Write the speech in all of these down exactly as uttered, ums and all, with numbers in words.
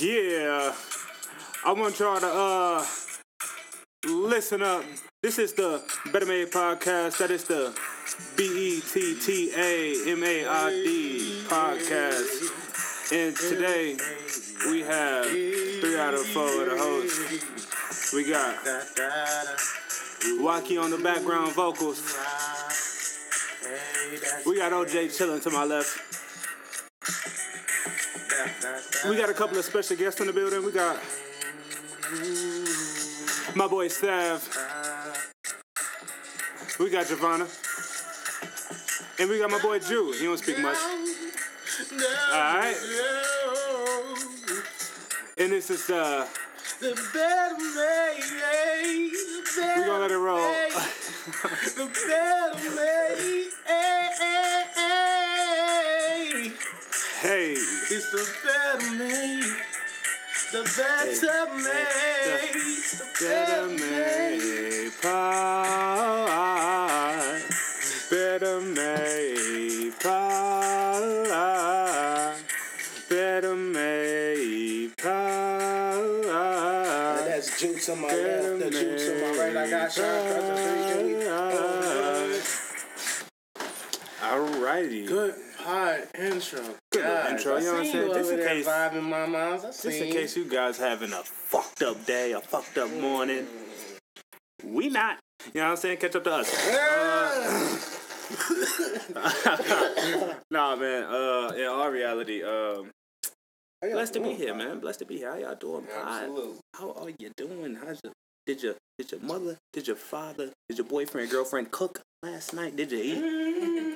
Yeah, I want y'all to uh listen up. This is the BettaMaid podcast. That is the B E T T A M A I D podcast. And today we have three out of four of the hosts. We got Waki on the background vocals. We got O J chilling to my left. We got a couple of special guests in the building. We got my boy Sav. We got Giovanna. And we got my boy Drew. He don't speak much. Alright. And this is uh the BettaMaid. We're gonna let it roll. The BettaMaid. Hey. It's the BettaMaid. The BettaMaid. The BettaMaid pod. BettaMaid pod. BettaMaid pod. That's Juke to my left. That's Juke to my right. I got shot. Alrighty. Good. Hard intro. Good guys, intro, you know what I'm saying? Just in case, vibing my mind. Just in case you guys having a fucked up day, a fucked up morning. We not. You know what I'm saying? Catch up to us. Uh, nah, man. Uh, in all reality, um, blessed to be here, man. Blessed to be here. How y'all doing? Absolutely. How are you doing? How's your did your did your mother? Did your father? Did your boyfriend, girlfriend cook last night? Did you eat?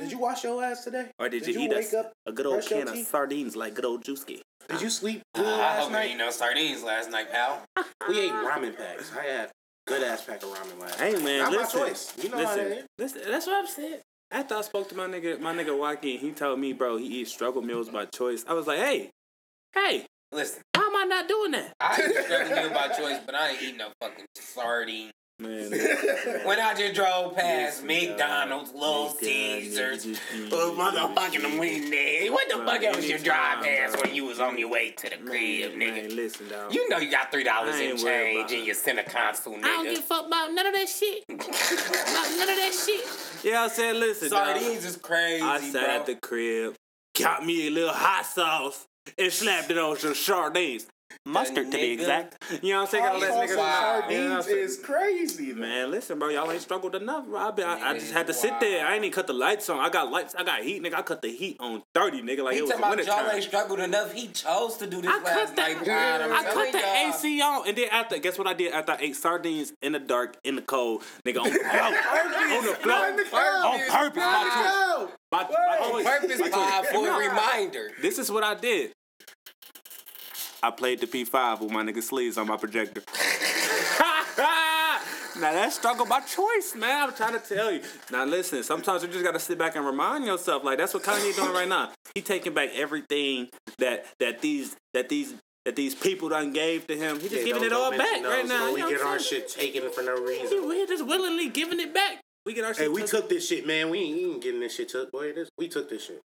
Did you wash your ass today? Or did, did you, you eat wake a, up, a good old can of sardines like good old Juicy? Did you sleep good uh, last I hope night? I didn't eat no sardines last night, pal. We ate ramen packs. I had good ass pack of ramen last night. Hey, man, not listen, my choice. You know listen, how that is. Listen, that's what I'm saying. After I spoke to my nigga, my nigga Waki, he told me, bro, he eats struggle meals by choice. I was like, hey, hey. Listen. How am I not doing that? I eat struggle meal by choice, but I ain't eating no fucking sardines. Man, when I just drove past yes, McDonald's, Little Caesars, motherfucking Wendy's, what the bro, fuck else you drive past when you was on your way to the crib, man, nigga? Man, listen, dog. You know you got three dollars in change in your center console, nigga. I don't give a fuck about none of that shit. About none of that shit. Yeah, I said, listen, sardines is crazy. I sat bro. at the crib, got me a little hot sauce, and slapped it on some sardines. Mustard, to be exact. You know what I'm saying? All those sardines is crazy, though. Man, listen, bro. Y'all ain't struggled enough, bro. I, been, I, I just had to sit there. I ain't even cut the lights on. I got lights. I got heat, nigga. I cut the heat on thirty, nigga. Like, he it was winter time. Y'all ain't struggled enough. He chose to do this I last night. I cut the, night, I cut the A C on. And then after, guess what I did? After I ate sardines in the dark, in the cold, nigga, on the floor. On the floor. On purpose. On purpose, Bob, for a reminder. This is what I did. I played the P five with my nigga sleeves on my projector. Now that's struggle by choice, man. I'm trying to tell you. Now listen, sometimes you just gotta sit back and remind yourself. Like that's what Kanye doing right now. He taking back everything that that these that these that these people done gave to him. He just yeah, giving it all back right now. So we get our shit taken for no reason. We're just willingly giving it back. We get our shit. Hey, we took this shit, man. We ain't, we ain't getting this shit took. Boy, this we took this shit.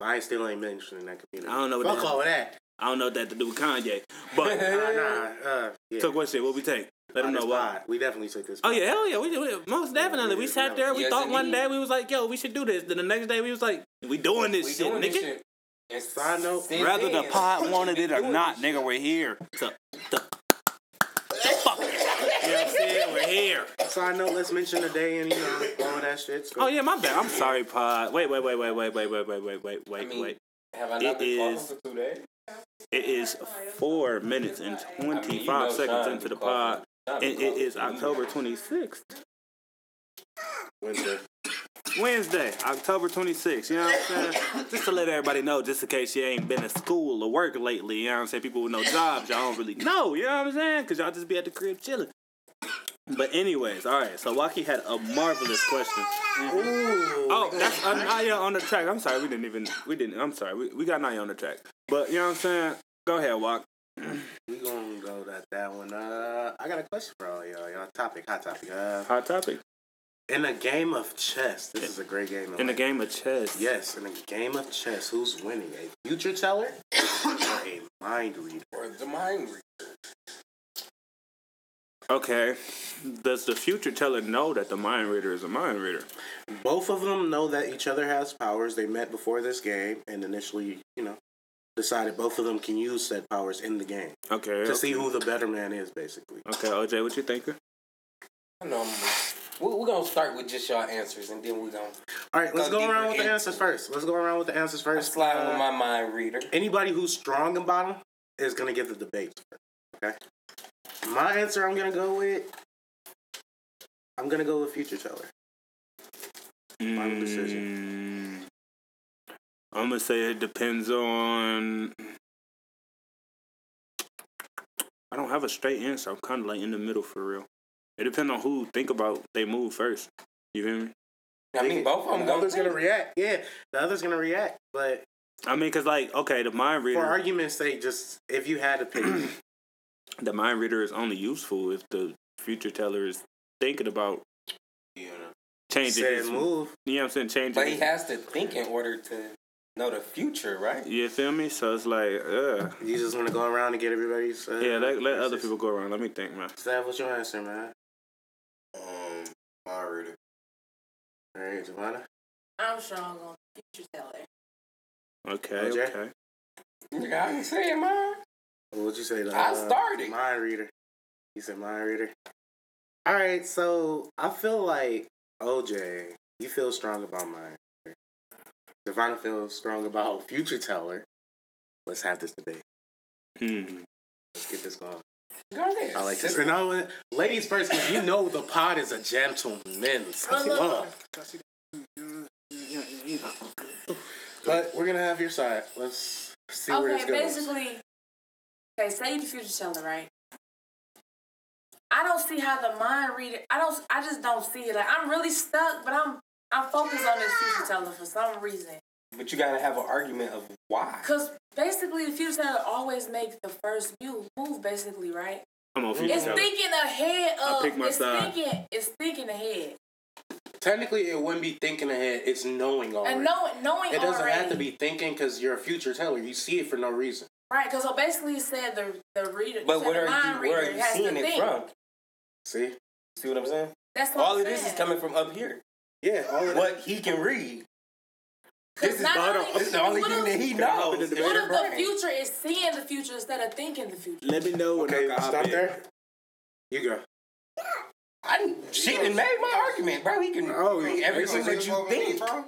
I still ain't mentioning that community. I don't know what fuck all that. I don't know what that to do with Kanye, but nah, nah, uh, yeah. took what shit? What we take? Let them know why. We definitely took this. Pod. Oh yeah, hell yeah, we did. Most definitely, yeah, we, we sat there. We yes, thought one day we was like, "Yo, we should do this." Then the next day we was like, "We doing this we shit, doing nigga." This shit. Yes, I know. Whether the pod wanted it or not, nigga, we're here. So, the, the fuck. You know what I'm saying? We're here. So I know. Let's mention the day and you know all that shit. So. Oh yeah, my bad. I'm sorry, pod. Wait, wait, wait, wait, wait, wait, wait, wait, wait, wait, wait, I mean, wait. Have I not been calling for two days? It is four minutes and twenty-five seconds into the pod, and it is October twenty-sixth. Wednesday. Wednesday, October twenty-sixth, you know what I'm saying? Just to let everybody know, just in case you ain't been to school or work lately, you know what I'm saying? People with no jobs, y'all don't really know, you know what I'm saying? Because y'all just be at the crib chilling. But anyways, all right, so Waki had a marvelous question. Mm-hmm. Ooh, oh, that's Anaya on the track. I'm sorry, we didn't even, we didn't, I'm sorry, we, we got Anaya on the track. But, you know what I'm saying? Go ahead, Waki. We gonna go that that one. Uh, I got a question for all y'all. Y'all topic, hot topic. Uh, hot topic. In a game of chess, this is a great game. In a game of chess. Yes, in a game of chess, who's winning? A future teller or a mind reader. Or the mind reader. Okay. Does the future teller know that the mind reader is a mind reader? Both of them know that each other has powers. They met before this game and initially, you know, decided both of them can use said powers in the game. Okay. To okay. see who the better man is, basically. Okay, O J, what you thinking? I know. We're going to start with just y'all answers, and then we're going to... All right, let's go around with the answers first. Let's go around with the answers first. I'm sliding uh, with my mind reader. Anybody who's strong and bottom is going to get the debate first, okay? My answer I'm going to go with... I'm going to go with Future Teller. Final decision. Mm, I'm going to say it depends on... I don't have a straight answer. I'm kind of like in the middle for real. It depends on who think about they move first. You feel me? I mean, both of them. The other's going to react. Yeah, the other's going to react. But I mean, because, like, okay, the mind reader... For argument's sake, just if you had to pick... The mind reader is only useful if the future teller is thinking about yeah. changing Said his... move. You know what I'm saying? Changing But he his, has to think in order to know the future, right? You feel me? So it's like, uh you just want to go around and get everybody's... Uh, yeah, let, let other people go around. Let me think, man. Sav, what's your answer, man? Um, mind reader. All right, Giovanna? I'm strong on the future teller. Okay, O J? Okay. You gotta say it, man. What'd you say? Like, I started. Uh, mind reader. You said mind reader. All right, so I feel like, O J, you feel strong about mind reader. Giovanna feels strong about future teller. Let's have this debate. Hmm. Let's get this going. I like this. And I, ladies first, because you know the pod is a gentleman's club. But we're gonna have your side. Let's see okay, where this goes. Okay, basically, okay, say the future teller, right? I don't see how the mind reader. I don't. I just don't see it. Like I'm really stuck, but I'm I'm focused yeah. on this future teller for some reason. But you gotta have an argument of why. Cause basically, the future teller always makes the first move. Move, basically, right? I'm on future. It's teller. Thinking ahead of. I pick my it's side. Thinking. It's thinking ahead. Technically, it wouldn't be thinking ahead. It's knowing already. And know, knowing it doesn't already. Have to be thinking because you're a future teller. You see it for no reason. Right. Because so basically, you said the the reader. But where the are you? Where are you seeing it think. From? See. See what I'm saying? That's what all I'm of saying. This is coming from up here. Yeah. All of what he can read. This is, only, this is the only thing that he knows. What if the future is seeing the future instead of thinking the future? Let me know when okay, I stop bit. There. You go. I she you didn't know. Made my argument, bro. He can oh, read everything that you think. Bro.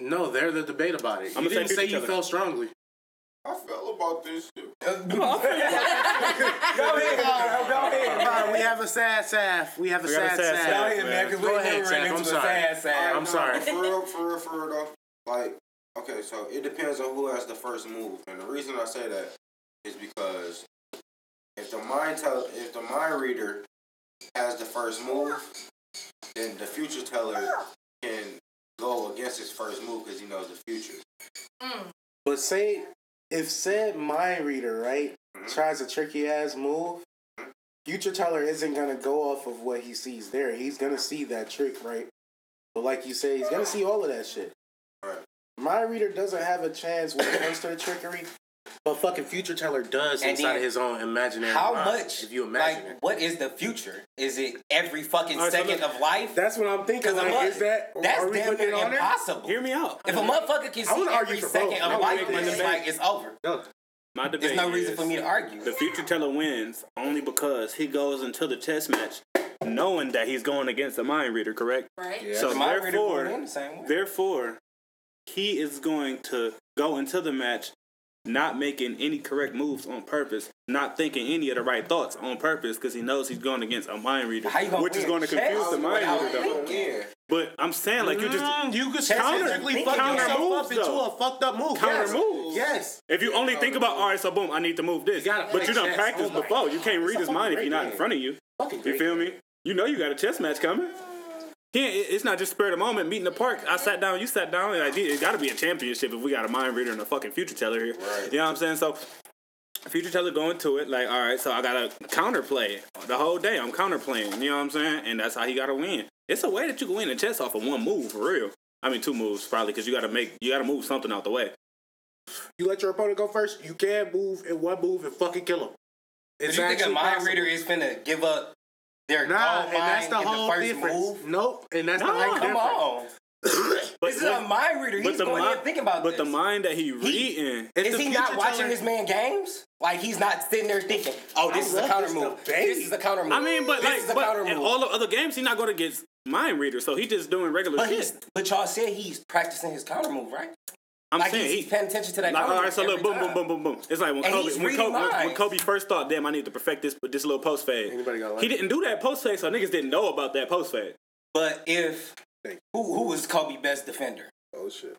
No, they're the debate about it. I'm you didn't say you felt strongly. I felt about this shit. Go ahead. Go ahead. We have a sad Saf. We have a we sad Saf. Go ahead, man. Because we never ran into a sad Saf. I'm sorry. For real, for real, for real, though. Like, okay, so it depends on who has the first move. And the reason I say that is because if the mind teller, if the mind reader has the first move, then the future teller can go against his first move because he knows the future. Mm. But say, if said mind reader, right, mm-hmm. tries a tricky-ass move, mm-hmm. future teller isn't going to go off of what he sees there. He's going to see that trick, right? But like you say, he's going to see all of that shit. Right. Mind reader doesn't have a chance when it comes to the trickery, but fucking future teller does and inside of his own imaginary how mind, much? If you imagine, like, it. What is the future? Is it every fucking right, second so look, of life? That's what I'm thinking. Like, mother, is that that's damn near impossible? Hear me out. If a motherfucker can see every second of life, it's like it's over. No. My debate There's no reason for me to argue. The future teller wins only because he goes into the chess match knowing that he's going against the mind reader. Correct. Right. Yeah. So the mind therefore, reader the same therefore. He is going to go into the match not making any correct moves on purpose, not thinking any of the right thoughts on purpose because he knows he's going against a mind reader, which is going to confuse the mind reader, though. But I'm saying, like, you just... Mm, you could strategically fuck yourself moves, up into a fucked up move. Counter yes. moves. Yes. If you only think about, all right, so boom, I need to move this. You but you done practiced oh before. God. You can't read his mind if he's not in front of you. You feel me? You know you got a chess match coming. Yeah, it's not just spur of the moment. Meet in the park. I sat down. You sat down. Like, it got to be a championship if we got a mind reader and a fucking future teller here. Right. You know what I'm saying? So, future teller going to it like, all right, so I got to counterplay the whole day. I'm counterplaying. You know what I'm saying? And that's how he got to win. It's a way that you can win a chess off of one move for real. I mean, two moves probably because you got to make you got to move something out the way. You let your opponent go first, you can move in one move and fucking kill him. It's you think a mind possible. reader is finna give up their nah, and that's the whole the first difference. Move? Nope, and that's nah, the whole come difference. on. This but, is a mind reader. He's going mind, in thinking about but this. But the mind that he reading... He, is he not watching his man games? Like, he's not sitting there thinking, oh, this I is a counter move. This is a counter move. I mean, but, this like, but in all the other games, he's not going to get mind reader, so he's just doing regular but shit. But y'all said he's practicing his counter move, right? I'm like saying he's, he's paying attention to that. Like, all right, so look, boom, boom, boom, boom, boom. It's like when Kobe, when, Kobe, when, when Kobe first thought, damn, I need to perfect this with this little post fade. Like he didn't do that post fade, so niggas didn't know about that post fade. But if who who was Kobe's best defender? Oh shit!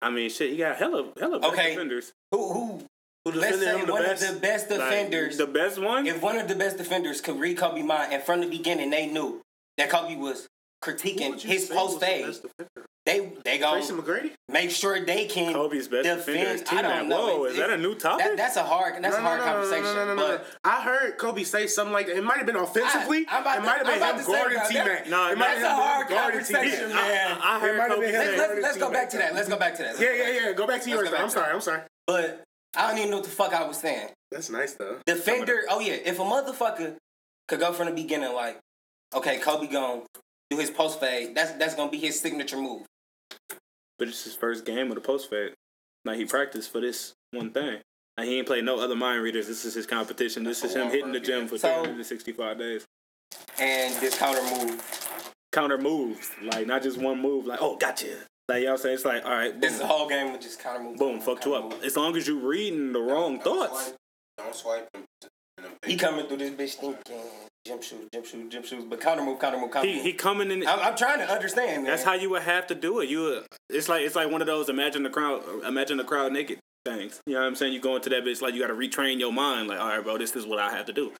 I mean, shit, he got hella hella okay. best defenders. Who who? who Let's say one best? of the best defenders, like, the best one. If one of the best defenders could read Kobe's mind, and from the beginning they knew that Kobe was critiquing his post fade. They they go make sure they can Kobe's best defend. I don't know. Whoa, is that a new topic? That, that's a hard. That's no, no, a hard no, no, conversation. No, no, no, but no. I heard Kobe say something like that. It might have been offensively. I, it might have been him guarding T-Mac. No, it might have been hard conversation, man. I, I, I heard Kobe. Let's, let's, let's go back to that. Let's go back to that. Let's yeah, yeah, yeah. Go back to yours. I'm sorry. I'm sorry. But I don't even know what the fuck I was saying. That's nice though. Defender. Oh yeah. If a motherfucker could go from the beginning, like, okay, Kobe gone. Do his post fade. That's that's gonna be his signature move. But it's his first game with a post fade. Like he practiced for this one thing. Like he ain't played no other mind readers. This is his competition. This that's is him hitting run, the gym yeah. for so, three hundred sixty-five days. And this counter move. Counter moves. Like not just one move. Like oh gotcha. Like y'all say it's like all right. Boom. This is the whole game with just counter moves. Boom, boom fucked you up. Move. As long as you reading the wrong don't thoughts. Swipe. Don't swipe. He coming through this bitch thinking. Jump shoes, jump shoes, jump shoes, but counter move, counter move, counter move. He, he coming in. I'm, I'm trying to understand. Man. That's how you would have to do it. You, would, it's like it's like one of those imagine the crowd, imagine the crowd naked things. You know what I'm saying? You go into that bitch like you got to retrain your mind. Like, all right, bro, this is what I have to do.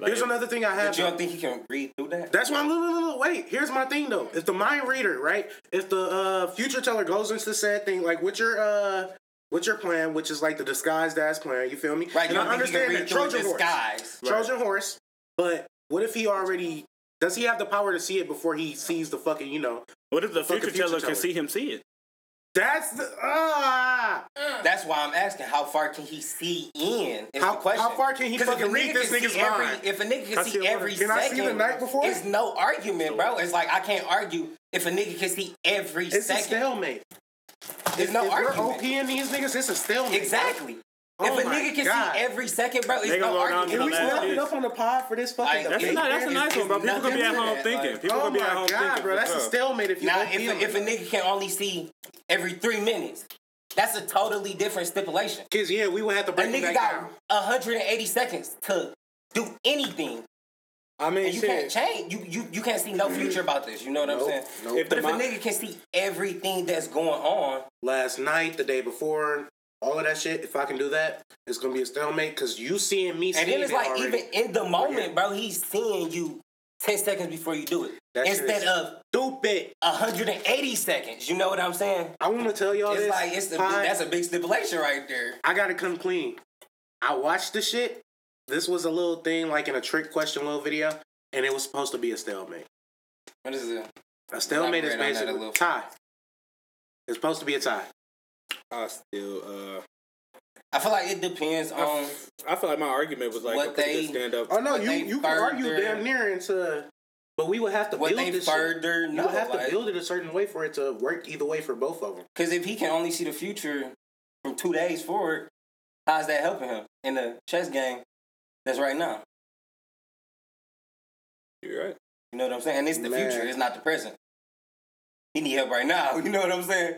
Like, here's another thing I have. But you don't think he can read through that? That's why I'm little, little, little, wait. Here's my thing though. If the mind reader, right? If the uh, future teller goes into the sad thing, like with your uh. What's your plan? Which is like the disguised ass plan. You feel me? Right. And I understand that Trojan horse. Right. Trojan horse. But what if he already? Does he have the power to see it before he sees the fucking? You know. What if the future teller can see him see it? That's the. Uh, That's why I'm asking. How far can he see in? Is how, the question. How far can he fucking read this nigga's mind? If a nigga can see every second, can I see the night before? It's no argument, bro. It's like I can't argue if a nigga can see every second. It's a stalemate. There's no if argument. We're OPing these niggas, it's a stalemate. Exactly. Oh if a nigga can God. see every second, bro, it's nigga no argument. Can we slap it up on the pod for this fucking? Like, that's, a, that's a nice one, bro. People gonna be at home thinking. Like, People oh gonna be at home God, thinking, bro. That's a stalemate if you now, if, a, if a nigga can only see every three minutes, that's a totally different stipulation. Cause yeah, we would have to break it down. A nigga got one hundred eighty seconds to do anything. I mean, and you shit. can't change. You, you you can't see no future about this. You know what nope, I'm saying? Nope. If but if a nigga can see everything that's going on, last night, the day before, all of that shit, if I can do that, it's gonna be a stalemate because you seeing me. And then it's like already. even in the moment, bro, he's seeing you ten seconds before you do it that instead of stupid one hundred eighty seconds. You know what I'm saying? I want to tell y'all it's this. Like it's the, that's a big stipulation right there. I gotta come clean. I watched the shit. This was a little thing, like in a trick question little video, and it was supposed to be a stalemate. What is it? A stalemate is basically a tie. It's supposed to be a tie. I still, uh... I feel like it depends I, on... I feel like my argument was like, what they stand up. Oh, no, you, you can argue damn near into... But we would have to build this further. You would have to build it a certain way for it to work either way for both of them. Because if he can only see the future from two days forward, how's that helping him in the chess game? That's right now. You're right. You know what I'm saying? And it's the Man. future. It's not the present. He need help right now. You know what I'm saying?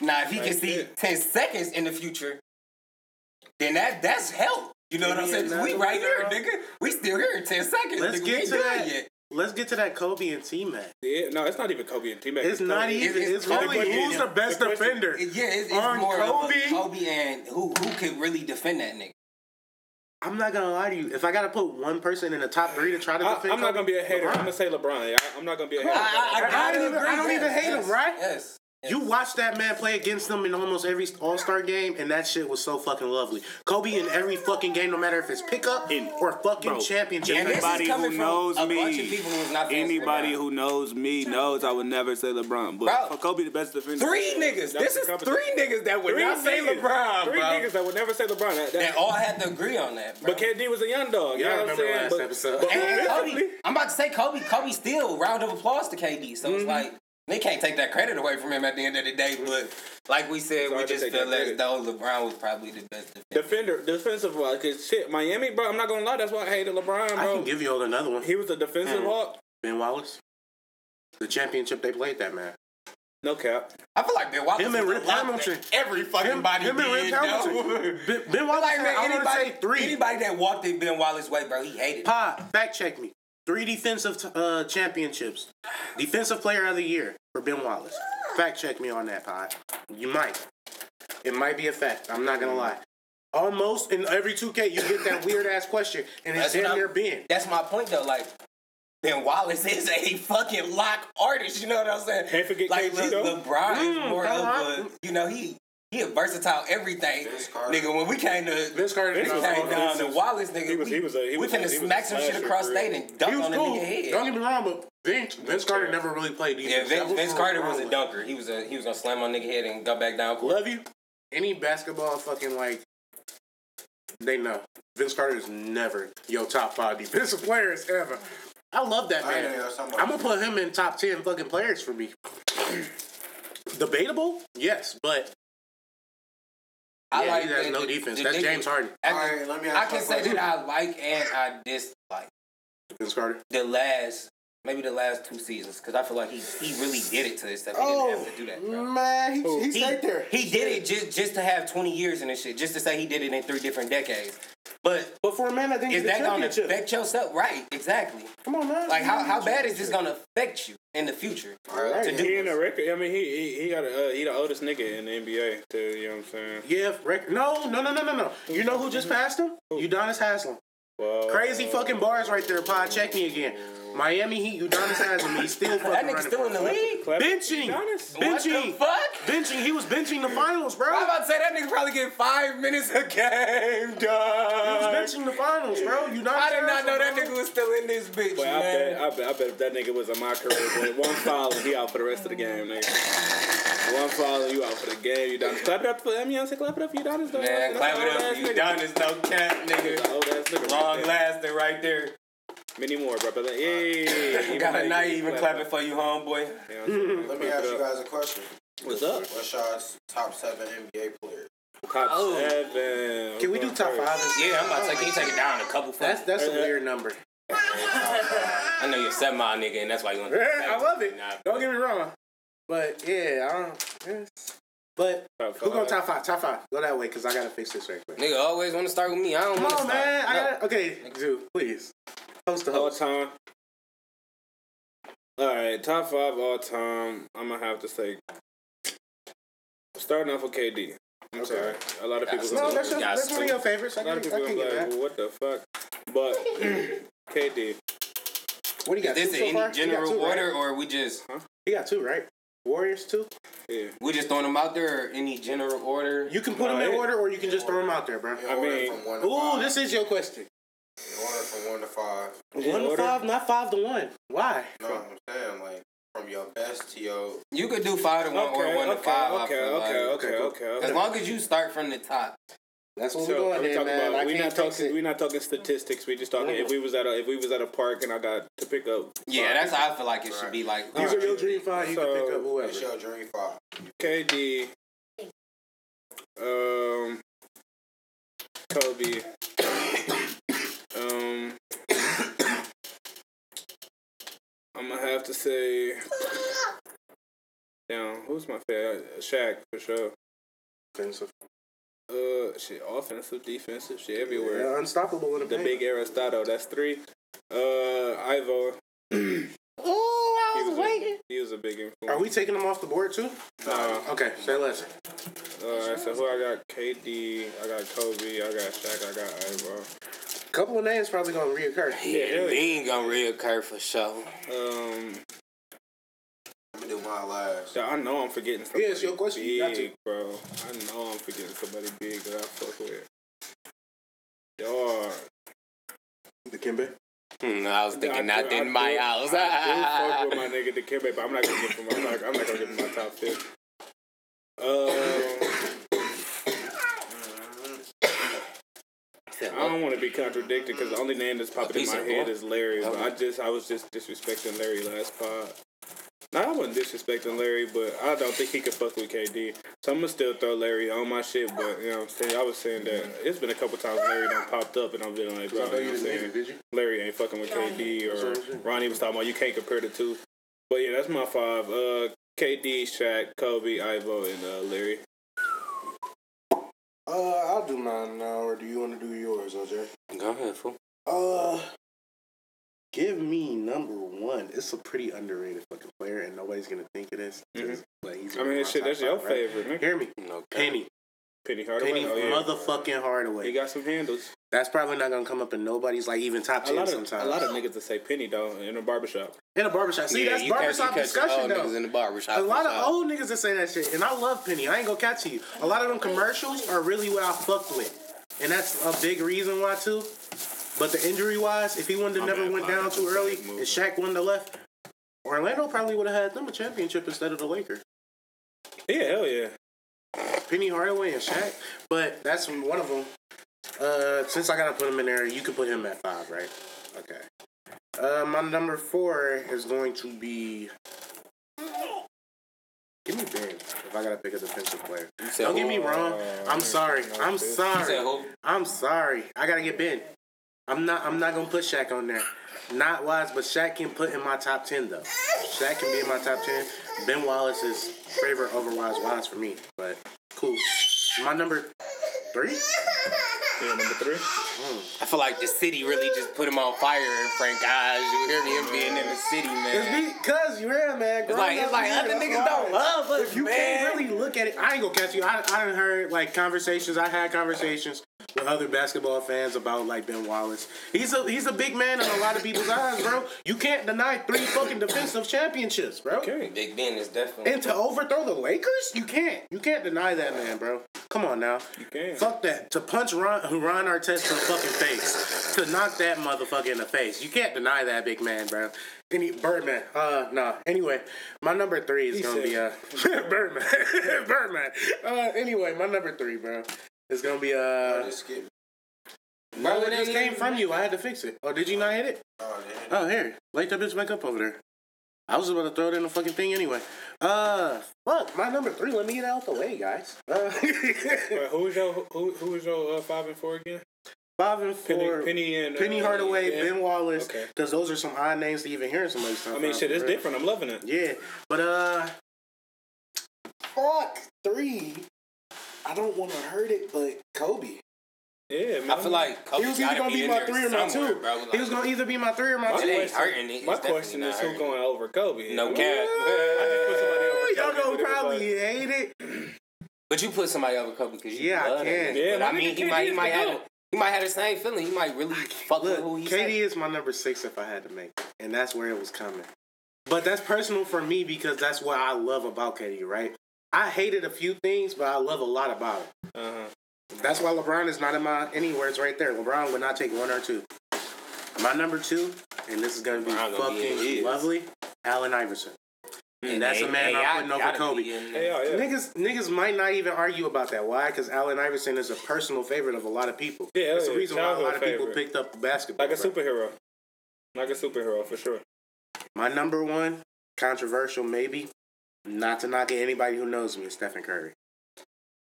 Now, if he right can see it. ten seconds in the future, then that that's help. You know yeah, what I'm saying? Nah, we right here, now. nigga. We still here. ten seconds. Let's nigga. get to that. Yet. Let's get to that Kobe and T-Mac. Yeah, no, it's not even Kobe and T-Mac. It's, it's not even. It's, it's really who's the best the defender? Yeah, it's, it's more Kobe. Of Kobe and who who can really defend that nigga. I'm not going to lie to you. If I got to put one person in the top three to try to defend I, I'm not going to be a hater. LeBron. I'm going to say LeBron. I, I'm not going to be a hater. I, I, I, I, I, don't, even, I don't even hate yes. him, right? Yes. You watched that man play against them in almost every All-Star game, and that shit was so fucking lovely. Kobe in every fucking game, no matter if it's pickup in, or fucking bro, championship. Anybody who knows me, anybody who knows me knows I would never say LeBron. But bro, Kobe, the best defender. Three niggas. This is three niggas that would three not niggas. say LeBron. Three bro. niggas that would never say LeBron. That, that, they all had to agree on that. Bro. But K D was a young dog. You yeah, know I remember what I'm saying? Last but, episode. But, and Kobe, I'm about to say Kobe. Kobe still round of applause to K D. So mm-hmm. it's like. They can't take that credit away from him at the end of the day, but like we said, Sorry we just feel as though LeBron was probably the best defender. Defender, defensive wise, because shit, Miami, bro, I'm not going to lie, that's why I hated LeBron, bro. I can give you all another one. He was a defensive hawk. Ben Wallace. The championship they played that, man. No cap. I feel like Ben Wallace him and Rip Hamilton. Every fucking him, body. Him did, and Rip Hamilton. Ben, Ben Wallace, like, man, I anybody, say three. Anybody that walked in Ben Wallace's way, bro, he hated Pa, him. Fact check me. Three defensive t- uh, championships. Defensive player of the year for Ben Wallace. Fact check me on that, Pod. You might. It might be a fact. I'm not going to lie. Almost in every two K, you get that weird-ass question, and it's in there Ben. That's my point, though. Like, Ben Wallace is a fucking lock artist. You know what I'm saying? Can't forget like, K G, though. LeBron is mm, more uh-huh. of a, you know, he... He a versatile everything, nigga. When we came to, Vince Carter, we came down to Wallace, nigga. He was, he was a, he we finna smack some shit across state and dunk on cool. the nigga head. Don't get me wrong, but Vince, Vince Carter never really played defense. Yeah, Vince, Vince Carter was a dunker. He was a he was gonna slam on nigga head and go back down. Court. Love you. Any basketball fucking like, they know Vince Carter is never your top five defensive players ever. I love that man. I'm gonna put him in top ten fucking players for me. Debatable, yes, but. I yeah, like he has the, no the, defense. The That's nigga, James Harden. I, All right, let me ask I can say that I like and I dislike Vince Carter. The last, maybe the last two seasons, because I feel like he he really did it to this stuff. He oh, didn't have to do that, bro. Man, he, he, he stayed there. He did it just, just to have twenty years in this shit, just to say he did it in three different decades. But but for a man, I think is that going to affect yourself? Right, exactly. Come on, man. Like how, how bad is this going to affect you in the future? Right. To do he in a record. I mean, he he, he got a, uh, he the oldest nigga in the N B A. Too, you know what I'm saying? Yeah, record. No, no, no, no, no, no. You know who just passed him? Udonis Haslem. Whoa. Crazy fucking bars right there. Pod, check me again. Miami Heat, Udonis Haslem. He's still fucking. That nigga's still in the league. Benching, Udonis. benching, what the fuck? benching. He was benching the finals, bro. I was about to say that nigga probably get five minutes a game, dog. He was benching the finals, bro. Udonis I did not know that nigga was still in this bitch, Boy, man. I bet, I bet, I bet if that nigga was in my career, boy, one foul, he out for the rest of the game, nigga. One foul, you out for the game, Udonis. Clap it up for him, you say clap it up for Udonis, though. Man, clap it up for Udonis, no cap, nigga. Old ass nigga, long lasting right there. Many more, bro. But like, hey, got a night even clapping for you, homeboy. Yeah, mm-hmm. Let me ask you guys a question. What's up? What's y'all's top seven N B A players? Top oh. seven. Can we do top five? Yeah, I'm about to say, can you take it down a couple? That's that's a weird number. I know you're a seven mile nigga, and that's why you want to. Yeah, I love it. Don't get me wrong, but yeah, I don't. Yes. But who going top five? Top five. Go that way, cause I gotta fix this right quick. Nigga always want to start with me. I don't. Come on, start. man. No. I gotta, okay, dude, please. Host to host. All time. All right, top five all time. I'm gonna have to say, starting off with K D. I'm okay. sorry, a lot of people. No, gonna that's, a, that's one of your favorites. I a lot of people are like, well, "What the fuck?" But K D. What do you got? Is this so in far? General two, order, right? Or we just? Huh? You got two, right? Warriors too. Yeah. We just throwing them out there, or any general order. You can put right. them in order, or you can just order. throw them out there, bro. I mean, ooh, five. This is your question. In order from one to five. One to five, not five to one. Why? No, I'm saying like from your best to your. You could do five to one okay, or one okay, to five. Okay, okay, like. okay, okay, okay. As long as you start from the top. That's what so, we're doing, we man. About, we not talking. We're not talking statistics. We just talking. Yeah. If we was at a, if we was at a park and I got to pick up. Five, yeah, that's how I feel like it right. should be. Like these are your dream five. You so, can pick up whoever. It's your dream five. K D. Um. Kobe. Um, I'm gonna have to say, damn, who's my favorite? Shaq for sure. Offensive. Uh, shit, offensive, defensive, shit everywhere. Yeah, unstoppable in the paint. The big Aristotle. That's three. Uh, Ivo. Oh, I was, was waiting. A, he was a big influence. Are we taking him off the board too? No. Uh, okay, say less. Alright, so who I got? K D. I got Kobe. I got Shaq. I got Ivo. Couple of names probably gonna reoccur. Yeah, they ain't gonna reoccur for sure. Um, I'm gonna do one our lives. Yeah, I know I'm forgetting somebody yeah, it's your question. big, you got to. bro. I know I'm forgetting somebody big that I fuck with. Dog. Dikembe? Hmm, I was thinking yeah, I not do, in I my do, house. I do fuck with my nigga Dikembe, but I'm not gonna give him. I'm not, I'm not gonna give him my top pick. Um, I don't want to be contradicted because the only name that's popping in my head is Larry. But I just, I was just disrespecting Larry last pod. No, I wasn't disrespecting Larry, but I don't think he could fuck with K D. So I'm going to still throw Larry on my shit, but, you know what I'm saying? I was saying that it's been a couple times Larry done popped up and I'm feeling like, bro, you know what I'm saying? Did you? Larry ain't fucking with K D, or Ronnie was talking about you can't compare the two. But, yeah, that's my five. Uh, K D, Shaq, Kobe, Ivo, and uh, Larry. Uh, I'll do mine now, or do you want to do yours, O J? Go ahead, fool. Uh... Give me number one. It's a pretty underrated fucking player, and nobody's gonna think it is. Mm-hmm. Like, he's I mean, shit, that's your right? favorite. Man. Hear me, no Penny, Penny Hardaway, Penny oh, yeah. motherfucking Hardaway. He got some handles. That's probably not gonna come up in nobody's like even top ten. A lot of, sometimes. A lot of niggas that say Penny though in a barbershop. In a barbershop. See, yeah, that's barbershop discussion though. In the barbershop. A lot of old niggas that say that shit, and I love Penny. I ain't gonna catch you. A lot of them commercials are really what I fucked with, and that's a big reason why too. But the injury-wise, if he wouldn't have never went down too early, and Shaq wouldn't have left, Orlando probably would have had them a championship instead of the Lakers. Yeah, hell yeah. Penny Hardaway and Shaq. But that's one of them. Uh, since I got to put him in there, you can put him at five, right? Okay. Uh, my number four is going to be... Give me Ben if I got to pick a defensive player. Don't get me wrong. I'm sorry. I'm sorry. I'm sorry. I got to get Ben. I'm not I'm not going to put Shaq on there. Not wise, but Shaq can put in my top ten, though. Shaq can be in my top ten. Ben Wallace is favorite over wise wise for me, but cool. My number three? Yeah, number three. Mm. I feel like the city really just put him on fire in Frank eyes. You hear me? Him being in the city, man. It's because you're in, man. It's like, it's like other niggas don't love us, if you man. Can't really look at it. I ain't going to catch you. I, I done heard, like, conversations. I had conversations with other basketball fans about, like, Ben Wallace. He's a he's a big man in a lot of people's eyes, bro. You can't deny three fucking defensive championships, bro. Okay. Big Ben is definitely... And to overthrow the Lakers? You can't. You can't deny that, man, bro. Come on, now. You can. Fuck that. To punch Ron, Ron Artest in the fucking face. To knock that motherfucker in the face. You can't deny that, big man, bro. Any Birdman. Uh, nah. Anyway, my number three is he gonna said, be, uh... Birdman. Birdman. Uh, anyway, my number three, bro. It's gonna be a. Uh, no, it just came from you. I had to fix it. Oh, did you not hit it? Oh, yeah. Oh, here. Light that bitch back up over there. I was about to throw it in the fucking thing anyway. Uh, fuck. My number three. Let me get out the way, guys. Uh, Wait, who is your who who is your uh, five and four again? Five and four. Penny, Penny and Penny uh, Hardaway, and Ben Wallace. Okay. Because those are some odd names to even hear somebody's time. I mean, shit, it's different. I'm loving it. Yeah, but uh, fuck three. I don't want to hurt it, but Kobe. Yeah, man. I feel like Kobe he was either gonna be, be my three or my two. Bro, like, he was gonna either be my three or my two. It ain't hurting it. My question is who's going over Kobe? No cap. Y'all gonna probably hate it. But you put somebody over Kobe because you yeah, love I can. Him. Yeah, but I mean, he might, he might have, a, he might have the same feeling. He might really fuck look, with who he is. K D is my number six if I had to make it, and that's where it was coming. But that's personal for me because that's what I love about K D, right? I hated a few things, but I love a lot about it. Uh-huh. That's why LeBron is not in my anywhere. It's right there. LeBron would not take one or two. My number two, and this is going to be LeBron fucking be lovely, Allen Iverson. And, and that's a, a man a- I'm putting a- over Kobe. A- niggas, niggas might not even argue about that. Why? Because Allen Iverson is a personal favorite of a lot of people. Yeah, that's the reason why a lot of favorite. people picked up the basketball. Like a bro. superhero. Like a superhero, for sure. My number one, controversial maybe, not to knock at anybody who knows me, Stephen Curry.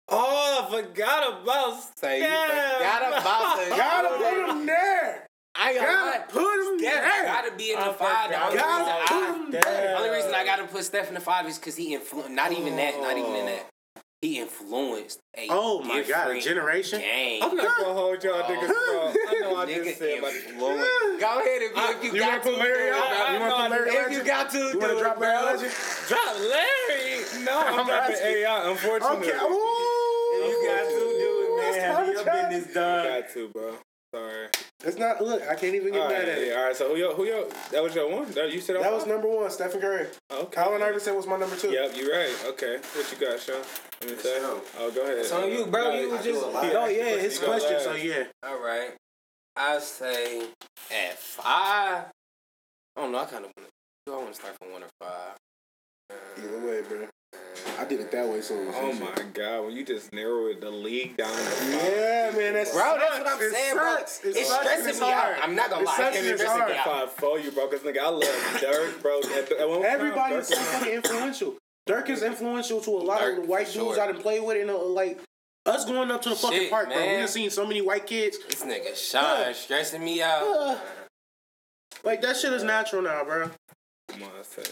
Oh, I forgot about Stephen. Forgot about the Gotta put him there. I gotta got put him Steph there. Gotta be in the I five. The only, gotta reason put I, him I, only reason I gotta put Steph in the five is because he influenced. Not even oh. that. Not even in that. He influenced a oh my god, a generation. Game. I'm not gonna hold y'all niggas wrong. I know I just said about influence. Go ahead if I, you, you got to. You want to put Larry out? You want to put Larry out? If you got to, you want to drop Larry out? Drop Larry? No, I'm, I'm dropping A I. Unfortunately, okay. Ooh, you got to do it, man. Your business done. You got to, bro. Sorry. It's not. Look, I can't even get all mad right, at yeah, it. All right, so who yo? Who yo? That was your one. That you said. That five? Was number one. Stephen Curry. Oh, okay. Allen Iverson was my number two. Yep, you're right. Okay, what you got, Sean? Let me say. Oh, go ahead. So you, bro, you was just. Oh yeah, his question. So yeah. All right, I say at five. I don't know. I kind of want to. I want to start from one or five. Either way, bro. I did it that way, so. Oh my god! When you just narrowed the league down. Yeah, man, that's bro. That's what I'm it saying, sucks. bro. It's, it's stressing me out. I'm not gonna lie. It's stressing me out for you, bro. Because nigga, I love Dirk, bro. Everybody is so fucking influential. Dirk is influential to a lot Dirk, of the white dudes sure. I done played with, and uh, like us going up to the Shit, fucking park, man. bro. We done seen so many white kids. This nigga Sean yeah. stressing me out. Uh, like that shit is natural now, bro. Come on, I said.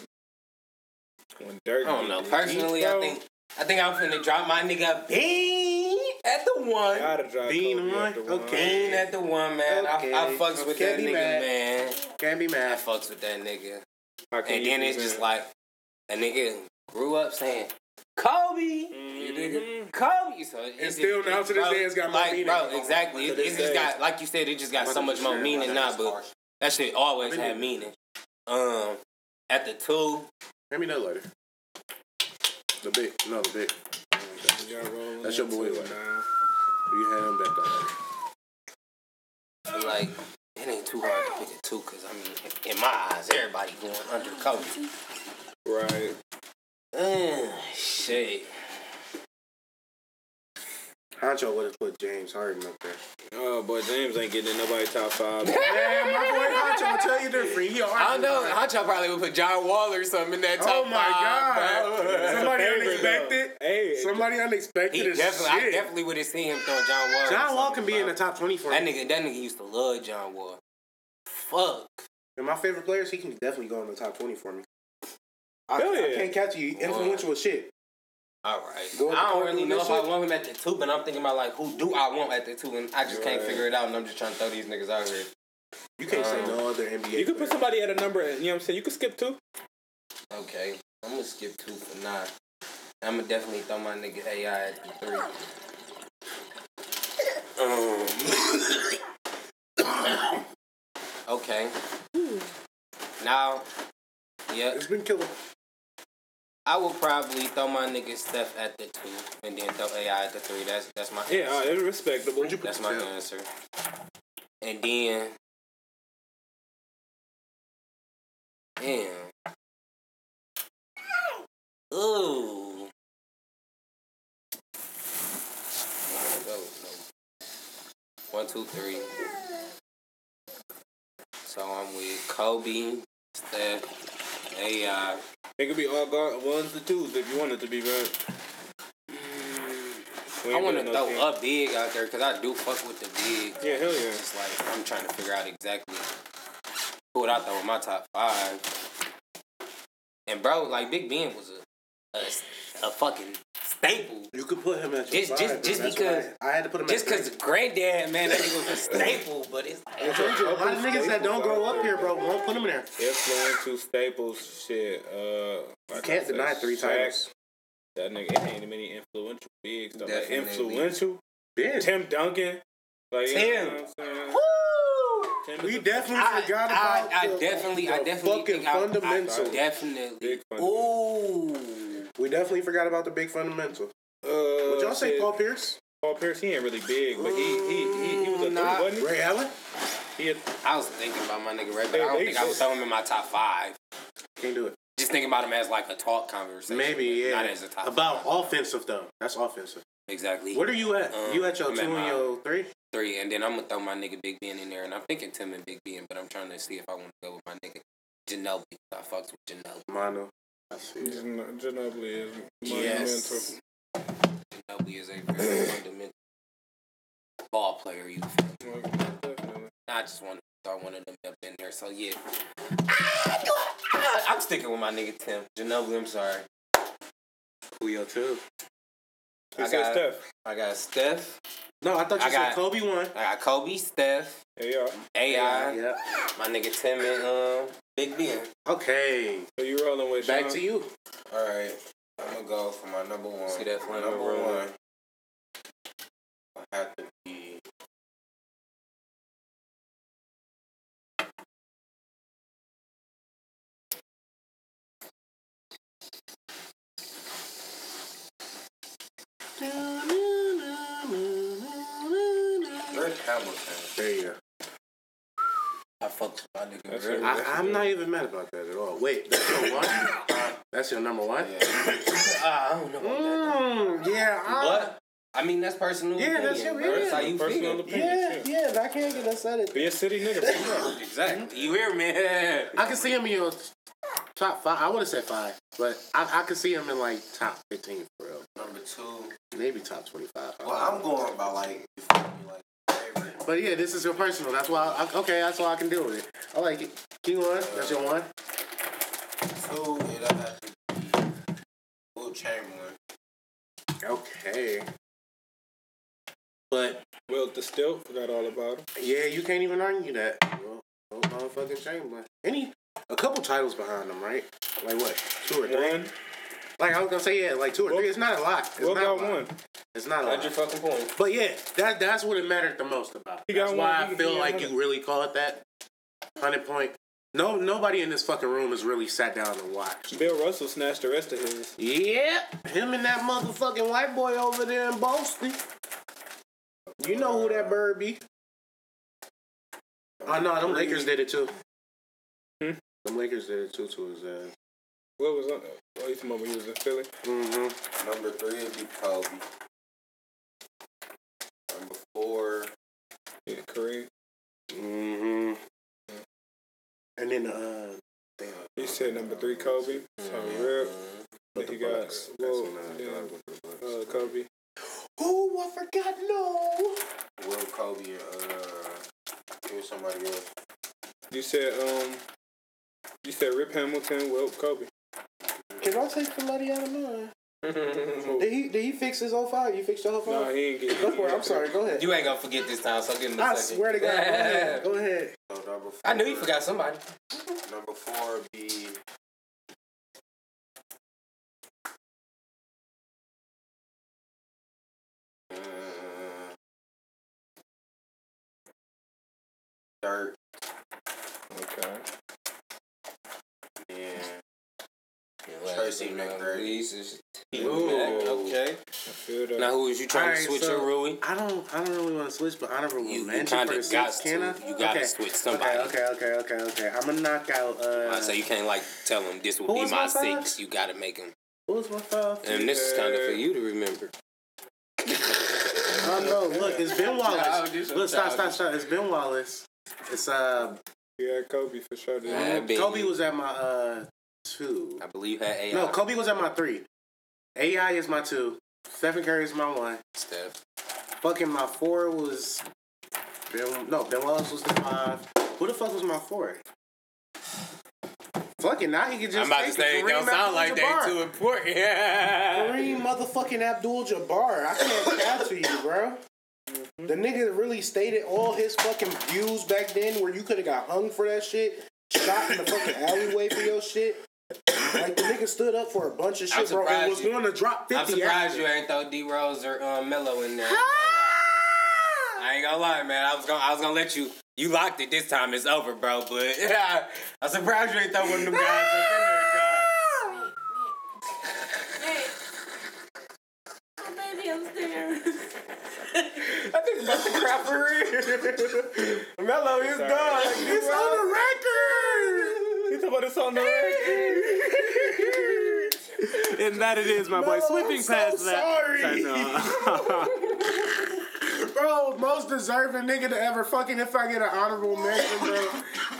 When Dirk I don't know. Personally, deep, I think I think I'm finna drop my nigga Bean at the one. Gotta drop Bean Kobe one. At the one. Okay. Bean at the one, man. Okay. I, I fucks with Can't that nigga, mad. man. Can't be mad. I fucks with that nigga. And then it's mad? just like a nigga grew up saying Kobe. Mm-hmm. You nigga, Kobe. So it and just, still now to this day, it's got more like, meaning. Bro, exactly. It, it just got like you said. It just got so much more meaning now. But that shit always I mean, had meaning. Um, at the two. Hand me that lighter. The big, no, the big. That's, that's your boy. Like, you had him back that way. Like, it ain't too hard to pick a two, because, I mean, in my eyes, everybody going under Kobe. Right. Uh, shit. Honcho would have put James Harden up there. Oh, boy, James ain't getting in nobody's top five. Man, my boy Honcho will tell you different. He I don't know. Honcho probably would put John Wall or something in that top five. Oh, my five, God. Bro. Somebody unexpected. Hey, Somebody unexpected as shit. I definitely would have seen him throw John Wall. John Wall can be in the top twenty for him. That nigga, that nigga used to love John Wall. Fuck. And my favorite players, he can definitely go in the top twenty for me. I, I can't catch you. Influential as shit. All right. Go I don't really know if I want him at the two, but I'm thinking about, like, who do I want at the two? And I just right. can't figure it out, and I'm just trying to throw these niggas out here. You can't um, say no other N B A You could put somebody at a number, you know what I'm saying? You could skip two. Okay. I'm going to skip two for nine. I'm going to definitely throw my nigga A I at the three. Um. okay. Hmm. Now, yeah. It's been killing. I would probably throw my nigga Steph at the two and then throw A I at the three. That's that's my answer. Yeah, it's respectable. That's my answer. And then, damn. Ooh. One, two, three. So I'm with Kobe, Steph, A I. It could be all guard ones to twos if you want it to be, right? I want to no throw thing. a big out there because I do fuck with the big. Yeah, hell yeah. It's like I'm trying to figure out exactly who would I throw in my top five. And bro, like Big Ben was a a, a fucking staple. You could put him at your just, five. Just, just because I, I had to put him just because granddad, man, that nigga was a staple. But it's like it's a lot of niggas that don't grow up here, bro. Won't put him in there. Influential staples, shit. Uh, like you can't deny three titles. That nigga it ain't many influential bigs. Though. Like influential, big. Tim Duncan. Like, Tim. You know Woo. We definitely I, forgot about I, I, the, I definitely, the I definitely fucking fundamental. I, I definitely. Big fundamental. Ooh. We definitely forgot about the big fundamental. Uh, Would y'all say it, Paul Pierce? Paul Pierce, he ain't really big, but he he he, he was a nah. three, wasn't he? Ray Allen? He had, I was thinking about my nigga Ray, but I don't think I would throw him in my top five. Can't do it. Just thinking about him as like a talk conversation. Maybe, yeah. Not as a top about five. About offensive, though. That's offensive. Exactly. What are you at? Um, you at your I'm two at and your three? Three, and then I'm going to throw my nigga Big Ben in there, and I'm thinking Tim and Big Ben, but I'm trying to see if I want to go with my nigga Ginobili. I fucked with Ginobili. Mono. I see it. Gen- Ginobili is yes. fundamental. Ginobili is a very fundamental ball player. You feel me? I just want to throw one of them up in there. So, yeah. I'm sticking with my nigga Tim. Ginobili, I'm sorry. Who your two? I got Steph. I got Steph. No, I thought you I said got, Kobe one. I got Kobe, Steph, A I, A I yeah. my nigga Tim, and um, Big Ben. Okay. So you rolling with Sean? Back to you. All right. I'm going to go for my number one. See that for my number, number one. one. I have to be Rick Hamilton. There you go. I fucked my nigga. Really, I, I'm not even mad about that at all. Wait, that's your one? Uh, that's your number one? Yeah. uh, I don't know about mm, that. Yeah. I, what? I mean, that's personal. Yeah, opinion, that's your yeah. That's how you personal feel. Opinion, yeah, too. Yeah, I can't get upset at that. Be a city nigga. Exactly. You hear me? I can see him in your top five. I would have said five, but I, I could see him in like top fifteen for real. Number two. Maybe top twenty-five. Well, I'm going about like, like favorite. But yeah, this is your personal. That's why, I, okay, that's why I can deal with it. I like it. King one, uh, that's your one. Two, it'll have to be Will Chamberlain. Okay. But Will the still forgot all about him. Yeah, you can't even argue that. Well, no motherfucking Chamberlain. Any a couple titles behind him, right? Like what? Two or three? One. Like I was gonna say, yeah, like two or well, three. It's not a lot. It's well, not got a lot. One. It's not a lot. Your fucking point. But yeah, that that's what it mattered the most about. He that's why one. I he feel like one hundred. You really call it that. Hundred point. No, nobody in this fucking room has really sat down and watched. Bill Russell snatched the rest of his. Yeah, him and that motherfucking white boy over there in Boston. You know who that bird be? Oh no, them Lakers did it too. Hmm? Them Lakers did it too to his ass. What was on? Oh, he's when he was in Philly. Mm-hmm. Number three would be Kobe. Number four, yeah, Curry. Mm-hmm. And then, uh, damn. You said number three, Kobe. So mm-hmm. Real. But he got well, yeah, uh, Kobe. Ooh, I forgot. No. Will Kobe? Uh, it was somebody else. You said, um, you said Rip Hamilton. Will Kobe? Can I take somebody out of mine? did he did he fix his oh five? You fixed your oh five? No, he ain't get it. Go for it. I'm sorry. Go ahead. You ain't gonna forget this time, so give him a I second. I swear to God. Go ahead. Go ahead. So number four, I knew you forgot somebody. Number four be uh, Dirk. Okay. Yeah. Tracy McGrady. Okay. Now, who is you trying right, to switch so, or Rui? I don't, I don't really want to switch, but honorable you, mention you for the six, can I? You got to okay. switch somebody. Okay, okay, okay, okay, okay. I'm going to knock out... Uh, right, so you can't, like, tell him this will be my, my six. You got to make him... Who was my five? And this is kind of for you to remember. I know. Look, it's Ben Wallace. Look, stop, stop, stop. It's Ben Wallace. It's, uh... yeah, Kobe, for sure. Yeah, Kobe was at my, uh... two. I believe had A I. No, Kobe was at my three. A I is my two. Stephen Curry is my one. Steph. Fucking my four was... Ben, no, Ben Wallace was the five. Who the fuck was my four? Fucking now he can just... I'm about to say it don't sound like that too important. Yeah. Kareem motherfucking Abdul-Jabbar. I can't count to you, bro. Mm-hmm. The nigga really stated all his fucking views back then where you could have got hung for that shit. Shot in the fucking alleyway for your shit. Like, the nigga stood up for a bunch of shit, bro, and was going to drop fifty. I'm surprised after. You ain't throw D-Rose or um, Mello in there. Ah! I ain't gonna lie, man. I was gonna, I was gonna let you. You locked it this time. It's over, bro. But yeah, I'm surprised you ain't throw one of them guys up in there, dog. Nick, Nick, Nick. Oh, baby, I'm scared. I think about the crap for real. Mello, he's gone. It's bro. On the record. You talking about this on the record? And that it is, my no, boy. Slipping so past sorry. That. Sorry. Bro, most deserving nigga to ever fucking if I get an honorable mention, bro.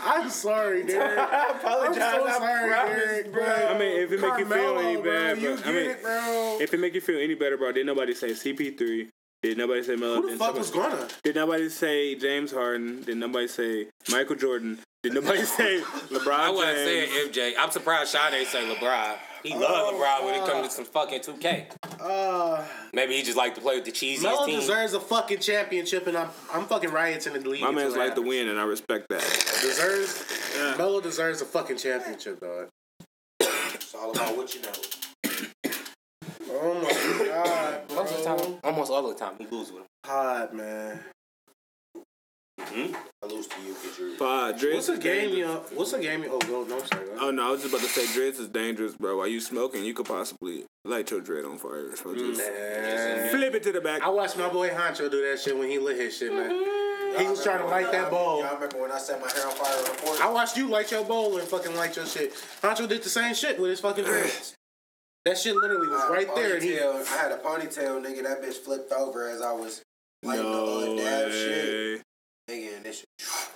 I'm sorry, dude. I apologize. I'm so sorry, Derek, bro. I mean, if it make you feel any bad, bro. I mean, bro. If it make you feel any better, bro, did nobody say C P three? Did nobody say Mello? Who the fuck was gonna? Did nobody say James Harden? Did nobody say Michael Jordan? Did nobody say LeBron? I wasn't saying M J. I'm surprised Sean ain't say LeBron. He oh, loves LeBron when it comes to some fucking two K. Uh, Maybe he just like to play with the cheesiest Mello team. Mello deserves a fucking championship, and I'm I'm fucking rioting in the league. My man's like to win, and I respect that. Deserves yeah. Mello deserves a fucking championship, dog. It's all about what you know. Oh my God, bro. Most of the time, almost all the time, he loses with him. Hard, man. Hmm? I lose to you because you're... Five, Driz what's a game you... What's a game you... Oh, go, no, I'm sorry. Right? Oh, no, I was just about to say, Driz is dangerous, bro. While you smoking, you could possibly light your dread on fire. So just nah. Flip it to the back. I watched my boy Honcho do that shit when he lit his shit, man. Mm-hmm. He was trying to light that bowl. Y'all remember when I set my hair on fire on the porch? I watched you light your bowl and fucking light your shit. Honcho did the same shit with his fucking dreads. That shit literally was right there. And he... I had a ponytail, nigga. That bitch flipped over as I was lighting no the damn shit. Nigga, and this shit.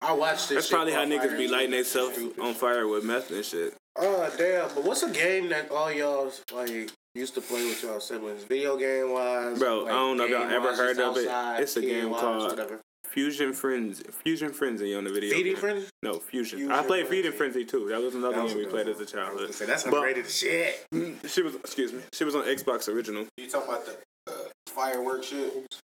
I watched this. That's shit probably how niggas be lighting themselves on fire with meth and shit. Oh, damn. But what's a game that all y'all like used to play with y'all siblings? Video game wise? Bro, like, I don't know if y'all ever heard of outside, it. It's a game called Fusion Frenzy. Fusion Frenzy on the video. Feeding Frenzy? No, Fusion. Fusion I played Feeding Frenzy too. That was another that was one we played one. as a childhood. Say, that's underrated shit. She was, excuse me, she was on Xbox original. You talking about the uh, fireworks shit?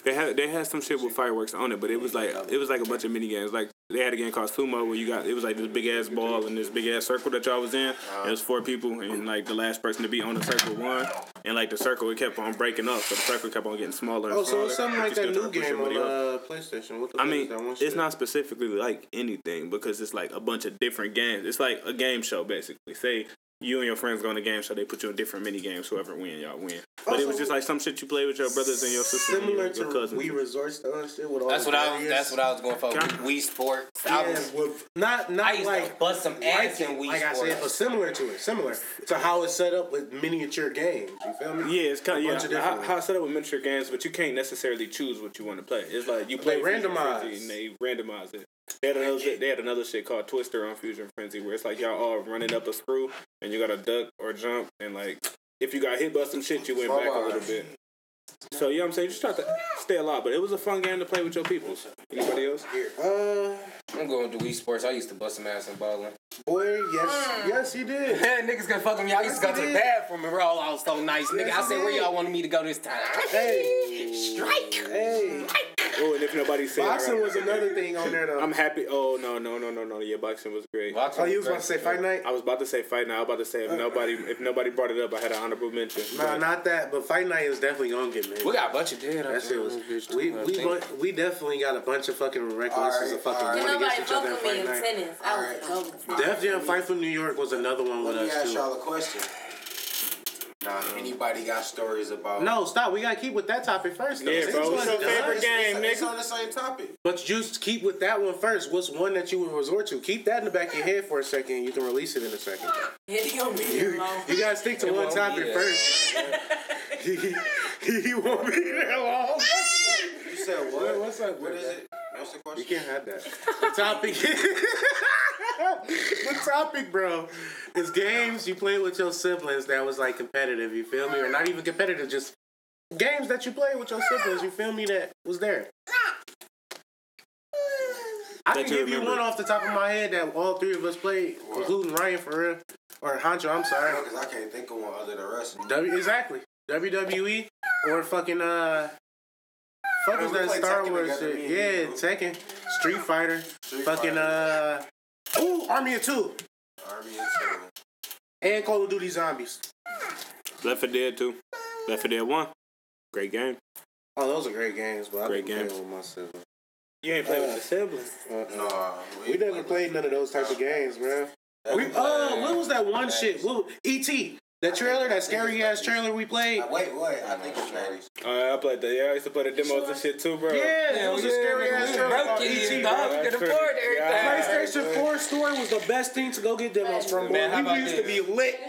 They had they had some shit with fireworks on it, but it was like it was like a bunch of mini games. Like they had a game called Sumo where you got it was like this big ass ball and this big ass circle that y'all was in. Uh, it was four people and like the last person to be on the circle won. And like the circle it kept on breaking up, so the circle kept on getting smaller. And oh, smaller. So it's something like that new game on uh, PlayStation. What the I mean, it's shit? Not specifically like anything because it's like a bunch of different games. It's like a game show basically. Say. You and your friends go on a game show, they put you in different mini games. Whoever win, y'all win. But also, it was just like some shit you play with your brothers and your sisters. Similar and your, your to Wii Resorts, though. That's what I was. That's what I was going for. Wii Sports. Yeah, I was, with, not not I used like to bust some ass in Wii like Sports. Like I said, but similar to it, similar to how it's set up with miniature games. You feel me? Yeah, it's kind of yeah. Bunch of how, how it's set up with miniature games, but you can't necessarily choose what you want to play. It's like you play they randomize and they randomize it. They had, another shit, they had another shit called Twister on Fusion Frenzy where it's like y'all all running up a screw and you gotta duck or jump and like if you got hit by some shit you went back a little bit. So you know what I'm saying? Just try to stay alive, but it was a fun game to play with your peoples. Anybody else? Here. Uh, I'm going to Wii Sports. I used to bust some ass in bowling. Boy, yes, mm. yes, he did. Man, niggas can fuck with me. I used yes, to go to the bathroom and roll. I was so nice, yes, nigga. I said, did. Where y'all wanted me to go this time? Hey, strike. Hey. Strike. Oh, and if nobody said boxing was another thing on there though. I'm happy. Oh no, no, no, no, no. Yeah, boxing was great. Boxing oh, you was, was about to say Fight Night. I was about to say Fight Night. I was about to say if uh, nobody, if nobody brought it up, I had an honorable mention. No, nah, not that. But Fight Night is definitely gonna get me. We got a bunch of dead. That shit was. We we, we we definitely got a bunch of fucking reckless right, of fucking right. Going against each other at Fight Night. Tennis. I was right. All right. Def Jam Fight for New York was another one with us too. Let me ask y'all a question. Nah, anybody got stories about? No, stop. We gotta keep with that topic first. Though. Yeah, bro. What's your favorite game, nigga? It's on the same topic. But you just keep with that one first. What's one that you would resort to? Keep that in the back of your head for a second. You can release it in a second. You, you gotta stick to one topic first. he, he won't be there long. You said what? What's up? What is it? What's the question? You can't have that. The topic. The topic, bro, is games you play with your siblings that was like competitive, you feel me? Or not even competitive, just games that you play with your siblings, you feel me, that was there. I can give you one off the top of my head that all three of us played, including Ryan for real. Or Honcho, I'm sorry. Because I can't think of one other than wrestling. W- exactly. W W E or fucking, uh... fuck was that Star Wars shit? Yeah, Tekken. Street Fighter. Fucking, uh... Ooh, Army of Two. Army of Two. And Call of Duty Zombies. Left four Dead two. Left four Dead one. Great game. Oh, those are great games, but I've been playing with my siblings. You ain't played uh, with your siblings? Uh-uh. No. We, we never played none of those type of games, man. We, oh, what was that one shit? What, E T That trailer, that scary ass trailer we played. Uh, wait, wait, I think it's nineties. Uh, I played that. Yeah, I used to play the demos and shit too, bro. Yeah, yeah it was yeah, a scary yeah, ass we trailer. Broke it, dog. We could afford everything. Yeah, PlayStation four store was the best thing to go get demos from. Man, how about we used this? To be lit,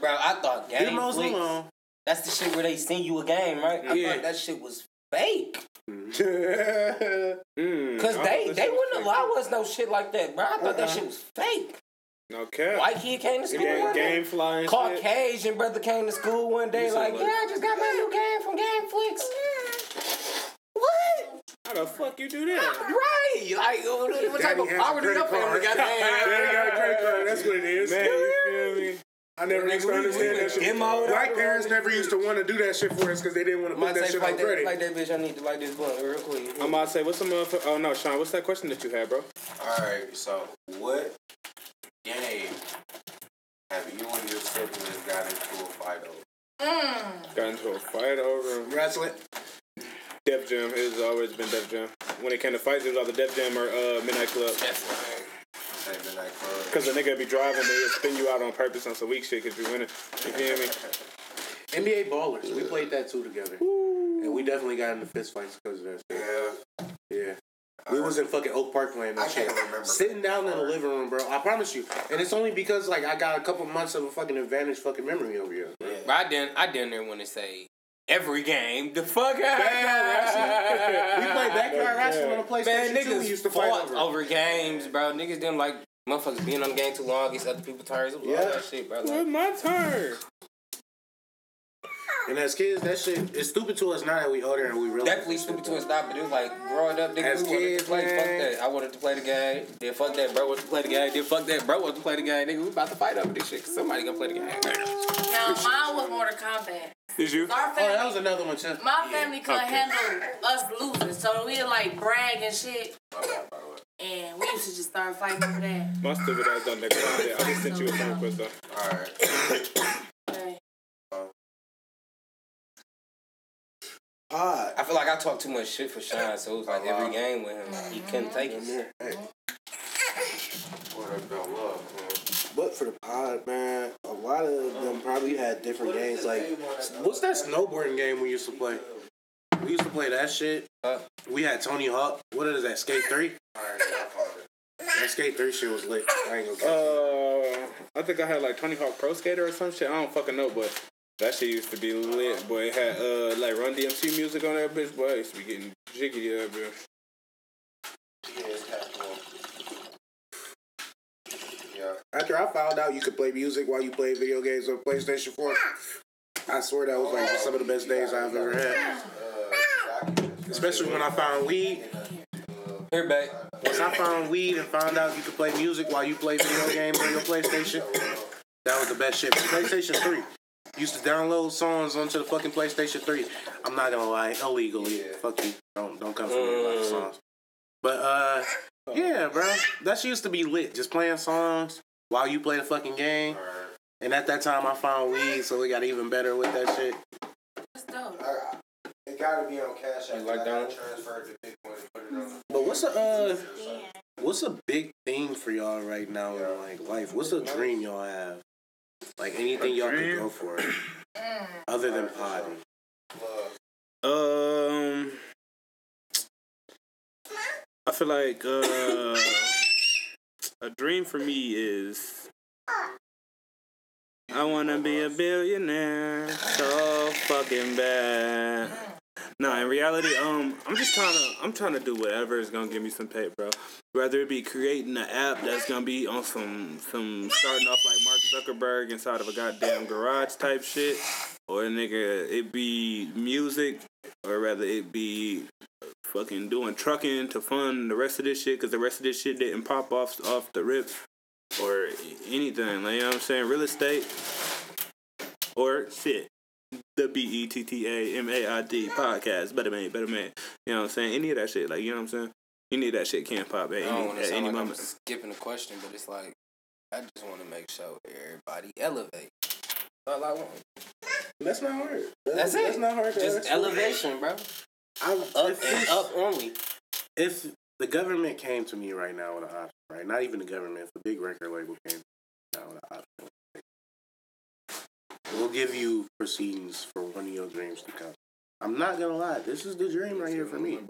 bro. I thought game demos alone. That's the shit where they send you a game, right? I yeah. thought that shit was fake. mm, Cause they they wouldn't allow us no shit like that, bro. I thought uh-uh. that shit was fake. Okay. White kid came to school game, one day. Game flying Caucasian shit. Brother came to school one day like, yeah, I just got my new game from Gameflix. What? How the fuck you do that? Right. Like, what type of power did up on the goddamn? Daddy got a credit card. That's what it is. Man, you feel me? I never used to understand that shit. Black parents never used to want to do that shit for us because they didn't want to put that shit on credit. Like that bitch, I need to light this blunt real quick. I'm about to say, what's the motherfucker? Oh, no, Sean, what's that question that you had, bro? All right, so what... game have you and your siblings got into a fight over? Mm. Got into a fight over wrestling. Def Jam. It's always been Def Jam. when it came to fight gyms, either Def Jam or uh, Midnight Club. Definitely. Say Midnight Club. Because the nigga be driving, they spin you out on purpose on some weak shit because you winning. You feel me? N B A ballers. We played that too together. Woo. And we definitely got into fist fights because of that shit. Yeah. Yeah. We uh, was in fucking Oak Park playing that I shit. Can't remember. Sitting down in the living room, bro. I promise you. And it's only because, like, I got a couple months of a fucking advantage fucking memory over here. Bro. Yeah. But I didn't, I didn't even want to say every game. The fuck out. We played backyard wrestling on a PlayStation Man, niggas two. We used to fought over. over games, bro. Niggas didn't like motherfuckers being on the game too long. Gets other people's turns. It was yeah. all that shit, bro. Like, well, my turn. And as kids, that shit is stupid to us now that we older and we realize. Definitely stupid to us now, but it was like growing up, nigga, we wanted to play. Man. Fuck that. I wanted to play the game. Then fuck that, bro. Wanted to play the game. Then fuck that, bro. Wanted to play the game. Nigga, we about to fight over this shit. Cause somebody gonna play the game. No, mine was Mortal Kombat. Did you? Our family, oh, that was another one. Too. My family yeah. couldn't okay. handle us losing, so we would like brag and shit. And we used to just start fighting over that. My stupid ass done that. I just sent you a phone request though. All right. Pod. I feel like I talk too much shit for Sean, so it was like every game with him, he couldn't take it. Hey. What about love, man? But for the pod, man, a lot of them probably had different games. Like, what's that snowboarding game we used to play? We used to play that shit. We had Tony Hawk. What is that? Skate three? That Skate three shit was lit. I ain't gonna uh, I think I had like Tony Hawk Pro Skater or some shit. I don't fucking know, but. That shit used to be lit, boy. It had, uh, like, Run D M C music on that bitch, boy. I used to be getting jiggy up, bro. Yeah. After I found out you could play music while you played video games on PlayStation four, I swear that was, like, some of the best days I've ever had. Especially when I found weed. Here, babe. Once I found weed and found out you could play music while you played video games on your PlayStation, that was the best shit. PlayStation three. Used to download songs onto the fucking PlayStation three. I'm not gonna lie, illegally. Yeah. Fuck you. Don't don't come for me mm. about songs. But uh, oh. yeah, bro, that used to be lit. Just playing songs while you play the fucking game. Right. And at that time, I found weed, so we got even better with that shit. That's dope. I, it gotta be on Cash App. Like that. Transferred to Bitcoin and put it on. But what's a uh, yeah. what's a big thing for y'all right now yeah. in like life? What's a dream y'all have? Like, anything y'all can go for. Other than potting. Um... I feel like, uh... a dream for me is... I wanna be a billionaire. So fucking bad. No, in reality, um... I'm just trying to... I'm trying to do whatever is gonna give me some pay, bro. Whether it be creating an app that's gonna be on some... some starting off like... Zuckerberg inside of a goddamn garage type shit, or nigga, it be music, or rather it be fucking doing trucking to fund the rest of this shit, cause the rest of this shit didn't pop off off the rip, or anything, like, you know what I'm saying, real estate, or shit, the B E T T A M A I D podcast, BettaMaid, BettaMaid, you know what I'm saying, any of that shit, like, you know what I'm saying, you need that shit can't pop at any, I don't wanna at sound any like moment. I'm skipping the question, but it's like, I just want to make sure everybody elevate. All I want. That's not hard. That's, that's it. That's not hard. Just understand. Elevation, bro. I'm up and up only. If the government came to me right now with an option, right? Not even the government. If the big record label came to me with an option, we'll give you proceedings for one of your dreams to come. I'm not gonna lie. This is the dream right here for me.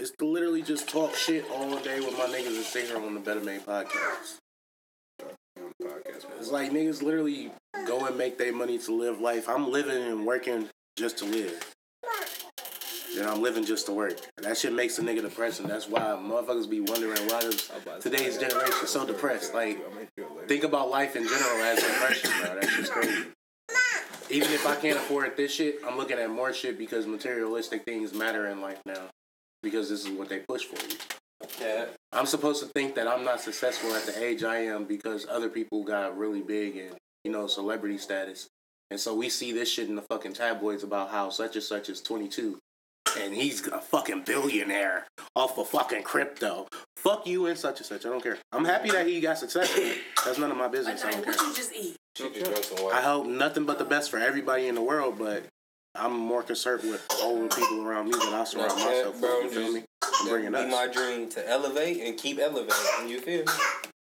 It's to literally just talk shit all day with my niggas and sing on the BettaMaid podcast. It's like niggas literally go and make their money to live life. I'm living and working just to live. And I'm living just to work. That shit makes a nigga depressing. That's why motherfuckers be wondering why is today's generation so depressed. Like, think about life in general as depression, bro. That shit's crazy. Even if I can't afford this shit, I'm looking at more shit because materialistic things matter in life now. Because this is what they push for you. Yeah. I'm supposed to think that I'm not successful at the age I am because other people got really big and, you know, celebrity status. And so we see this shit in the fucking tabloids about how such and such is twenty-two and he's a fucking billionaire off of fucking crypto. Fuck you and such and such. I don't care. I'm happy that he got successful. That's none of my business. I don't care. What you just eat? I hope nothing but the best for everybody in the world, but I'm more concerned with older people around me than I surround myself with. You feel me? bringing us. Be my dream to elevate and keep elevating. You feel me?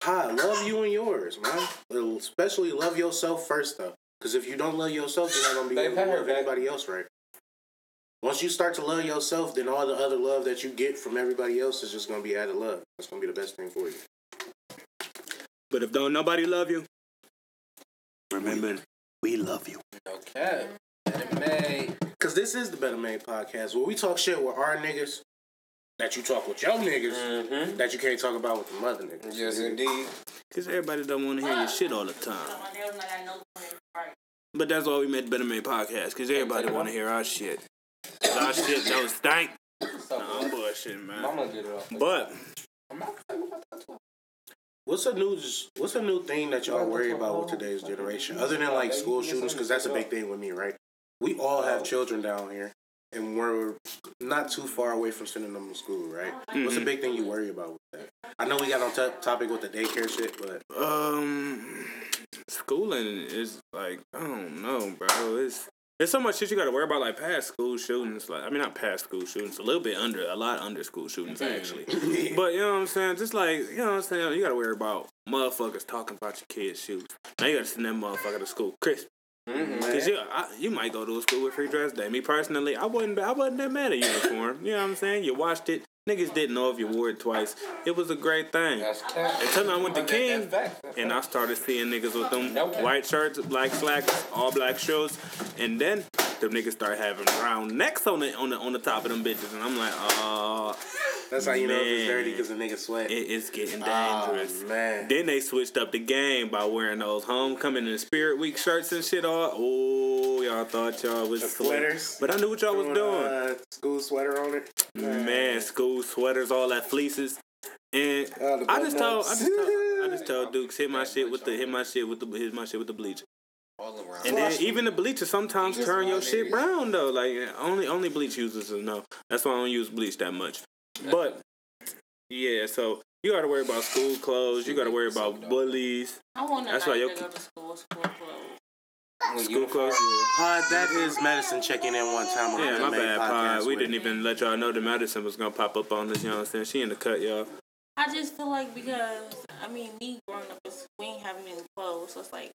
Hi, love you and yours, man. Especially love yourself first, though. Because if you don't love yourself, you're not going to be able to love anybody else, right? Once you start to love yourself, then all the other love that you get from everybody else is just going to be added love. That's going to be the best thing for you. But if don't nobody love you, remember, we love you. Okay. BettaMaid. Because this is the BettaMaid podcast where we talk shit with our niggas that you talk with your niggas mm-hmm. that you can't talk about with the mother niggas. Yes, indeed. Because everybody don't want to hear your shit all the time. But that's why we made the BettaMaid podcast, because everybody want to hear our shit. Because our shit don't stink. Nah, I'm bullshitting, man. I'm gonna get it off. But what's a new What's a new thing that y'all worry about with today's generation, other than like school shootings? Because that's a big thing with me, right? We all have children down here, and we're not too far away from sending them to school, right? Mm-hmm. What's a big thing you worry about with that? I know we got on t- topic with the daycare shit, but um, schooling is like I don't know, bro. It's There's so much shit you got to worry about, like past school shootings. Like, I mean, not past school shootings, a little bit under, a lot under school shootings, actually. Yeah. But, you know what I'm saying? Just like, you know what I'm saying? You got to worry about motherfuckers talking about your kids' shoes. Now you got to send that motherfucker to school crisp. Because you, you might go to a school with free dress day. Me, personally, I wasn't, I wasn't that mad at uniform. You know what I'm saying? You watched it. Niggas didn't know if you wore it twice. It was a great thing. That's Until I went to King, and I started seeing niggas with them white shirts, black slacks, all black shoes, and then them niggas started having round necks on the on the on the top of them bitches, and I'm like, oh. That's how you man. know if it's dirty, because the niggas sweat. It is getting dangerous. Oh, man. Then they switched up the game by wearing those homecoming and spirit week shirts and shit all. Oh, y'all thought y'all was the sweaters. But I knew what y'all was doing. Uh, school sweater on it. Man, man, school sweaters, all that fleeces. And uh, I just told, I just told, I just told Dukes hit my shit with the hit my shit with the hit my shit with the bleach. All around. And then even the bleachers sometimes turn your shit brown though. Like only only bleach users know. That's why I don't use bleach that much. But, yeah, so you got to worry about school clothes. You got to worry about bullies. I want to go to school with school clothes. School clothes? Pod, that is Madison checking in one time. Yeah, my bad, Pod. We didn't even let y'all know that Madison was going to pop up on this, you know what I'm saying? She in the cut, y'all. I just feel like because, I mean, me growing up, we ain't having any clothes. So it's like,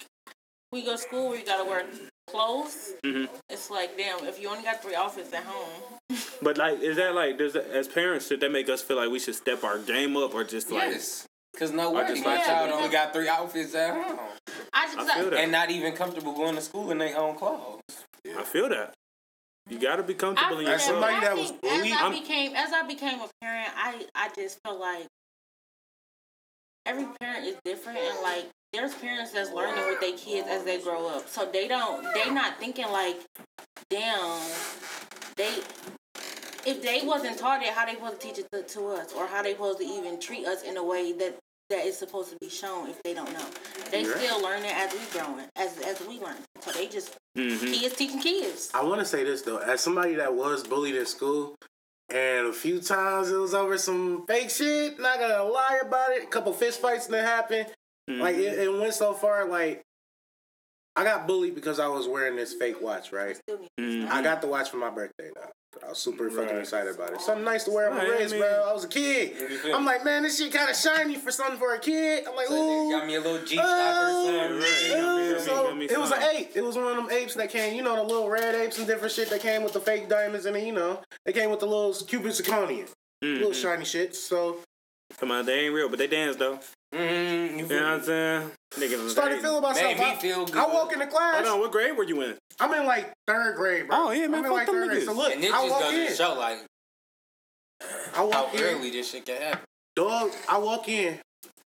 we go to school where you got to wear clothes. Mm-hmm. It's like, damn, if you only got three outfits at home. But, like, is that, like, does that, as parents, should that make us feel like we should step our game up or just, like... Yes, because no way. Just my yeah, child only got three outfits at home. I just, I feel that. And not even comfortable going to school in their own clothes. Yeah. I feel that. You got to be comfortable I in your clothes. Somebody that was bullied, as, I became, as I became a parent, I, I just felt like every parent is different. And, like, there's parents that's learning with their kids as they grow up. So, they don't... They're not thinking, like, damn, they... If they wasn't taught it, how they supposed to teach it to, to us, or how they supposed to even treat us in a way that, that is supposed to be shown if they don't know. They yeah. still learn it as we growing, as as we learn. So they just mm-hmm. kids teaching kids. I want to say this though, as somebody that was bullied in school, and a few times it was over some fake shit. Not gonna lie about it. A couple fist fights that happened. Mm-hmm. Like it, it went so far like. I got bullied because I was wearing this fake watch, right? Mm-hmm. I got the watch for my birthday now. I was super fucking right. excited about it. Something nice to wear on my wrist, bro. I was a kid. I'm like, man, this shit kind of shiny for something for a kid. I'm like, ooh. Got me a little G-Shock or something. It was an ape. It was one of them apes that came, you know, the little red apes and different shit that came with the fake diamonds and, you know, they came with the little Cupid zirconia. Mm-hmm. Little shiny shit, so. Come on, they ain't real, but they dance, though. Mm, you know what I'm saying? Niggas started feeling myself. I, feel good. I walk in the class. Hold on, what grade were you in? I'm in like third grade, bro. Oh yeah, man. I'm in like third grade. So look, and I walk in. The show, like, I walk how in. Early this shit can happen. Dog, I walk in.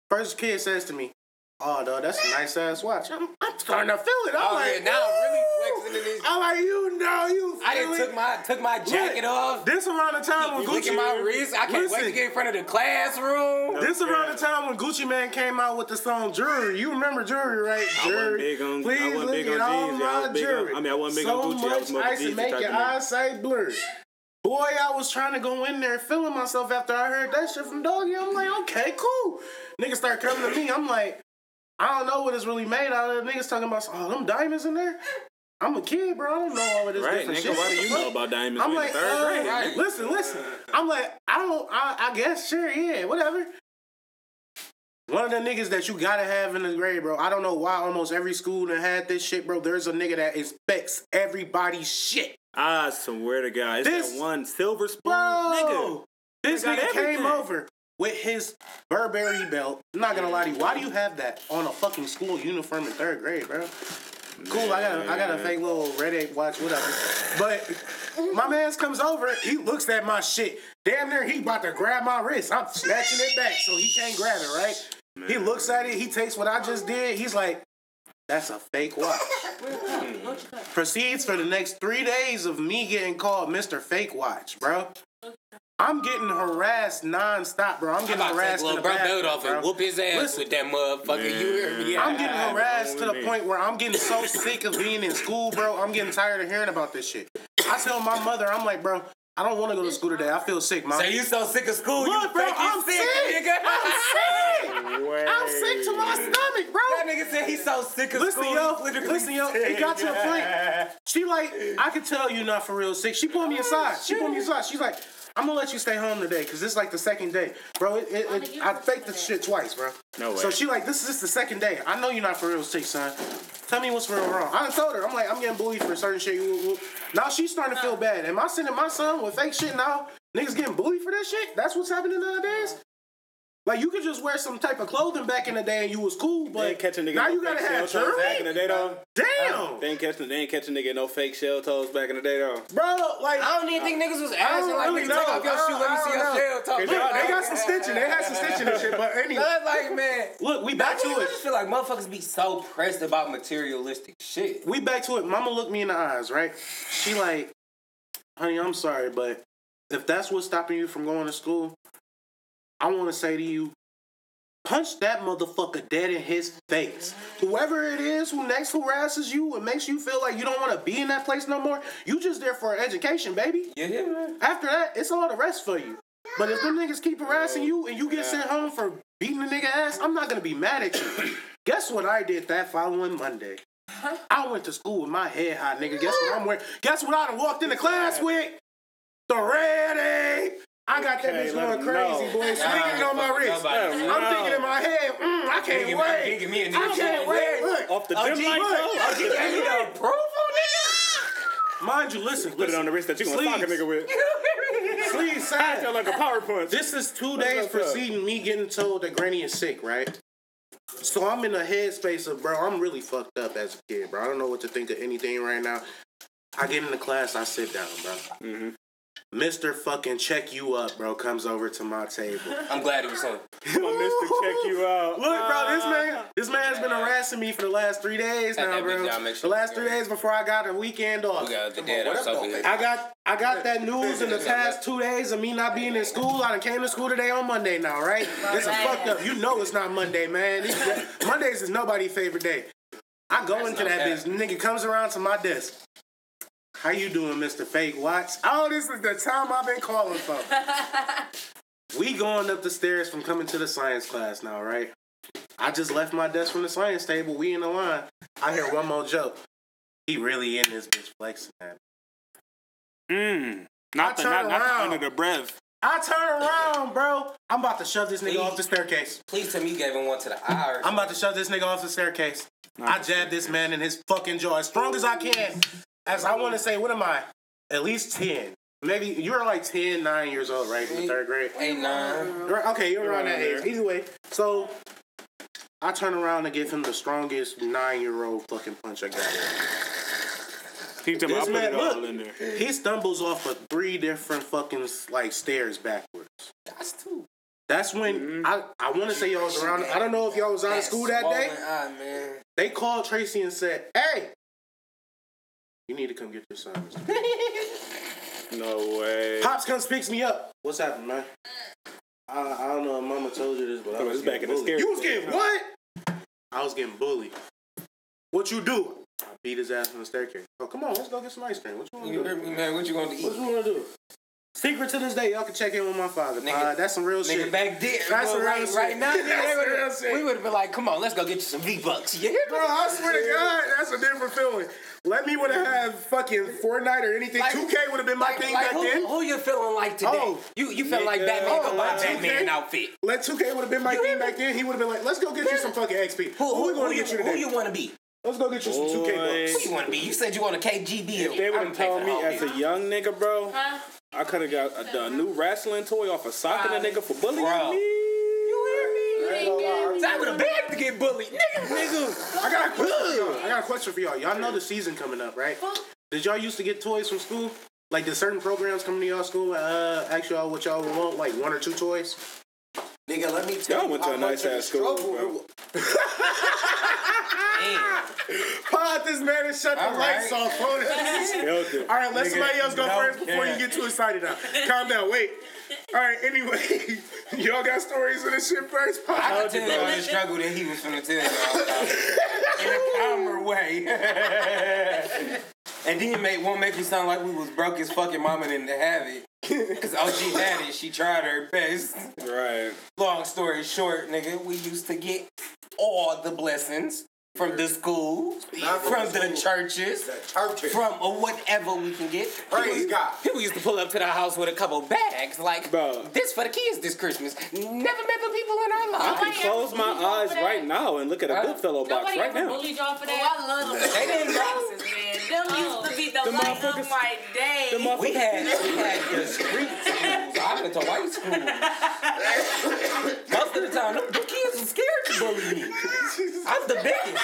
First kid says to me, "Oh, dog, that's a nice ass watch." I'm, I'm starting to feel it. I'm oh, like, yeah, now I'm really flexing in this. I'm like, you know, you. Feel I didn't it. took my took my jacket look, off. This around the time when you Gucci look at my wrist. I can't listen, wait to get in front of the classroom. No, this around the time when Gucci Man came out with the song "Jewelry." You remember "Jewelry," right? Jewelry. Please I wasn't big look on at jeans, all my I jewelry. On, I mean, I wasn't big so on Gucci. I was more Gucci. So much ice to make your eyesight blurred. Boy, I was trying to go in there feeling myself after I heard that shit from Doggy. I'm like, okay, cool. Niggas start coming to me. I'm like. I don't know what it's really made out of. Niggas talking about, oh, them diamonds in there? I'm a kid, bro. I don't know all of this right, different nigga, shit. Why do you know about diamonds? I'm like, third uh, grade, right. listen, listen. I'm like, I don't. I, I guess, sure, yeah, whatever. One of the niggas that you gotta have in the grade, bro. I don't know why almost every school that had this shit, bro. There's a nigga that inspects everybody's shit. I swear to God, it's this, that one silver spoon bro, nigga. This nigga everything. Came over with his Burberry belt. I'm not gonna lie to you. Why do you have that on a fucking school uniform in third grade, bro? Cool, man, I got a, man. I got a fake little red egg watch, whatever. But my man comes over, he looks at my shit. Damn near, he about to grab my wrist. I'm snatching it back so he can't grab it, right? Man. He looks at it, he takes what I just did. He's like, that's a fake watch. Proceeds for the next three days of me getting called Mister Fake Watch, bro. I'm getting harassed nonstop, bro. I'm getting I'm harassed to the bro, bathroom, off bro. And whoop his ass Listen, with that motherfucker. Man. You hear me? Yeah, I'm getting harassed to the me. point where I'm getting so sick of being in school, bro. I'm getting tired of hearing about this shit. I tell my mother, I'm like, bro, I don't want to go to school today. I feel sick, mom. So you so sick of school? Look, you bro, I'm sick, sick, nigga. I'm sick. Way. I'm sick to my stomach, bro. That nigga said he's so sick of listen, school. Yo, listen, yo, listen, yo. It got to a point. She like, I could tell you not for real sick. She pulled me aside. She pulled me aside. She's like, I'm gonna let you stay home today, cause this is like the second day, bro. It, it, it, I faked this shit twice, bro. No way. So she like, this is just the second day. I know you're not for real sick, son. Tell me what's real wrong. I done told her, I'm like, I'm getting bullied for certain shit. Now she's starting to feel bad. Am I sending my son with fake shit now? Niggas getting bullied for that shit? That's what's happening nowadays. Like you could just wear some type of clothing back in the day and you was cool, but yeah, catch a nigga now you gotta have shell toes back in the day though. Damn, they ain't catching, they ain't catching nigga no fake shell toes back in the day though. Bro, like I don't even think niggas was asking like really nigga, take off your shoe, let me see your shell toes. They got some stitching, they had some stitching and shit, but anyway. Not like man, look, we back to it. I just feel like motherfuckers be so pressed about materialistic shit. We back to it. Mama looked me in the eyes, right? She like, honey, I'm sorry, but if that's what's stopping you from going to school. I want to say to you, punch that motherfucker dead in his face. Whoever it is who next harasses you and makes you feel like you don't want to be in that place no more, you just there for education, baby. Yeah, yeah, man. After that, it's all the rest for you. But if them niggas keep harassing you and you get sent home for beating a nigga ass, I'm not going to be mad at you. Guess what I did that following Monday? I went to school with my head high, nigga. Guess what I'm wearing? Guess what I done walked into class with? The red ape. I got that okay, bitch going crazy, know. boy. Swinging on my wrist. Nobody. I'm no. thinking in my head, mm, I can't me, wait. Me I can't, can't wait. Look. Off the gym light, though. You gave me the approval, nigga? Mind you, listen. You put listen. it on the wrist that you gonna sock a nigga with. Please, sign like a power punch. This is two What's days preceding up? me getting told that Granny is sick, right? So I'm in the headspace of, bro, I'm really fucked up as a kid, bro. I don't know what to think of anything right now. I get into class, I sit down, bro. Mm-hmm. Mister fucking check you up, bro, comes over to my table. I'm glad it was him. Mister check you out. Look, bro, this man, this man's been harassing me for the last three days now, bro. The last three days before I got a weekend off. I got, I got that news in the past two days of me not being in school. I done came to school today on Monday now, right? It's a fucked up. You know it's not Monday, man. Mondays is nobody's favorite day. I go into that bitch, nigga comes around to my desk. How you doing, Mister Fake Watch? Oh, this is the time I've been calling for. We going up the stairs from coming to the science class now, right? I just left my desk from the science table. We in the line. I hear one more joke. He really in this bitch flexing that. Mmm. Not, the, not, not the under the breath. I turn around, bro. I'm about to shove this nigga please, off the staircase. Please tell me you gave him one to the eye. I'm about to shove this nigga off the staircase. Not I jab this man in his fucking jaw as strong as I can. As I want to say, what am I? At least ten. Maybe you're like ten, nine years old, right? In the third grade. eight, nine Okay, you're around that age. Either way. So, I turn around and give him the strongest nine-year-old fucking punch I got. He told me I put it all in there. He stumbles off of three different fucking, like, stairs backwards. That's two. That's when, mm-hmm. I, I want to say y'all was around. I don't know if y'all was out of school that day. Eye, man. They called Tracy and said, hey. You need to come get your son. No way. Pops comes picks me up. What's happening, man? I, I don't know if Mama told you this, but I was, I was back in the scary. You was getting what? I was getting bullied. What you do? I beat his ass on the staircase. Oh, come on, let's go get some ice cream. What you want to do? Man, what you going to eat? What you want to do? Secret to this day, y'all can check in with my father. Nigga, uh, that's some real nigga shit. Back then, that's some real right, shit. Right now, nigga, they we would have been like, "Come on, let's go get you some V-Bucks." Yeah, bro, I swear to God, that's a different feeling. Let me would have had fucking Fortnite or anything. Like, two K would have been my like, thing like back who, then. Who you feeling like today? Oh, you you felt yeah, like Batman? Go oh, buy Batman outfit. Let two K would have been my you thing even, back then. He would have been like, "Let's go get you some fucking X P." Who, who, who we going to get you today? Who you want to be? Let's go get you some two K bucks. Who you want to be? You said you want a K G B. If they would have told me as a young nigga, bro. I could have got a, a new wrestling toy off of socking uh, a nigga for bullying bro. Me. You hear me? Nigga. I would have begged to get bullied. Nigga, nigga. I got a question for y'all. I got a question for y'all. Y'all know the season coming up, right? Did y'all used to get toys from school? Like, did certain programs come to y'all school and uh, ask y'all what y'all want? Like, one or two toys? Nigga, let me tell y'all you. Y'all went to a nice-ass school, bro. Pod this man and shut all the right. lights off. Alright, let nigga, somebody else go no, first before yeah. you get too excited now. Calm down, wait. Alright, anyway, y'all got stories of this shit first, Pod? I could tell y'all the struggle that he was finna tell y'all in a calmer way. And then it made, won't make me sound like we was broke as fucking mama didn't have it. Cause O G had it, she tried her best. Right. Long story short, nigga, we used to get all the blessings. From the schools, from, from the, the churches, the churches, from whatever we can get. Praise people, God. People used to pull up to the house with a couple bags, like, bro, this for the kids this Christmas. Never met the people in our lives. I can close my eyes right now and look at a Goodfellow box right now. Nobody ever bullied y'all for that? Oh, I love them. They didn't boxes, man. Them oh. used to be the, the light of my day. We had, we had the street schools. I went to white schools. Most of the time, them, them kids were scared to bully me. I was the biggest. I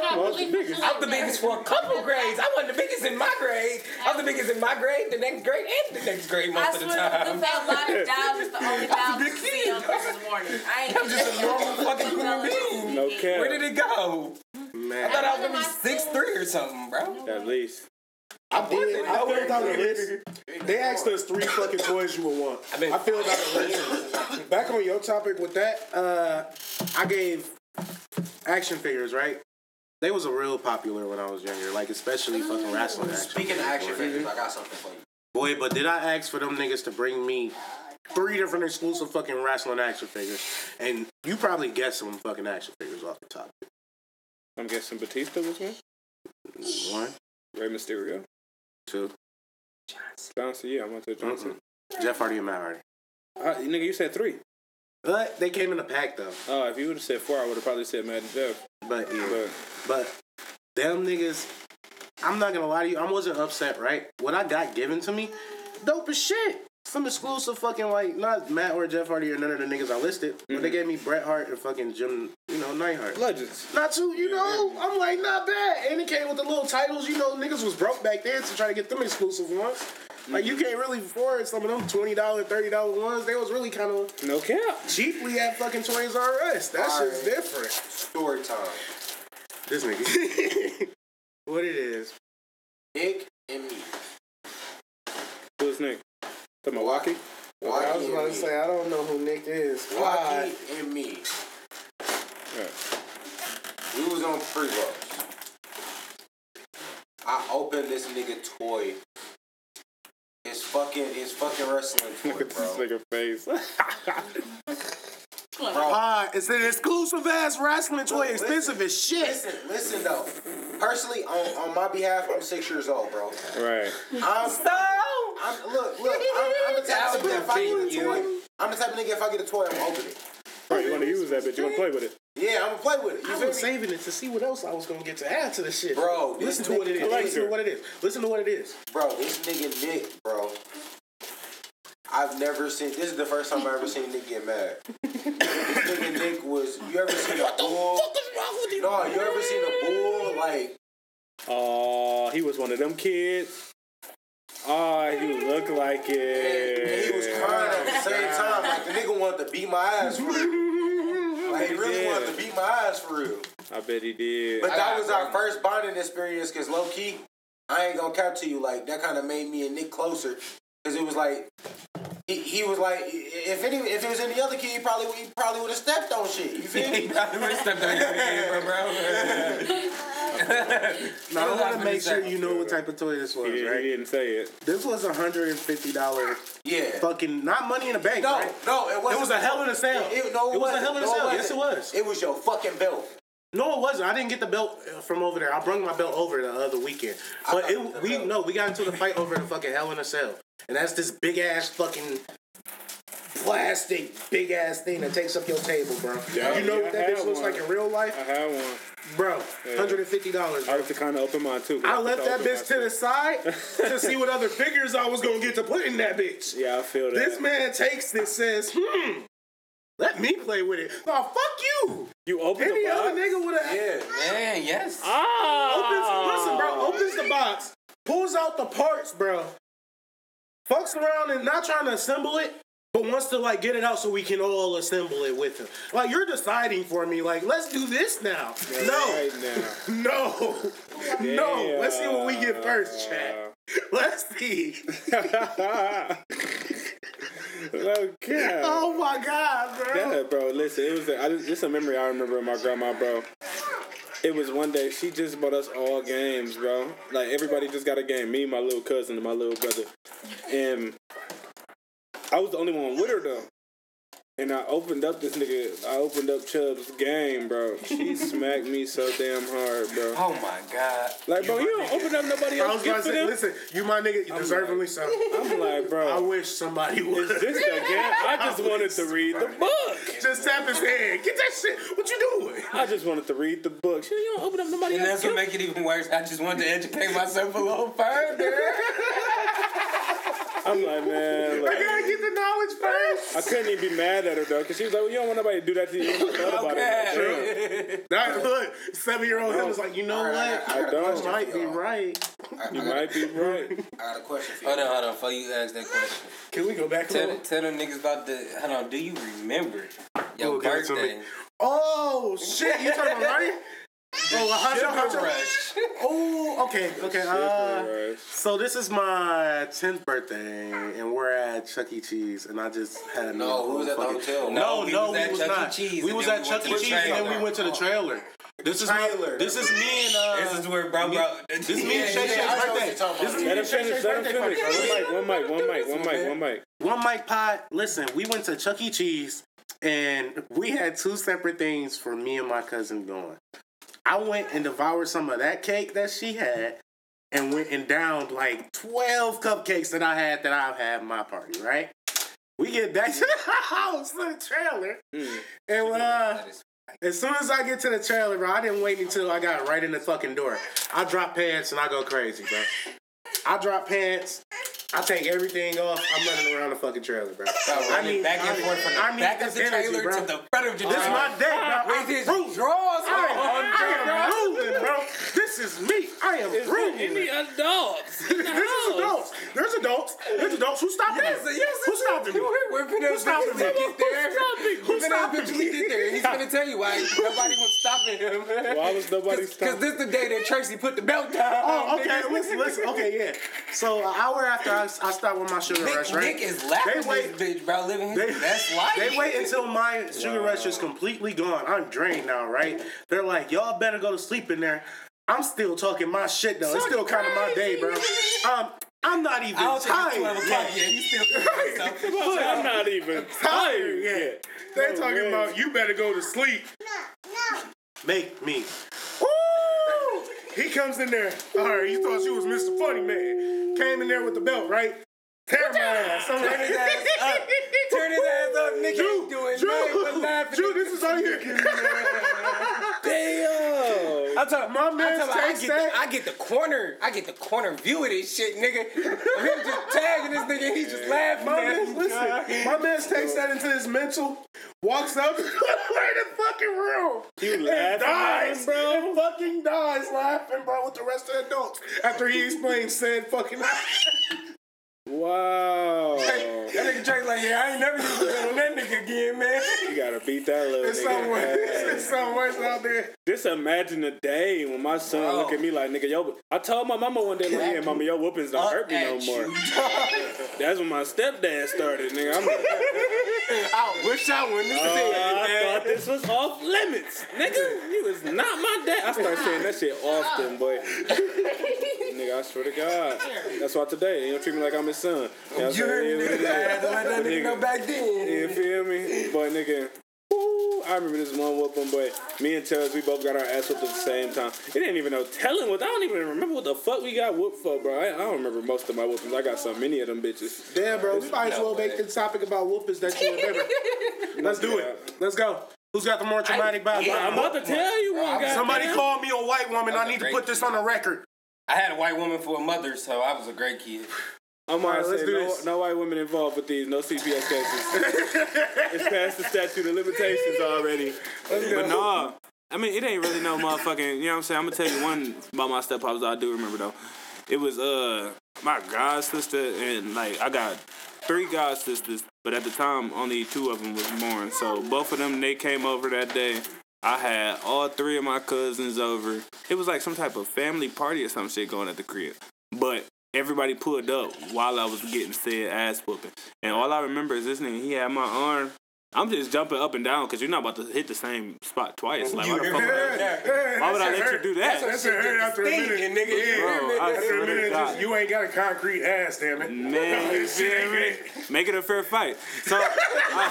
got well, really the biggest. I was the biggest for a couple grades. I wasn't the biggest in my grade. I was the biggest in my grade, the next grade, and the next grade most I of the time. I swear, the lot of jobs is the only job to see on Christmas morning. I ain't I'm just a normal fucking human being. No cap. Where did it go? Man. I thought I was going to be six three or something, bro. At least. I, I did. I filled out a list. They asked us three fucking toys you would want. I, mean, I filled out a list. Back on your topic with that, uh, I gave... action figures, right? They was a real popular when I was younger, like especially fucking wrestling action. Speaking of action figures, I got something for you. Boy, but did I ask for them niggas to bring me three different exclusive fucking wrestling action figures? And you probably guessed some fucking action figures off the top. I'm guessing Batista was one. One. Rey Mysterio. Two. Johnson. Johnson, yeah, I'm gonna say Johnson. Mm-mm. Jeff Hardy and Matt Hardy. Uh, nigga, you said three. But they came in a pack, though. Oh, uh, if you would have said four, I would have probably said Mad and Jeff. But, yeah. But, but them niggas, I'm not going to lie to you. I wasn't upset, right? What I got given to me, dope as shit. Some exclusive fucking, like, not Matt or Jeff Hardy or none of the niggas I listed. Mm-hmm. But they gave me Bret Hart and fucking Jim, you know, Neidhart. Legends. Not too, you yeah, know, yeah. I'm like, not bad. And it came with the little titles. You know, niggas was broke back then to try to get them exclusive ones. Like, you can't really afford some of them twenty dollars, thirty dollars ones. They was really kind of... No cap. Cheaply at fucking Toys R Us. That all shit's right. different. Story time. This nigga. What it is. Nick and me. Who's Nick? The Milwaukee? Waki I was about to me. Say, I don't know who Nick is. Waki and me. Right. We was on free rolls. I opened this nigga toy... It's fucking, it's fucking wrestling toy, look at bro. This nigga face. Bro, uh, it's an exclusive ass wrestling toy, bro, expensive listen, as shit. Listen, listen though. Personally, on, on my behalf, I'm six years old, bro. Right. I'm, so? I'm, look, look, I'm, I'm the type of nigga if I get a toy. I'm the type of nigga if I get a toy, I'm gonna open it. Bro, you wanna use that bitch? You wanna play with it? Yeah, I'm gonna play with it. You I was saving it to see what else I was gonna get to add to the shit. Bro, listen to what it is. Listen to what it is. Listen to what it is. Bro, this nigga Nick, bro. I've never seen. This is the first time I ever seen Nick get mad. This nigga Nick was. You ever seen a bull? What the fuck is wrong with you? No, you ever seen a bull like? Oh, uh, he was one of them kids. Oh, he looked like it. And, and he was crying at the same time. Like the nigga wanted to beat my ass. Like, he really wanted to beat my eyes for real. I bet he did. But that was our first bonding experience because low-key, I ain't going to cap to you. Like, that kind of made me and Nick closer because it was like, he, he was like, if any, if it was any other kid, he probably, he probably would have stepped on shit. You feel me? He probably would have stepped on shit, bro. bro. Now, I want to make sure you know what type of toy this was, he did, right? He didn't say it. This was one hundred fifty dollars. Yeah. Fucking, not Money in the Bank, No, right? no, it wasn't. It was a hell of a sale. It, it, no, it, it was a hell of a no, sale. Yes, it was. It was your fucking belt. No, it wasn't. I didn't get the belt from over there. I brought my belt over the other weekend. But it, we no, we got into the fight over the fucking Hell in a Cell. And that's this big-ass fucking plastic, big-ass thing that takes up your table, bro. Yeah, you know yeah, what that bitch looks like in real life? I had one. Bro, yeah. one hundred fifty dollars. Bro. I have to kind of open mine, too. I, I left to that bitch to the side to see what other figures I was going to get to put in that bitch. Yeah, I feel that. This man takes this, says, hmm. Let me play with it. No, fuck you. You open Any the box? Any other nigga would have... Yeah, man, yes. Oh. Opens, listen, bro, opens the box, pulls out the parts, bro. Fucks around and not trying to assemble it, but wants to, like, get it out so we can all assemble it with him. Like, you're deciding for me. Like, let's do this now. Yeah, no. Right now. no. Yeah. No. Let's see what we get first, chat. Let's see. Oh, God. Oh my God, bro. Yeah, bro. Listen, it was a, I, just a memory I remember of my grandma, bro. It was one day she just bought us all games, bro. Like everybody just got a game. Me, my little cousin, and my little brother, and I was the only one with her though. And I opened up this nigga. I opened up Chubb's game, bro. She smacked me so damn hard, bro. Oh my God! Like, bro, you, you don't nigga. open up nobody else's gift to them. Listen, you my nigga, you deservedly like, so. I'm like, bro. I wish somebody would. Is this that game? I just I wanted to read somebody. the book. Just tap his head. Get that shit. What you doing? I just wanted to read the book. She, you don't open up nobody else's. And that's what make it even worse. I just wanted to educate myself a little further. I'm like, man. Like, I gotta get the knowledge first. I couldn't even be mad at her, though, because she was like, well, you don't want nobody to do that to you. You thought about it. That look, seven-year-old him was like, you know right, what? I, I, I don't. You might be right. I, you I, might be right. I got a question for you. Hold on, hold on. Before you ask that question. Can we go back to Tell, tell them niggas about the, hold on, do you remember your oh, birthday? Oh, shit. You talking about Larry? Oh, Honcho, Rush. Oh, okay, okay. Uh, so this is my tenth birthday, and we're at Chuck E. Cheese, and I just had a no. We was at the hotel. No, no, we was not. We was at Chuck E. Cheese, and then we went to the trailer. This is my, this is me and uh. This is where bro, bro. This is me and Shay Shay's birthday. This is me and Shay Shay's birthday party. One mic, one mic, one mic, one mic, one mic. One mic pod. Listen, we went to Chuck E. Cheese, and we had two separate things for me and my cousin going. I went and devoured some of that cake that she had and went and downed like twelve cupcakes that I had that I've had in my party, right? We get back to the house, the trailer. Mm. And when, uh, as soon as I get to the trailer, bro, I didn't wait until I got right in the fucking door. I drop pants and I go crazy, bro. I drop pants. I take everything off. I'm running around the fucking trailer, bro. Oh, I need back and forth from the I back of the energy, trailer bro. to the front of the trailer. This is my day, bro. With his drawers I am ruling, bro. This is me. I am ruling. Any adults? This is adults. There's adults. There's adults who stopped yes, me. Yes, who stopped me? Who stopped me? Who stopped me? He's going to tell you why nobody was stopping him. Why was nobody stopping him? Because this is the day that Tracy put the belt down. Oh, okay. Listen, listen. Okay, yeah. So an hour after I, I start with my sugar Nick, rush, right? Nick is laughing they wait, this bitch, bro, living his they, best life. They wait until my sugar wow. rush is completely gone. I'm drained now, right? They're like, y'all better go to sleep in there. I'm still talking my shit, though. So it's still kind of my day, bro. Um, I'm not even tired yet. yet. You still Look, I'm not even tired yet. They're no, talking man. about, you better go to sleep. No, no. Make me. Woo! He comes in there. All right, you thought you was Mister Funny Man. Came in there with the belt, right? Tear my ass. Turn his ass up. Turn his ass up, nigga. Drew, doing Drew, laughing. Drew, this is all you. Damn. I'm talking, my man takes that. I get the corner. I get the corner view of this shit, nigga. Him just tagging this nigga. He just laughing. My man, listen. My man takes that into his mental. Walks up to the fucking room. He laughing, dies, bro. Fucking dies laughing, bro, with the rest of the adults after he explained said fucking. Wow. Hey, That nigga Drake like, yeah, I ain't never used to bet on that nigga again, man. You gotta beat that little it's nigga. There's something worse out there. Just imagine the day when my son Bro. look at me like, nigga, yo, I told my mama one day, like, yeah, mama, your whoopings don't hurt me no more. That's when my stepdad started, nigga. I'm like, I wish I wouldn't have uh, said that. I thought this was off limits, nigga. You is not my dad. I started saying that shit often, but nigga, I swear to God. That's why today, he don't treat me like I'm his son. That's you heard me, nigga. I had to let that nigga go back then. You feel me? But nigga, woo, I remember this one whooping, but me and Tellers, we both got our ass whooped at the same time. It ain't even no telling what, I don't even remember what the fuck we got whooped for, bro. I, I don't remember most of my whoopings. I got so many of them bitches. Damn, bro, we might as well make this topic about whoopings that you remember. Let's do it. Let's go. Who's got the more traumatic body? Yeah, I'm about to tell you one, guy. Somebody damn. called me a white woman. That's I need to put this on the record. I had a white woman for a mother, so I was a great kid. I'm going to say no, no white women involved with these. No C P S cases. It's past the statute of limitations already. But nah, I mean, it ain't really no motherfucking, you know what I'm saying? I'm going to tell you one about my step-pops that I do remember, though. It was uh my god sister, and, like, I got three god sisters, but at the time, only two of them was born. So both of them, they came over that day. I had all three of my cousins over. It was like some type of family party or some shit going at the crib. But everybody pulled up while I was getting said ass whooping. And all I remember is this nigga, he had my arm. I'm just jumping up and down because you're not about to hit the same spot twice. Like, why, the fuck yeah, yeah, why would I let hurt. you do that? That's a hurt after a minute. And nigga, yeah, bro, yeah, after a minute, just, you ain't got a concrete ass, damn it. Man, you feel me? Make it a fair fight. So, I,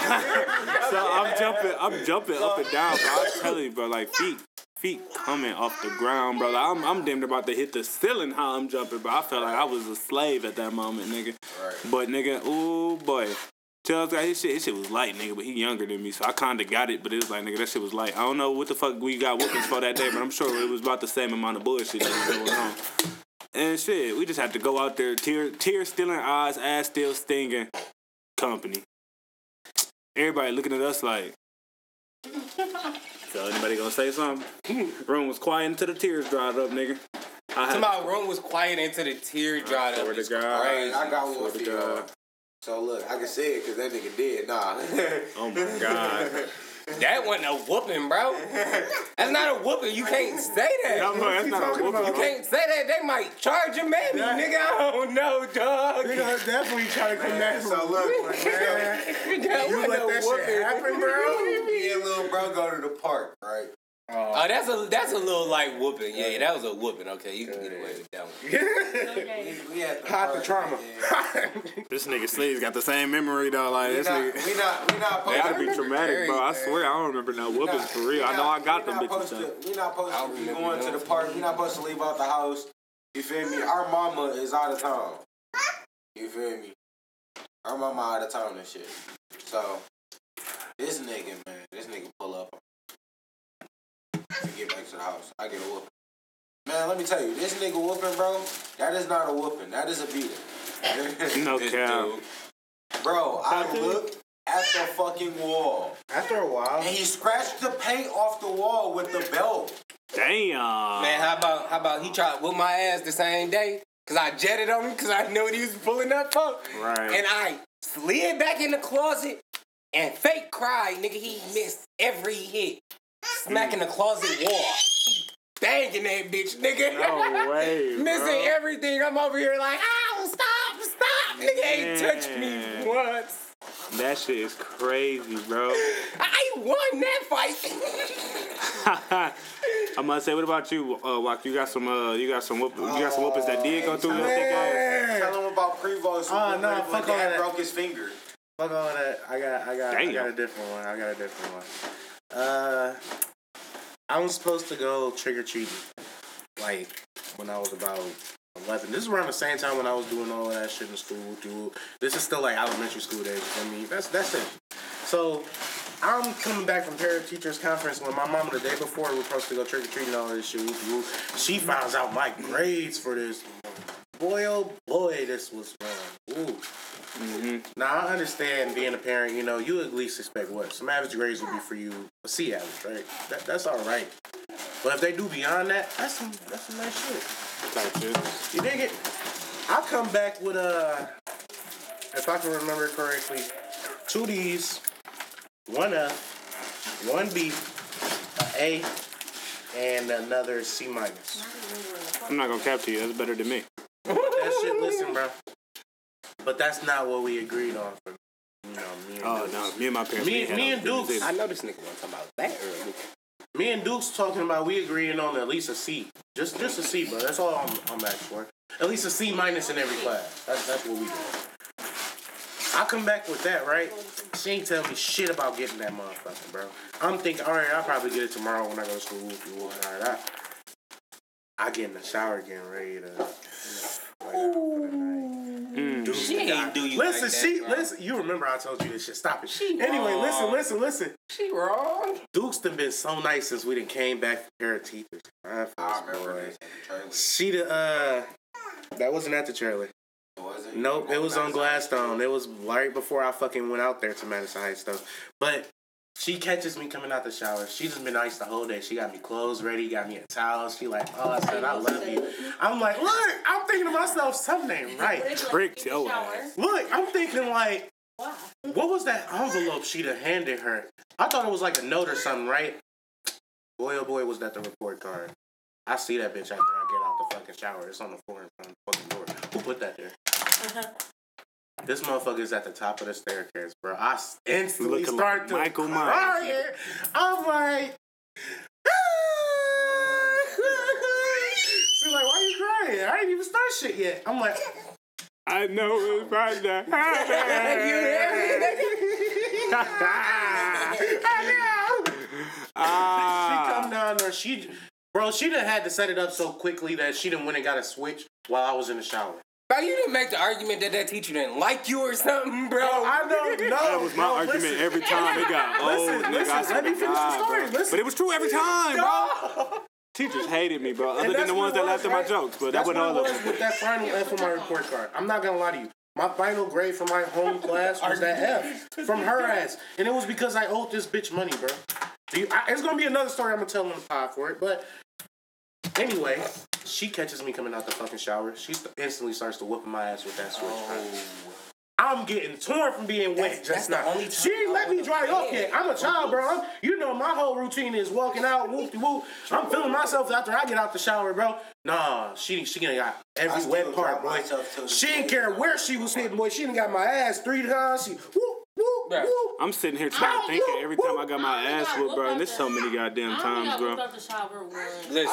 so I'm jumping, I'm jumping up and down, bro. I'm telling you, bro, like feet, feet coming off the ground, bro. Like, I'm, I'm damn about to hit the ceiling how I'm jumping, bro. I felt like I was a slave at that moment, nigga. Right. But nigga, ooh boy. Tells guy his shit, his shit was light, nigga, but he younger than me, so I kinda got it, but it was like, nigga, that shit was light. I don't know what the fuck we got whoopings for that day, but I'm sure it was about the same amount of bullshit that was going on. And shit, we just had to go out there, tear, tear still in eyes, ass still stinging, company. Everybody looking at us like, so anybody gonna say something? Room was quiet until the tears dried up, nigga. So my room was quiet until the tears dried up. I swear to God. Crazy. I got one for you. So look, I can say it because that nigga did. Nah. Oh my God. That wasn't a whooping, bro. That's not a whooping. You can't say that. No, bro, that's not a whooping. You can't say that. They might charge your mammy, yeah. nigga. I don't know, dog. Nigga, definitely try to come back. So look, like, man, you let that whooping. shit happen, bro. Me and little bro go to the park, right? Oh, uh, that's a that's a little light whooping. Yeah, yeah, that was a whooping. Okay, you can get away with that one. Okay. Hot the trauma. Yeah. This nigga sleeves got the same memory though. Like we this not, nigga, we not we not. That gotta be traumatic, Harry, bro. Man. I swear I don't remember no whoopings not, for real. I know not, I got them bitches. To, we not supposed to be going to the park. We not supposed to leave out the house. You feel me? Our mama is out of town. You feel me? Our mama out of town and shit. So this nigga, man, this nigga pull up. To get back to the house, I get a whooping. Man, let me tell you, this nigga whooping, bro, that is not a whooping. That is a beating. No cap. Bro, I looked at the fucking wall. After a while. And he scratched the paint off the wall with the belt. Damn. Man, how about how about he tried to whoop my ass the same day? Because I jetted on him because I knew what he was pulling up on. Right. And I slid back in the closet and fake cried, nigga. He missed every hit. Smacking mm. the closet wall. Banging that bitch, nigga. No way, missing bro. everything. I'm over here like, oh, stop, stop. Man. Nigga ain't touched me once. That shit is crazy, bro. I won that fight. I must say, what about you, uh, Wak? You got some, uh, you got some, whoop- you got some whoopers that did go through your thick ass. Tell him about Prevost. Oh no, fuck all that. Broke his finger. Fuck all that. I got, I got, Damn. I got a different one. I got a different one. Uh, I was supposed to go trick-or-treating, like, when I was about eleven. This is around the same time when I was doing all that shit in school, dude. This is still, like, elementary school days, I mean, that's, that's it. So, I'm coming back from parent teachers conference when my mama the day before we were supposed to go trick-or-treating and all this shit. She finds out my grades for this. Boy, oh boy, this was wrong. Ooh. Mm-hmm. Now, I understand being a parent, you know, you at least expect what? Some average grades would be for you a C average, right? That, that's all right. But if they do beyond that, that's some, that's some nice shit. That's shit. You dig it? I come back with a... if I can remember correctly, two D's, one F, one B, an A, and another C minus. I'm not gonna cap to you. That's better than me. That shit, listen, bro. But that's not what we agreed on. For me. You know, me and oh Dukes. no, me and my parents. Me, me and Dukes. I know this nigga want to talk about that early. Me and Duke's talking about we agreeing on at least a C. Just just a C, bro. That's all I'm, I'm asking for. At least a C minus in every class. That's that's what we do. I come back with that, right? She ain't tell me shit about getting that motherfucker, bro. I'm thinking, all right, I'll probably get it tomorrow when I go to school. All right, I, I get in the shower getting ready to, you know, like, Dude, she ain't do you listen, like that, she, bro. Listen, you remember I told you this shit. Stop it. She anyway, wrong. listen, listen, listen. She wrong. Duke's done been so nice since we done came back for a pair of teeth. I, I remember this the She the, uh, that wasn't at the trailer. Was it? Nope, it was on Gladstone. It was right before I fucking went out there to Madison Heights, though. But she catches me coming out the shower. She just been nice the whole day. She got me clothes ready, got me a towel. She like, oh, I said, I love you. I'm like, look, I'm thinking to myself, something ain't right. Tricked your ass. Look, I'm thinking like, what was that envelope she done handed her? I thought it was like a note or something, right? Boy, oh boy, was that the report card. I see that bitch after I get out the fucking shower. It's on the floor in front of the fucking door. Who put that there? Uh-huh. This motherfucker is at the top of the staircase, bro. I instantly Looking start like to Michael cry. Myers. I'm like, ah. She's like, why are you crying? I didn't even start shit yet. I'm like, I know it was right there. I know. Ah. She come down there. She, bro, she done had to set it up so quickly that she done went and got a switch while I was in the shower. Bro, you didn't make the argument that that teacher didn't like you or something, bro. No, I don't know. That was my no, argument listen. every time it got old. Listen, listen, I said, let me finish the story. Bro. But it was true every time, no. bro. Teachers hated me, bro, other than the ones that laughed at my jokes. But that wasn't all of them. With that final F on my report card, I'm not going to lie to you. My final grade for my home class was that F from her ass. And it was because I owed this bitch money, bro. It's going to be another story I'm going to tell on the pod for it, but... Anyway, she catches me coming out the fucking shower. She st- instantly starts to whoop my ass with that switch. Oh. I'm getting torn from being that's, wet just now. She ain't let me dry off yet. I'm a child, bro. I'm, you know, my whole routine is walking out, whoop-de-whoop. I'm feeling myself after I get out the shower, bro. Nah, she she got every wet part, boy. She didn't care where she was sitting, boy. She done got my ass three times. She whoop. Woo, woo. I'm sitting here trying to think of every time woo. I got my I ass whooped, bro. And there's so many goddamn I times, bro. Listen,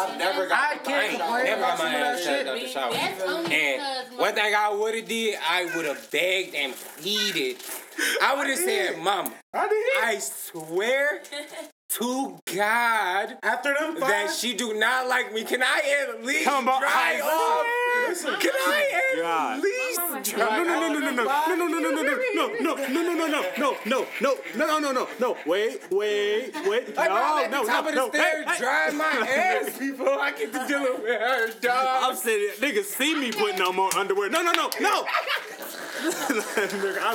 I've never got, I can't I never got my ass shut out the shower. And one thing I would have did, I would have begged and pleaded. I would have said, "Mama, I, I swear." To God, after them five, that she do not like me. Can I at least dry off? Listen, can I at least dry off? No, no, no, no, no, no, no, no, no, no, no, no, no, no, no, no, no, no, no, no, no, no. Wait, wait, wait. No, no, no, no. Dry my ass, people. I get to deal with her, dog. I'm sitting. Niggas see me putting on more underwear. No, no, no, no. I'm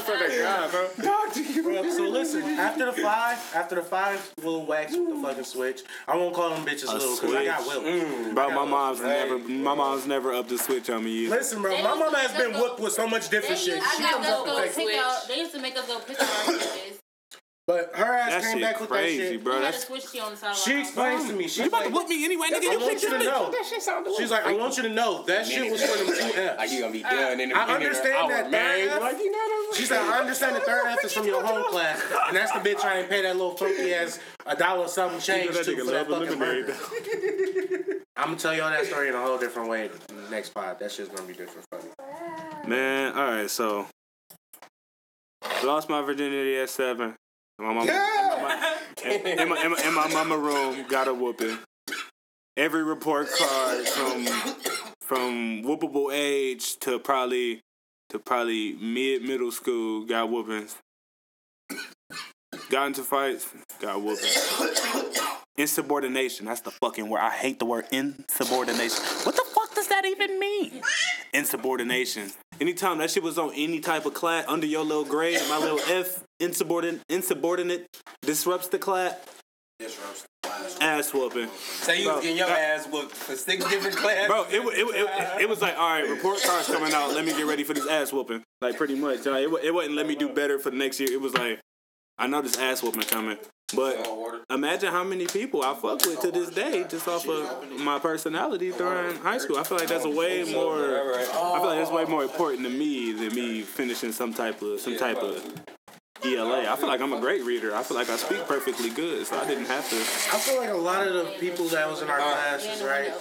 sorry, God, bro. Bro, so listen. After the five, after the five, little wax with the fucking switch. I won't call them bitches a little because I got Will. Mm, bro, got my mom's right. never, my mom's never up the switch on me either. Listen, bro, they my mom has been go, whooped with so much different shit. She comes up with that. They used to make us go pick up our bitches. But her ass that came back crazy, with that shit. Bro, that's crazy, bro. She explains to me. She's you about like, to whoop me anyway, nigga. You picked this bitch. That shit sounded She's like, I want you to know that shit was for them two Fs. Like, you gonna be done in a minute. I understand that third F. She said, I understand the third F is from your home class. And that's the bitch I ain't pay that little funky ass a dollar something change to for that fucking burger. I'm gonna tell y'all that story in a whole different way next pod. That shit's gonna be different funny. Man, alright, so. Lost my virginity at seven. My mama, yeah. in, my, in, my, in, my, in my mama room, got a whooping. Every report card from from whoopable age to probably to probably mid middle school got whoopings. Got into fights, got whoopings. Insubordination. That's the fucking word. I hate the word insubordination. What the fuck does that even mean? Insubordination. Anytime that shit was on any type of class, under your little grade, my little F, insubordinate, insubordinate, disrupts the class. Disrupts. ass whooping. So you was getting your that, ass whooped for six different classes? Bro, it, it, it, it was like, all right, report card's coming out. Let me get ready for this ass whooping. Like, pretty much. Like, it, it wasn't let me do better for the next year. It was like, I know this ass whooping coming. But imagine how many people I fuck with to this day just off of my personality during high school. I feel like that's way more. I feel like that's way more important to me than me finishing some type of some type of E L A. I feel like I'm a great reader. I feel like I speak perfectly good, so I didn't have to. I feel like a lot of the people that was in our classes, right?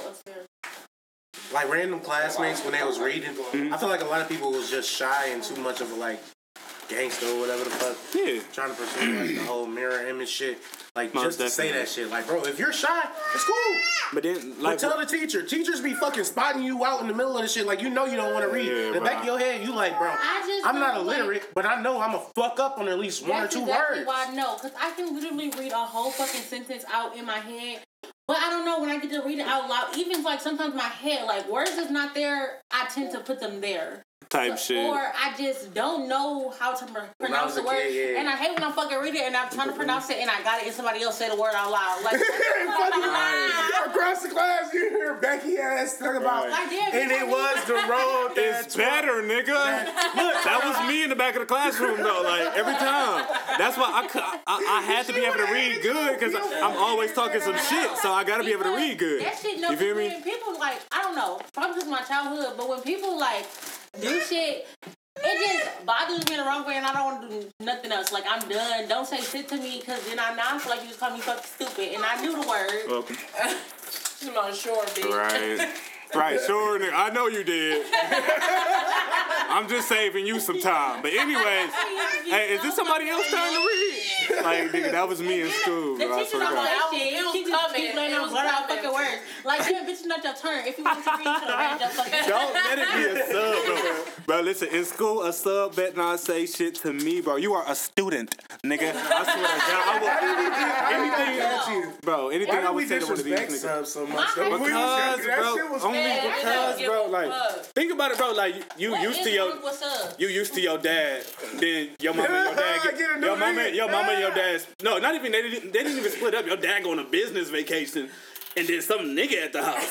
Like random classmates when they was reading. Mm-hmm. I feel like a lot of people was just shy and too much of a like. Gangster or whatever the fuck. Yeah. Trying to pursue like the whole mirror image shit. Like Most just to definitely. say that shit. Like, bro, if you're shy, it's cool. But then like but tell what? the teacher. Teachers be fucking spotting you out in the middle of the shit. Like you know you don't want to read. Yeah, in the back of your head, you like, bro, I'm not illiterate, like, but I know I'm a fuck up on at least one or two exactly words. Why no, because I can literally read a whole fucking sentence out in my head. But I don't know, when I get to read it out loud, even like sometimes my head, like words is not there, I tend to put them there. Type shit. Or I just don't know how to pr- pronounce the word. Kid, yeah. And I hate when I'm fucking reading it and I'm trying to pronounce it and I got it and somebody else say the word out loud. Like, fucking across the class, you hear Becky ass talking right. about. I did. And it was the road that's better, nigga. That, look, that was me in the back of the classroom, though. Like, every time. That's why I, I, I, I had to be able to read good because I'm always talking some shit, so I got to be able to read good. That shit, no, you feel me? People, like, I don't know. Probably just my childhood, but when people, like, do shit, it just bothers me in the wrong way, and I don't want to do nothing else. Like, I'm done. Don't say shit to me, because then I now feel like you just call me fucking stupid, and I knew the word. Welcome. I'm not sure, bitch. Right. Right, sure, nigga. I know you did. I'm just saving you some time. But anyways, hey, is this somebody else trying to read? Like, nigga, that was me in school. The teacher don't say shit. She just keep laying on out fucking words. Like, yeah, bitch, it's not your turn. If you want to read, you should have read your fucking turn. Don't let it be a sub, bro. Bro, listen, in school, a sub bet not say shit to me, bro. You are a student, nigga. I swear to God, I would anything at you, bro. Anything I would say to one of these niggas. So much. Because, bro. Yeah, because, bro, like, think about it, bro. Like, you what used to your, you used to your dad. Then your mama, and your dad, get, Get your mama, your mama, and your dad. No, not even they didn't. They didn't even split up. Your dad go on a business vacation, and then some nigga at the house.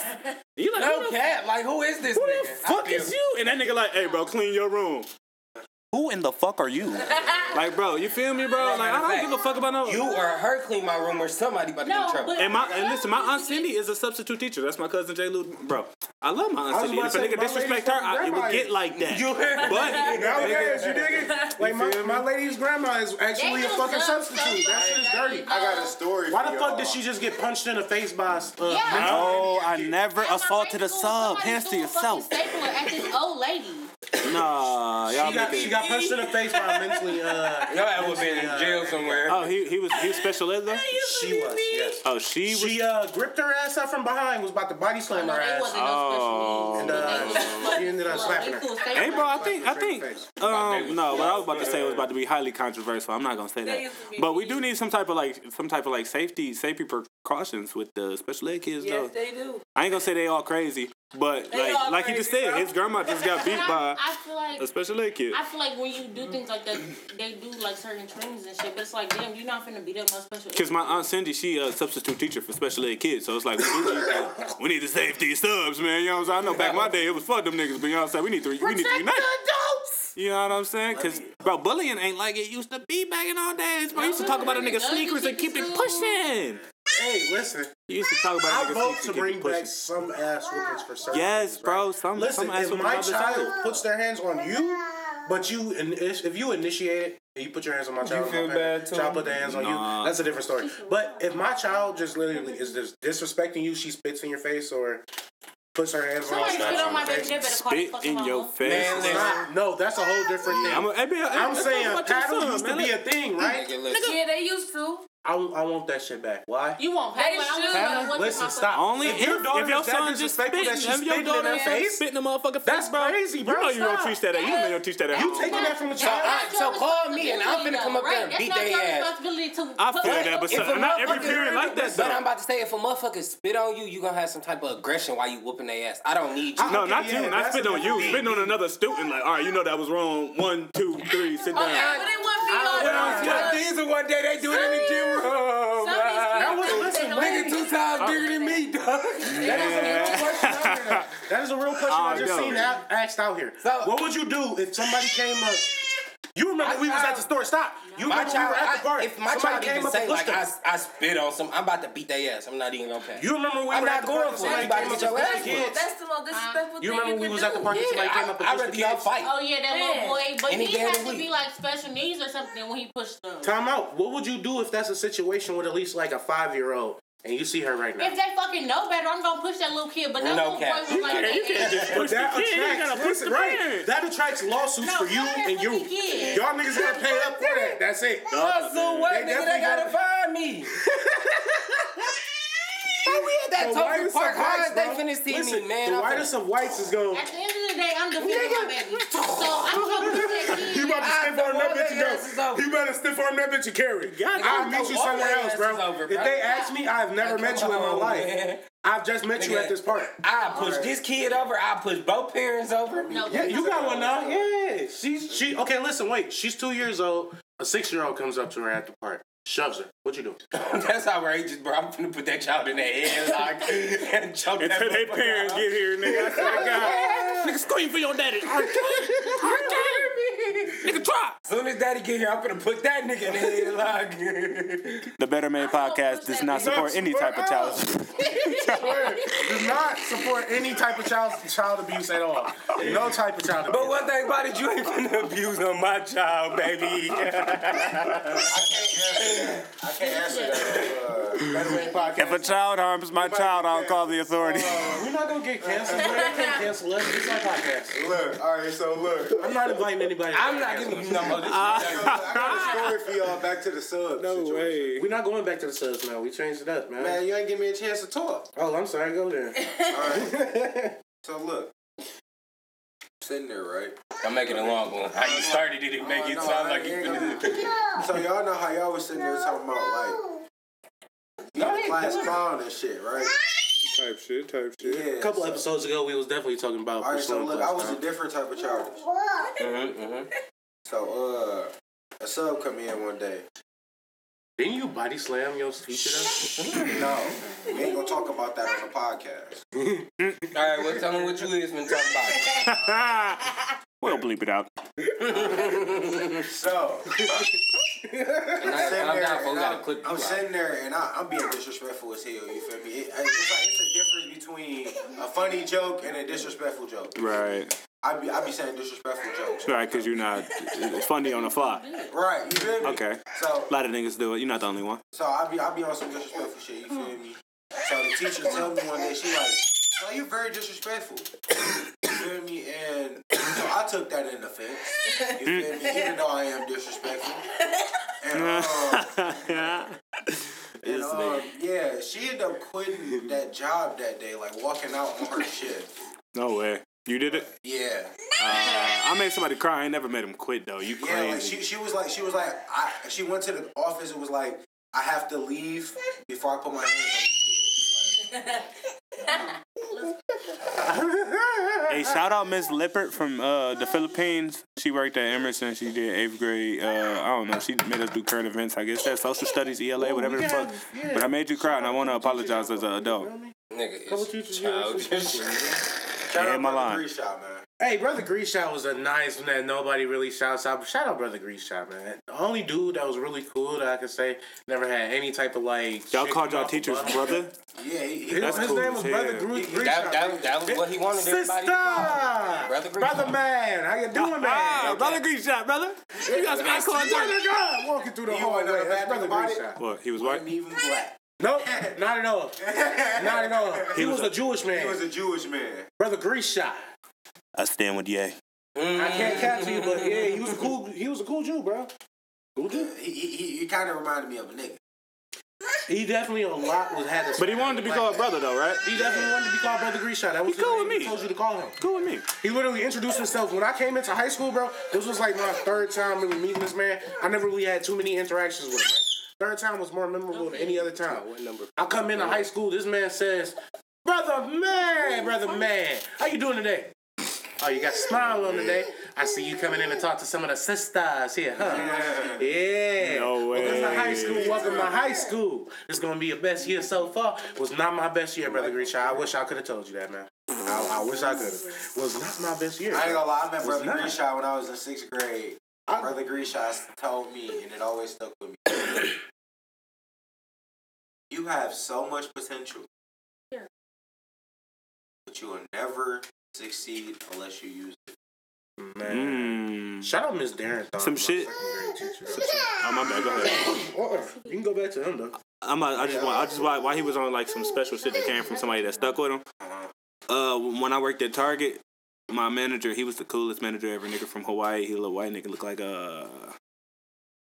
You like, no cat. Like, who is this? Who nigga? the fuck is you? And that nigga like, hey, bro, clean your room. Who in the fuck are you? Like, bro, you feel me, bro? Like, I don't give a fuck about no... You or her clean my room or somebody about to no, get in trouble. And, my, and listen, my Aunt Cindy is a substitute teacher. That's my cousin J. Lou. Bro, I love my Aunt Cindy. If a nigga disrespect her, I, it would get like that. You heard But, nowadays, you dig it? Like, my, my lady's grandma is actually a fucking substitute. That shit is dirty. I got a story. Why the fuck did she just get punched in the face by a uh, yeah. Oh, I never assaulted a sub. Hands to yourself. At this old lady. Nah, y'all making... Got punched in the face by a mentally. Uh, Y'all had would be in jail somewhere. Oh, he he was he was special ed though. She was. Yes. Oh, she was. She uh, gripped her ass up from behind. Was about to body slam her ass. Oh. And uh, she ended up slapping her. Hey, bro, I think I think um no, what I was about to say was about to be highly controversial. I'm not gonna say that. But we do need some type of like some type of like safety safety precautions with the special ed kids though. Yes, they do. I ain't gonna say they all crazy. But they like like crazy, he just said, bro. His grandma just got beat by I feel like, a special ed kid. I feel like when you do things like that, they do like certain trainings and shit. But it's like, damn, you're not finna beat up my special ed. Because my Aunt Cindy, she a substitute teacher for special ed kids, so it's like we need, like, we need to save these subs, man. You know what I'm saying? I know back in my day it was fuck them niggas, but y'all you know say we need to we need to unite. You know what I'm saying? Because, bro, bullying ain't like it used to be back in our days. Bro, you used to talk about a nigga's sneakers and keep it pushing. Hey, listen. You used to talk about I niggas vote to bring back some ass whoopings for certain. Yes, bro. Some, listen, some ass whoopings. Listen, if my child puts their hands on you, but you if you initiate it, and you put your hands on my child. You feel bad too. Child put their hands on nah. you. That's a different story. But if my child just literally is just disrespecting you, she spits in your face or... Puts her hands on, on my face. Spit, spit in your face. Man, it's not, no, that's a whole different thing. I'm, a, I'm, a, I'm saying paddle used to be a thing, right? Yeah, they used to. I, I want that shit back. Why? You want paddle? Paddle? Listen, stop. Only if, if your, if your son just spitting, that she's if your daughter in face, spitting the motherfucker face. That's crazy, bro. You know you don't teach that at you. You don't teach that at home. You taking that from the child. So call me and I'm finna come up there and beat their ass. I feel that, but not every parent like that. But I'm about to say, if a motherfucker spit on you, you gonna have some type of aggression while you whooping their ass. I don't need you. No, not you. Not spitting on you. Spitting on another student. Like, all right, you know that was wrong. One, two, three. Sit down. But it wasn't me. These are one day they do it in the gym. Oh, that was listen. nigga two times bigger than me, dog. That is a real question I just seen asked out here. What would you do if somebody came up? You remember I, we was I, at the store. Stop. No. You remember child, we were at the bar. I, if my somebody child even say, like, I, I spit on some, I'm about to beat their ass. I'm not even going to pay. You remember we I'm were at the bar. I'm not going for it. You about to beat your ass. That's the most disrespectful uh, thing you remember we was do. At the park and yeah, somebody I, came up and I, pushed I the kids? Fight. Oh, yeah, that yeah. little boy. But any he has to be like special needs or something when he pushed them. Time out. What would you do if that's a situation with at least like a five-year-old? And you see her right now. If they fucking know better, I'm gonna push that little kid. But that little person like that. You can't just push that the kid. You gotta push the right. That attracts lawsuits no, for you and you. Y'all niggas gotta pay up for that. That's it. Lawsuit what? Nigga, they gotta find me. Why we at that Tokyo Park? How did they finish seeing Listen, me, man? The whitest of whites is going. At the end of the day, I'm defending my baby. So I'm gonna put that kid. You about to stiff arm that bitch and go. You better stiff arm that bitch and carry. I'll meet you somewhere else, bro. If they ask me, I've never met you in my life. I've just met Nigga, you at this park. I pushed this kid over. I pushed both parents over. No, yeah, you got one now. Yeah, she's she. Okay, listen, wait. She's two years old. A six-year-old comes up to her at the park. Shoves her. What you doing? That's outrageous, bro. I'm finna put that child in their head like, and choke that until their parents out. Get here, nigga. I swear to God. Nigga, scream for your daddy. I can't. Nigga, try. Soon as daddy get here, I'm finna put that nigga in their head like. The Better Made Podcast does not support any type of child. Does not support any type of child child abuse at all. No type of child abuse. But one thing, why did you ain't finna abuse on my child, baby? I can't I can't answer that. Uh, if a child harms my child, I'll call the authorities. Uh, we're not gonna get canceled. We're not gonna cancel us. It's our podcast. Look, all right. So look, I'm not inviting anybody. I'm not giving you no more. I got a story for y'all. Back to the subs. No situation. Way. We're not going back to the subs now. We changed it up, man. Man, you ain't give me a chance to talk. Oh, I'm sorry. Go there. All right. So look. Sitting there, right? I'm making a long one. How you started it, it make uh, it no, sound like you finished it. No. So y'all know how y'all was sitting there talking about like no, class clown and shit, right? Type shit, type shit. Yeah, a couple so, episodes ago, we was definitely talking about. All right, so look, I was a different type of childish. Mm-hmm, mm-hmm. So uh, a sub come in one day. Didn't you body slam your teacher though? No. We ain't gonna talk about that on the podcast. Alright, well tell me what you is been talking about. We'll bleep it out. So and I, I'm, I'm, not, and I, clip I'm sitting there and I, I'm being disrespectful as hell, you feel me? It, it's like it's a difference between a funny joke and a disrespectful joke. Right. I be I be saying disrespectful jokes. Right, because you're not funny on the fly. Right, you feel me? Okay. So a lot of niggas do it. You're not the only one. So I be I be on some disrespectful shit. You feel me? So the teacher told me one day, she like, "No, you're very disrespectful." You feel me? And so I took that in offense. You feel me? Even though I am disrespectful. And um, yeah. And, um, yeah, she ended up quitting that job that day, like walking out on her shit. No way. You did it? Yeah. Uh, I made somebody cry. I ain't never made him quit though. You crazy? Yeah, like she she was like she was like I she went to the office and was like, I have to leave before I put my hands on this kid. Hey, shout out Miss Lippert from uh, the Philippines. She worked at Emerson. She did eighth grade. Uh, I don't know. She made us do current events. I guess that's social studies, E L A, whatever the fuck. Yeah. But I made you cry, and I want to apologize as an adult. Nigga, it's childish. Shout out Brother Grishaw, man. Hey, Brother Grishaw was a nice man that nobody really shouts out. But shout out Brother Grishaw, man. The only dude that was really cool that I could say never had any type of like. Y'all called y'all teachers brother? Yeah, he, he, that's his cool name was yeah. Brother Grishaw. That, that, that was what he wanted Sister. Everybody to call. Brother Grishaw. Brother man, how you doing, man? Ah, okay. Brother Grishaw, brother. You got some excellent work. Walking through the hallway, that's Brother Grishaw. What, he was white? Wasn't even black. Nope, not at all. Not at all. He, he was, was a, a Jewish man. He was a Jewish man. Brother Grishaw. I stand with Ye. Mm. I can't catch you, but yeah, he was a cool. He was a cool Jew, bro. Cool Jew. He he, he kind of reminded me of a nigga. He definitely a lot was had. But he wanted to be called brother though, right? He definitely wanted to be called Brother Grishaw. That was he cool with me. He told you to call him. Cool with me. He literally introduced himself when I came into high school, bro. This was like my third time really meeting this man. I never really had too many interactions with him. Right? Third time was more memorable than any other time. I come into high school, this man says, Brother man, brother man, how you doing today? Oh, you got a smile on today. I see you coming in to talk to some of the sisters here, huh? Yeah. yeah. No way. Welcome to high school. Welcome to high school. It's going to be your best year so far. It was not my best year, Brother Grishaw. I wish I could have told you that, man. I, I wish I could have. It was not my best year. I ain't going to lie. I met Brother Grishaw when I was in sixth grade. I, Brother Grishaw told me, and it always stuck with me, you have so much potential. Yeah. But you will never succeed unless you use it. Man. Mm. Shout out Miss Darren. Some shit. Oh, my bad. Go ahead. Oh, you can go back to him, though. I'm not, I just yeah. want, I just want, while he was on, like, some special shit that came from somebody that stuck with him. Uh, when I worked at Target, my manager, he was the coolest manager ever, nigga from Hawaii. He a little white nigga, looked like a,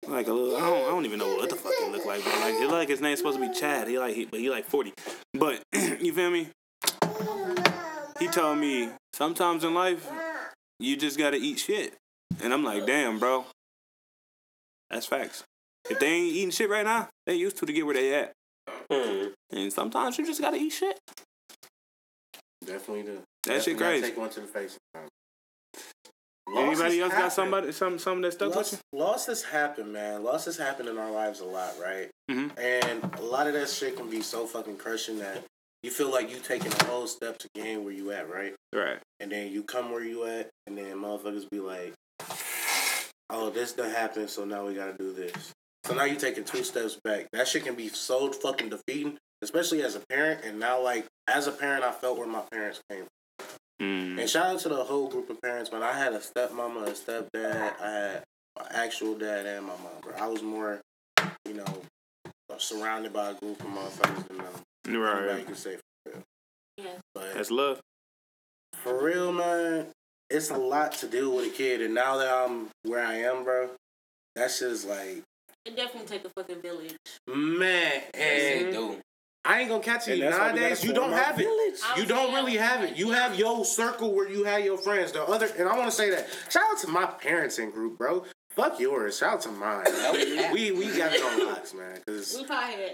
like a little, I don't, I don't even know what the fuck he looked like, but like, he like his name's supposed to be Chad. He like, he, but he like forty. But, you feel me? He told me, sometimes in life, you just gotta eat shit. And I'm like, damn, bro. That's facts. If they ain't eating shit right now, they used to to get where they at. Mm. And sometimes you just gotta eat shit. Definitely do. That Definitely shit crazy. Take one to the face. Anybody else happened. got somebody, some, something that stuck loss, with you? Loss has happened, man. Loss has happened in our lives a lot, right? Mm-hmm. And a lot of that shit can be so fucking crushing that you feel like you taking a whole step to gain where you at, right? Right. And then you come where you at, and then motherfuckers be like, oh, this done happened, so now we gotta do this. So now you taking two steps back. That shit can be so fucking defeating, especially as a parent. And now, like, as a parent, I felt where my parents came from. Mm. And shout out to the whole group of parents, man. I had a stepmama, a stepdad. I had my actual dad and my mom, bro. I was more, you know, surrounded by a group of motherfuckers than them. Right, right. You can say for real. Yeah. But that's love. For real, man, it's a lot to deal with a kid, and now that I'm where I am, bro, that's just like it definitely take a fucking village. Man, and yes, I ain't gonna catch you nowadays. You don't have it. You don't really have it. You have your circle where you have your friends. The other, and I want to say that shout out to my parenting group, bro. Fuck yours. Shout out to mine. we we got it on locks, man. Cause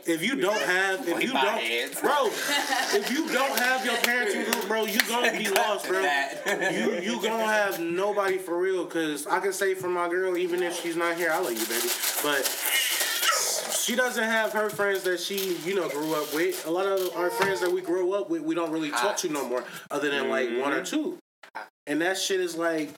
we if you don't have, if you don't, bro, if you don't have your parenting group, bro, you gonna be lost, bro. You you gonna have nobody for real. Cause I can say for my girl, even if she's not here, I love you, baby. But she doesn't have her friends that she, you know, grew up with. A lot of our friends that we grew up with, we don't really talk to no more, other than like one or two. And that shit is like,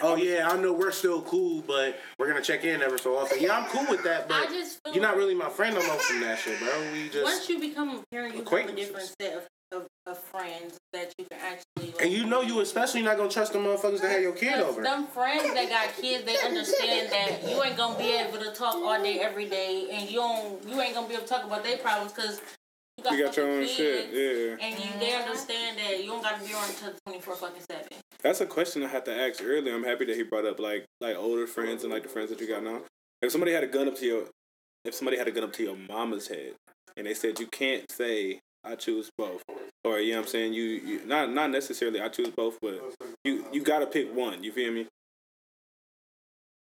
oh, yeah, I know we're still cool, but we're going to check in ever so often. Yeah, I'm cool with that, but you're not really my friend no more from that shit, bro. We just once you become a parent, you have a different set of, of, of friends that you can actually... Like, and you know you especially not going to trust the motherfuckers that have your kid over. Some friends that got kids, they understand that you ain't going to be able to talk all day, every day, and you, don't, you ain't going to be able to talk about their problems because... You got, you got your own kids, shit, yeah. And you, they understand that you don't got to be on until twenty-four fucking seven. That's a question I had to ask earlier. I'm happy that he brought up like like older friends and like the friends that you got now. If somebody had a gun up to your, if somebody had a gun up to your mama's head, and they said you can't say I choose both, or you know what I'm saying, you, you not not necessarily I choose both, but you you gotta pick one. You feel me?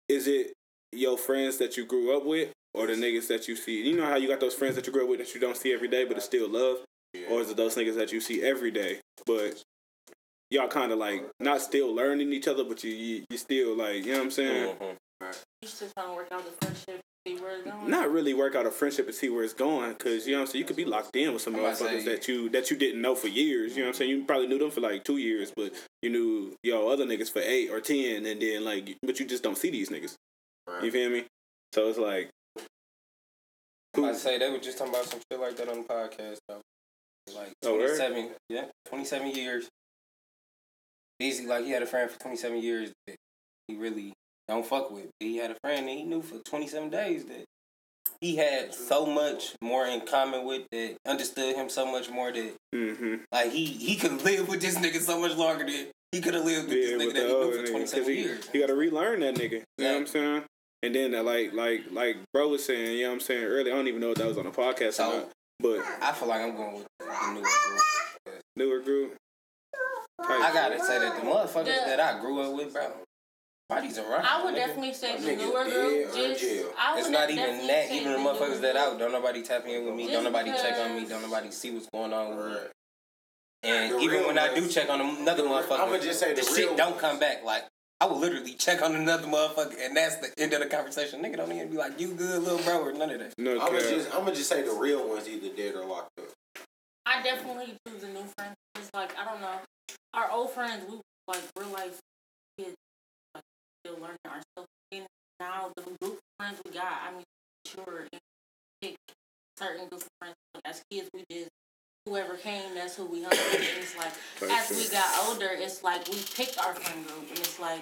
Is it your friends that you grew up with? Or the niggas that you see, you know how you got those friends that you grew up with that you don't see every day, but it's still love, yeah. Or is it those niggas that you see every day, but y'all kind of like not still learning each other, but you you, you still like, you know what I'm saying? Uh-huh. You still trying to work out the friendship, see where it's going. Not really work out a friendship and see where it's going, cause you know what I'm saying. You could be locked in with some motherfuckers that you that you didn't know for years. You know what I'm saying. You probably knew them for like two years, but you knew y'all other niggas for eight or ten, and then like, but you just don't see these niggas. Right. You feel me? So it's like. I say they were just talking about some shit like that on the podcast. Though. Like twenty-seven, oh, yeah, twenty-seven years. Basically, like he had a friend for twenty-seven years that he really don't fuck with. He had a friend that he knew for twenty-seven days that he had so much more in common with, that understood him so much more, that mm-hmm. like he he could live with this nigga so much longer than he could have lived with yeah, this nigga that he knew for twenty-seven he, years. You got to relearn that nigga. You yeah. know what I'm saying? And then, that like, like, like, bro was saying, you know what I'm saying, earlier, I don't even know if that was on the podcast so, or not, but... I feel like I'm going with the newer group. Newer group? Probably. I gotta say that the motherfuckers the, that I grew up with, bro, bodies are right. I would nigga. definitely say the newer group, just... It's not even that, even the motherfuckers that out, don't nobody tap in with me, don't nobody check on me, don't nobody see what's going on with me. And the even when ones, I do check on another motherfucker, I'm gonna just say the, the shit ones. Don't come back. Like, I would literally check on another motherfucker, and that's the end of the conversation. Nigga don't even be like, you good, little bro, or none of that. No, I'm gonna just say the real ones either dead or locked up. I definitely choose a new friend. It's like, I don't know. Our old friends, we like real life kids, like, still learning ourselves. And now the group of friends we got, I mean, sure, and pick certain group of friends. Like, as kids, we did. Whoever came, that's who we hung with. It's like, as we got older, it's like we picked our friend group, and it's like,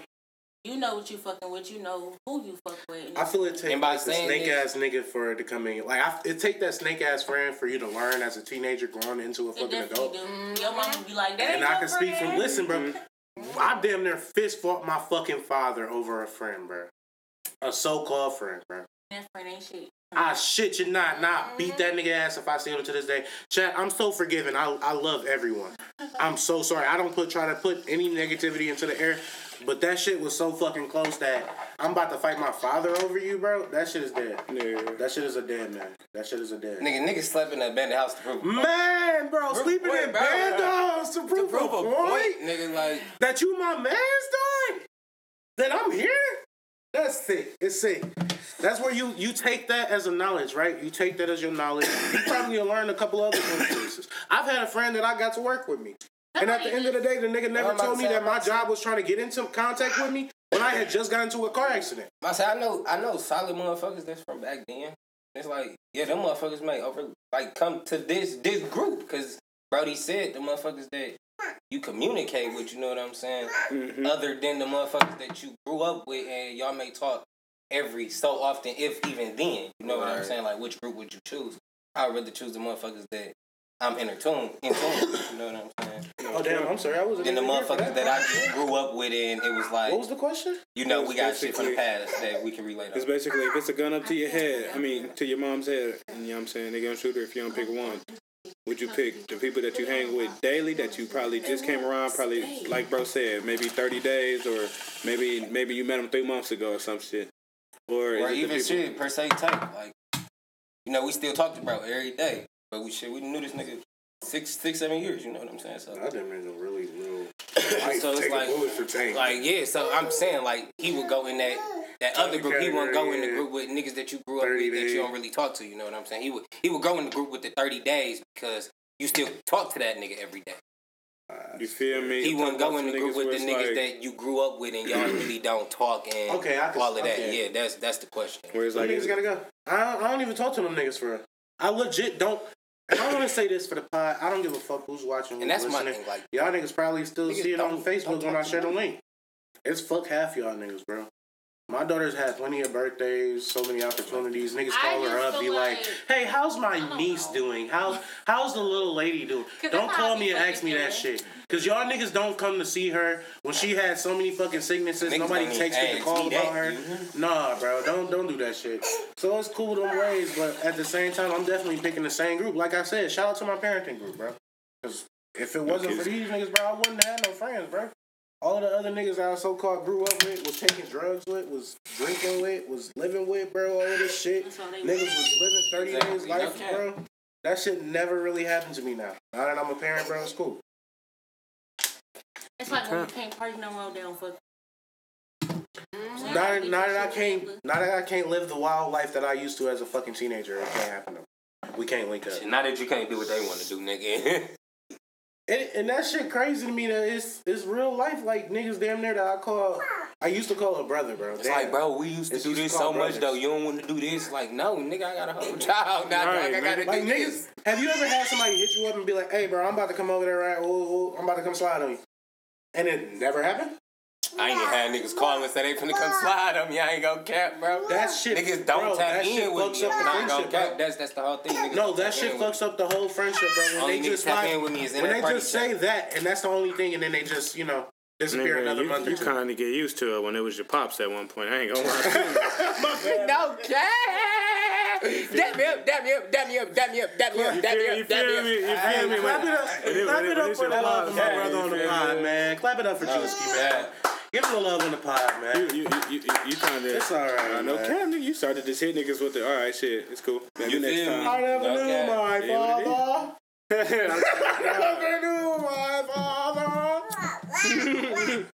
you know what you fucking with, you know who you fuck with. I feel it takes like the snake ass nigga for it to come in. Like, I, it take that snake ass friend for you to learn as a teenager growing into a fucking adult. Mm-hmm. Your mom be like, that ain't and I can friend. Speak from listen, bro. Mm-hmm. I damn near fist fought my fucking father over a friend, bro. A so called friend, bro. That friend ain't shit. I shit you not, not beat that nigga ass if I see him to this day. Chad, I'm so forgiving. I I love everyone. I'm so sorry. I don't put try to put any negativity into the air, but that shit was so fucking close that I'm about to fight my father over you, bro. That shit is dead. Yeah. That shit is a dead man. That shit is a dead. Nigga, nigga slept in that abandoned house to prove a point. Man, bro, Bru- sleeping in abandoned house to prove a point? point, nigga, like that you my man's dog. That I'm here. That's sick. It's sick. That's where you, you take that as a knowledge, right? You take that as your knowledge. You probably learn a couple other influences. I've had a friend that I got to work with me. And at the end of the day, the nigga never well, told me that my job was trying to get into contact with me when I had just got into a car accident. I said, I know, I know solid motherfuckers that's from back then. It's like, yeah, them motherfuckers may over, like, come to this, this group. Because Brody said the motherfuckers that you communicate with, you know what I'm saying? Mm-hmm. Other than the motherfuckers that you grew up with and y'all may talk every so often, if even then, you know right. what I'm saying? Like, which group would you choose? I'd rather choose the motherfuckers that I'm in tune, in tune with, you know what I'm saying? Oh, damn, I'm sorry, I wasn't. Then the motherfuckers that. that I just grew up with, and it was like, what was the question? You know, we got shit from the past that we can relate on. It's basically, if it's a gun up to your head, I mean, to your mom's head, you know what I'm saying? They're gonna shoot her if you don't pick one. Would you pick the people that you hang with daily, that you probably just came around, probably, like bro said, maybe thirty days, or maybe maybe you met them three months ago or some shit? Or, or even shit, per se type. Like, you know, we still talk to bro every day, but we shit, we knew this nigga six, six, seven years, you know what I'm saying? So I didn't mean really real. So it's like, like, yeah, so I'm saying, like, he would go in that That other group, he wouldn't go in the group with niggas that you grew up with that you don't really talk to, you know what I'm saying? He would he would go in the group with the thirty days because you still talk to that nigga every day. Uh, you feel me? He wouldn't go in the group with the niggas that you grew up with and y'all really don't talk and okay, I can, all of that. Okay. Yeah, that's that's the question. Where's like niggas gotta go? I don't, I don't even talk to them niggas for real. I legit don't. And I want to say this for the pod. I don't give a fuck who's watching. Who's and that's listening. My thing. Like, y'all niggas probably still niggas see it on Facebook when I share the link. It's fuck half y'all niggas, bro. My daughter's had plenty of birthdays, so many opportunities. Niggas call her up, be like, "Hey, how's my niece doing? How's how's the little lady doing?" Don't call me and ask me that shit, cause y'all niggas don't come to see her when she had so many fucking sicknesses. Nobody takes it to call about her. Nah, bro, don't don't do that shit. So it's cool them ways, but at the same time, I'm definitely picking the same group. Like I said, shout out to my parenting group, bro. Cause if it wasn't for these niggas, bro, I wouldn't have no friends, bro. All the other niggas I so-called grew up with, was taking drugs with, was drinking with, was living with, bro, all this shit. Niggas was living thirty days life, bro. That shit never really happened to me now. Now that I'm a parent, bro, it's cool. It's like when you can't party no more, they don't fuck. Now that, now that I can't, now that I can't live the wild life that I used to as a fucking teenager, it can't happen to me. We can't link up. Now that you can't do what they want to do, nigga. It, and that shit crazy to me that it's it's real life, like niggas damn near that I call I used to call a brother, bro. Damn. It's like, bro, we used to it's do this so brothers. Much though. You don't want to do this, like no, nigga, I got a whole job. Now, right, I gotta like, do niggas, this. Have you ever had somebody hit you up and be like, "Hey, bro, I'm about to come over there, right? Ooh, ooh, I'm about to come slide on you," and it never happened? I ain't had niggas calling and say they finna come slide on me. I ain't gonna cap, bro. That shit, niggas don't bro, tap in with me. I ain't gonna cap. That's that's the whole thing. Niggas no, that shit fucks up the whole friendship, bro. When only they just tap like, in with me is in when they just say shit. That, and that's the only thing, and then they just you know disappear nigga, another you, month. You, you kind of get used to it when it was your pops at one point. I ain't gonna lie. No cap. Dab me up, dab me up, dab me up, dab me up, dab me up, dab me up, dab me up. You feel me? Clap it up, clap it up for the love of my brother on the pod, man. Clap it up for Juski, man. Give him a love on the pod, man. You, you, you, you, you kind of... It's all right, I know, Cam, you started to hit niggas with it. All right, shit, it's cool. Maybe you next time. I never okay. knew my yeah, father. I never knew my That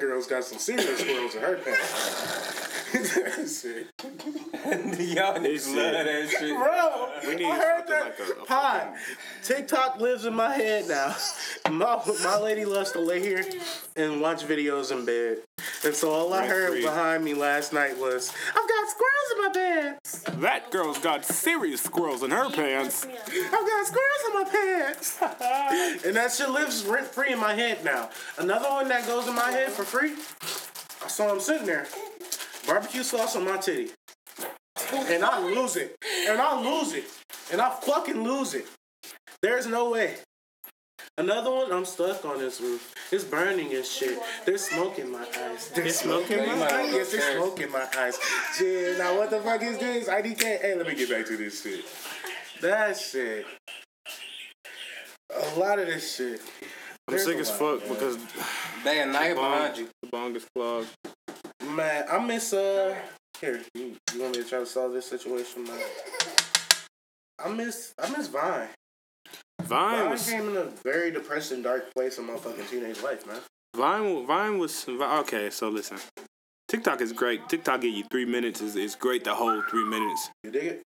girl's got some serious squirrels in her pants. Y'all niggas love that shit. Bro, we need I heard that. Like a, a Hi, TikTok lives in my head now. My, my lady loves to lay here and watch videos in bed. And so all I heard behind me last night was, I've got squirrels in my pants. That girl's got serious squirrels in her pants. I've got squirrels in my pants. And that shit lives rent-free in my head now. Another one that goes in my head for free, I saw him sitting there. Barbecue sauce on my titty. And I lose it. And I lose it. And I fucking lose it. There's no way. Another one, I'm stuck on this roof. It's burning and shit. They're smoking my eyes. They're smoking my eyes. Yes, they're smoking my eyes. Shit, now what the fuck is this? I D K. Hey, let me get back to this shit. That shit. A lot of this shit. I'm sick as fuck because they a night behind you. The bong is clogged. Man, I miss, uh... Here, you, you want me to try to solve this situation, man? I miss, I miss Vine. Vine, Vine was, came in a very depressing, dark place in my fucking teenage life, man. Vine, Vine was... Okay, so listen. TikTok is great. TikTok give you three minutes. It's, it's great the whole three minutes. You dig it?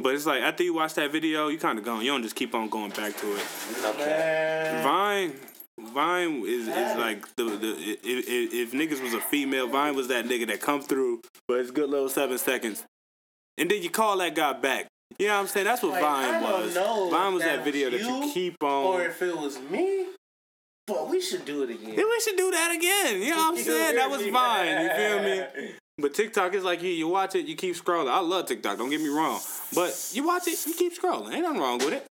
But it's like, after you watch that video, you kind of gone. You don't just keep on going back to it. Okay. Vine... Vine is, is like the the if, if, if niggas was a female, Vine was that nigga that come through, but it's good little seven seconds, and then you call that guy back. You know what I'm saying? That's what like, Vine was. Vine was that, that video you, that you keep on. Or if it was me, but we should do it again. Yeah, we should do that again. You know what I'm saying? That was Vine. You feel me? But TikTok is like you. You watch it, you keep scrolling. I love TikTok. Don't get me wrong, but you watch it, you keep scrolling. Ain't nothing wrong with it.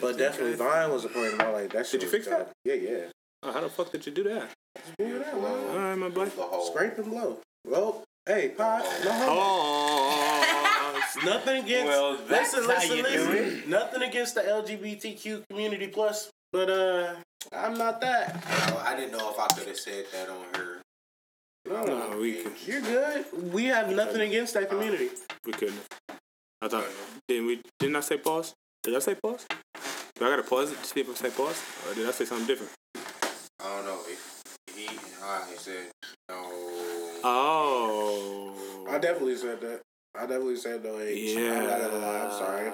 But definitely, Vine was a point in my life. That shit. Did you fix that? Yeah, yeah. Oh, how the fuck did you do that? Do that, man. All right, my boy. Scrape and blow. Well, hey, pot. No oh, nothing against. Well, that's listen, listen, listen. Nothing against the L G B T Q community plus, but uh, I'm not that. No, I didn't know if I could have said that on her. No, no, we could. You're good. We have nothing against that community. We couldn't. I thought. Didn't we? Didn't I say pause? Did I say pause? Do I gotta pause it to see if I say pause? Or did I say something different? I don't know. If he I said no. Oh. I definitely said that. I definitely said no H. Yeah. I'm not gonna lie. I'm sorry.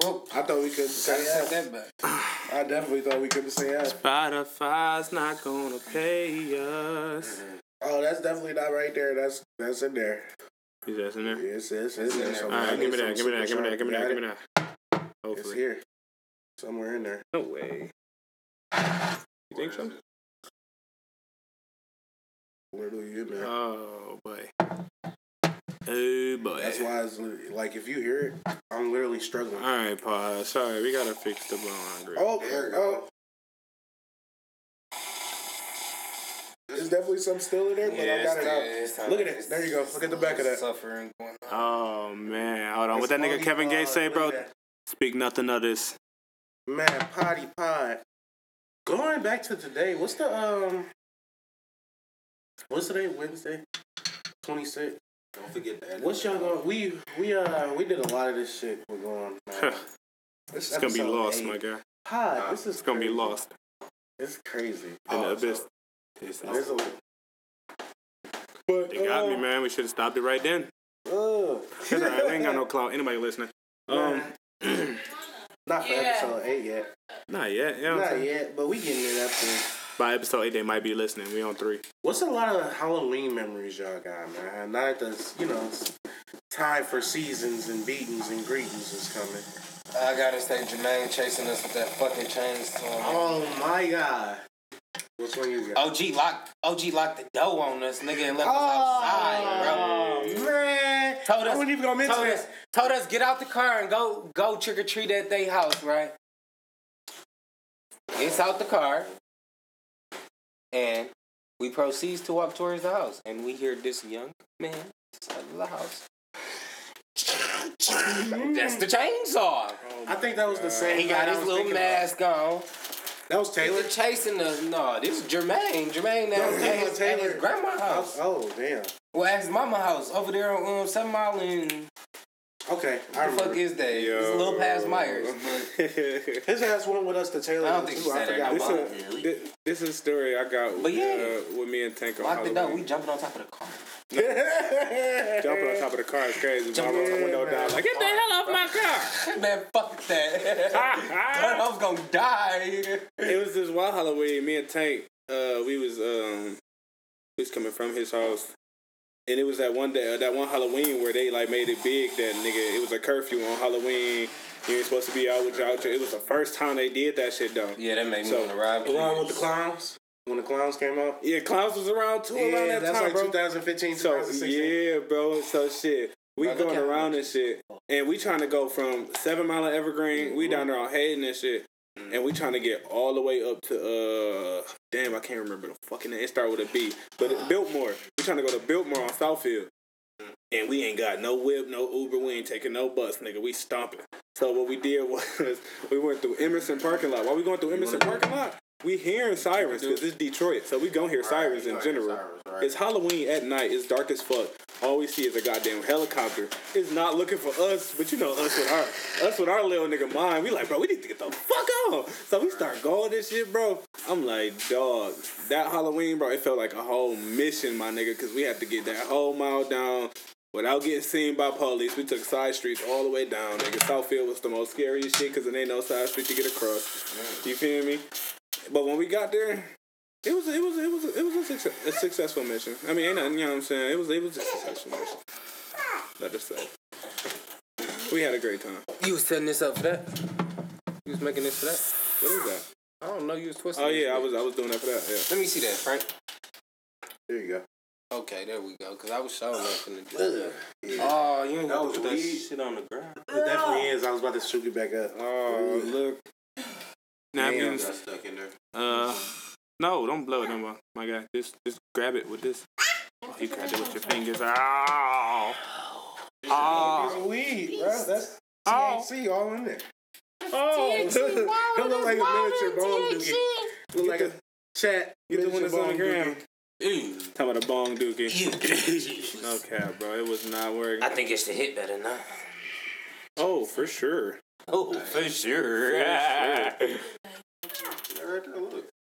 Well, I thought we couldn't say that back. I definitely thought we couldn't say that. Spotify's not gonna pay us. Mm-hmm. Oh, that's definitely not right there. That's that's in there. Is that in there? Yes, yes, yes. yes. All right, give me that, give me that, give me that, give me that, give me that. Hopefully. It's here. Somewhere in there. No way. You think so? Where do you man? Oh, boy. Oh, boy. That's why it's like, if you hear it, I'm literally struggling. All right, Pa. Sorry, we got to fix the blonde. Oh, there we go. There's definitely some still in there, but yeah, I got it out. It's, it's, Look at it. There you go. Look at the back of that. Suffering going on. Oh, man. Hold on. It's what that nigga Kevin Gates say, bro? Speak nothing of this. Man, potty pod. Going back to today, what's the, um... what's today? Wednesday? twenty-sixth? Don't forget that. What's y'all going... We, we, uh, we did a lot of this shit. We're going... This is gonna be lost, eight. My guy. Pod, nah, this is It's crazy. Gonna be lost. It's crazy. In oh, the abyss. So- It's awesome. But, they got uh, me, man. We should have stopped it right then. Uh, right. I ain't got no clout. Anybody listening? Um, not for yeah. episode eight yet. Not yet. You know not yet. But we getting it after. By episode eight, they might be listening. We on three. What's a lot of Halloween memories y'all got, man? Now that the you know time for seasons and beatings and greetings is coming. I gotta say, Janelle chasing us with that fucking chainsaw. Oh my god. Which one you got? O G locked, O G locked the door on us, nigga, and left oh, us outside, bro. Man. Told us, I wasn't even gonna mention told us, told us, get out the car and go go trick-or-treat at they house, right? It's out the car, and we proceeds to walk towards the house, and we hear this young man inside of the house. That's the chainsaw. Oh I think that was the same. He got his little mask about. On. That was Taylor chasing us. No, this is Jermaine. Jermaine now at his, his grandma's house. Oh, oh damn. Well, at his mama's house over there on um, Seven Mile and Okay. Who I the fuck is that? Yo. It's Lil Paz Myers. But his ass went with us to Taylor. I don't think she said that. This, a, this, this is a story I got with, yeah. uh, with me and Tank on Halloween. Locked it up. We jumping on top of the car. No. Jumping on top of the car is crazy. Jumping on top of the window down. Like, get the hell off my car. Man, fuck that. I was going to die. It was this wild Halloween. Me and Tank, uh, we was, um, we was coming from his house. And it was that one day, uh, that one Halloween where they like made it big that nigga. It was a curfew on Halloween. You ain't supposed to be out with y'all. It was the first time they did that shit though. Yeah, that made me so, want to rob. Along with the clowns, when the clowns came out. Yeah, clowns was around too. Yeah, around that that's time, like bro. twenty fifteen, so yeah, bro. So shit, we brother going around and shit, and we trying to go from Seven Mile and Evergreen. Mm-hmm. We down there on Hayden and shit. And we trying to get all the way up to, uh, damn, I can't remember the fucking name. It started with a B. But it's Biltmore. We trying to go to Biltmore on Southfield. And we ain't got no whip, no Uber. We ain't taking no bus, nigga. We stomping. So what we did was we went through Emerson parking lot. While we going through Emerson parking lot, we hearing sirens because it's Detroit. So we gonna hear sirens in general. It's Halloween at night. It's dark as fuck. All we see is a goddamn helicopter. It's not looking for us, but you know us with our us with our little nigga mind. We like, bro, we need to get the fuck on. So we start going this shit, bro. I'm like, dog, that Halloween, bro, it felt like a whole mission, my nigga, because we had to get that whole mile down without getting seen by police. We took side streets all the way down, nigga. Southfield was the most scariest shit because it ain't no side street to get across. You feel me? But when we got there, It was it was it was it was a, success, a successful mission. I mean, ain't nothing, you know what I'm saying. It was it was a successful mission. Let us say, we had a great time. You was setting this up for that. You was making this for that. What is that? I don't know. You was twisting. Oh yeah, I was I was doing that for that. Yeah. Let me see that, Frank. There you go. Okay, there we go. Cause I was showing nothing to do. Yeah. Oh, you ain't got to put that shit on the ground. It definitely is. I was about to shoot you back up. Oh yeah. Look. Napkins. Got stuck in there. Uh. No, don't blow it no more, my guy. Just just grab it with this. Oh, you grabbed it with your fingers. Ow. Ow. Weed, bro. That's T H C all in there. Oh. It look like a miniature bong dookie. Look like a chat. Get the one that's on the ground. Talking about a bong dookie. Okay, bro. It was not working. I think it's the hit better now. Oh, for sure. Oh, for sure. For sure.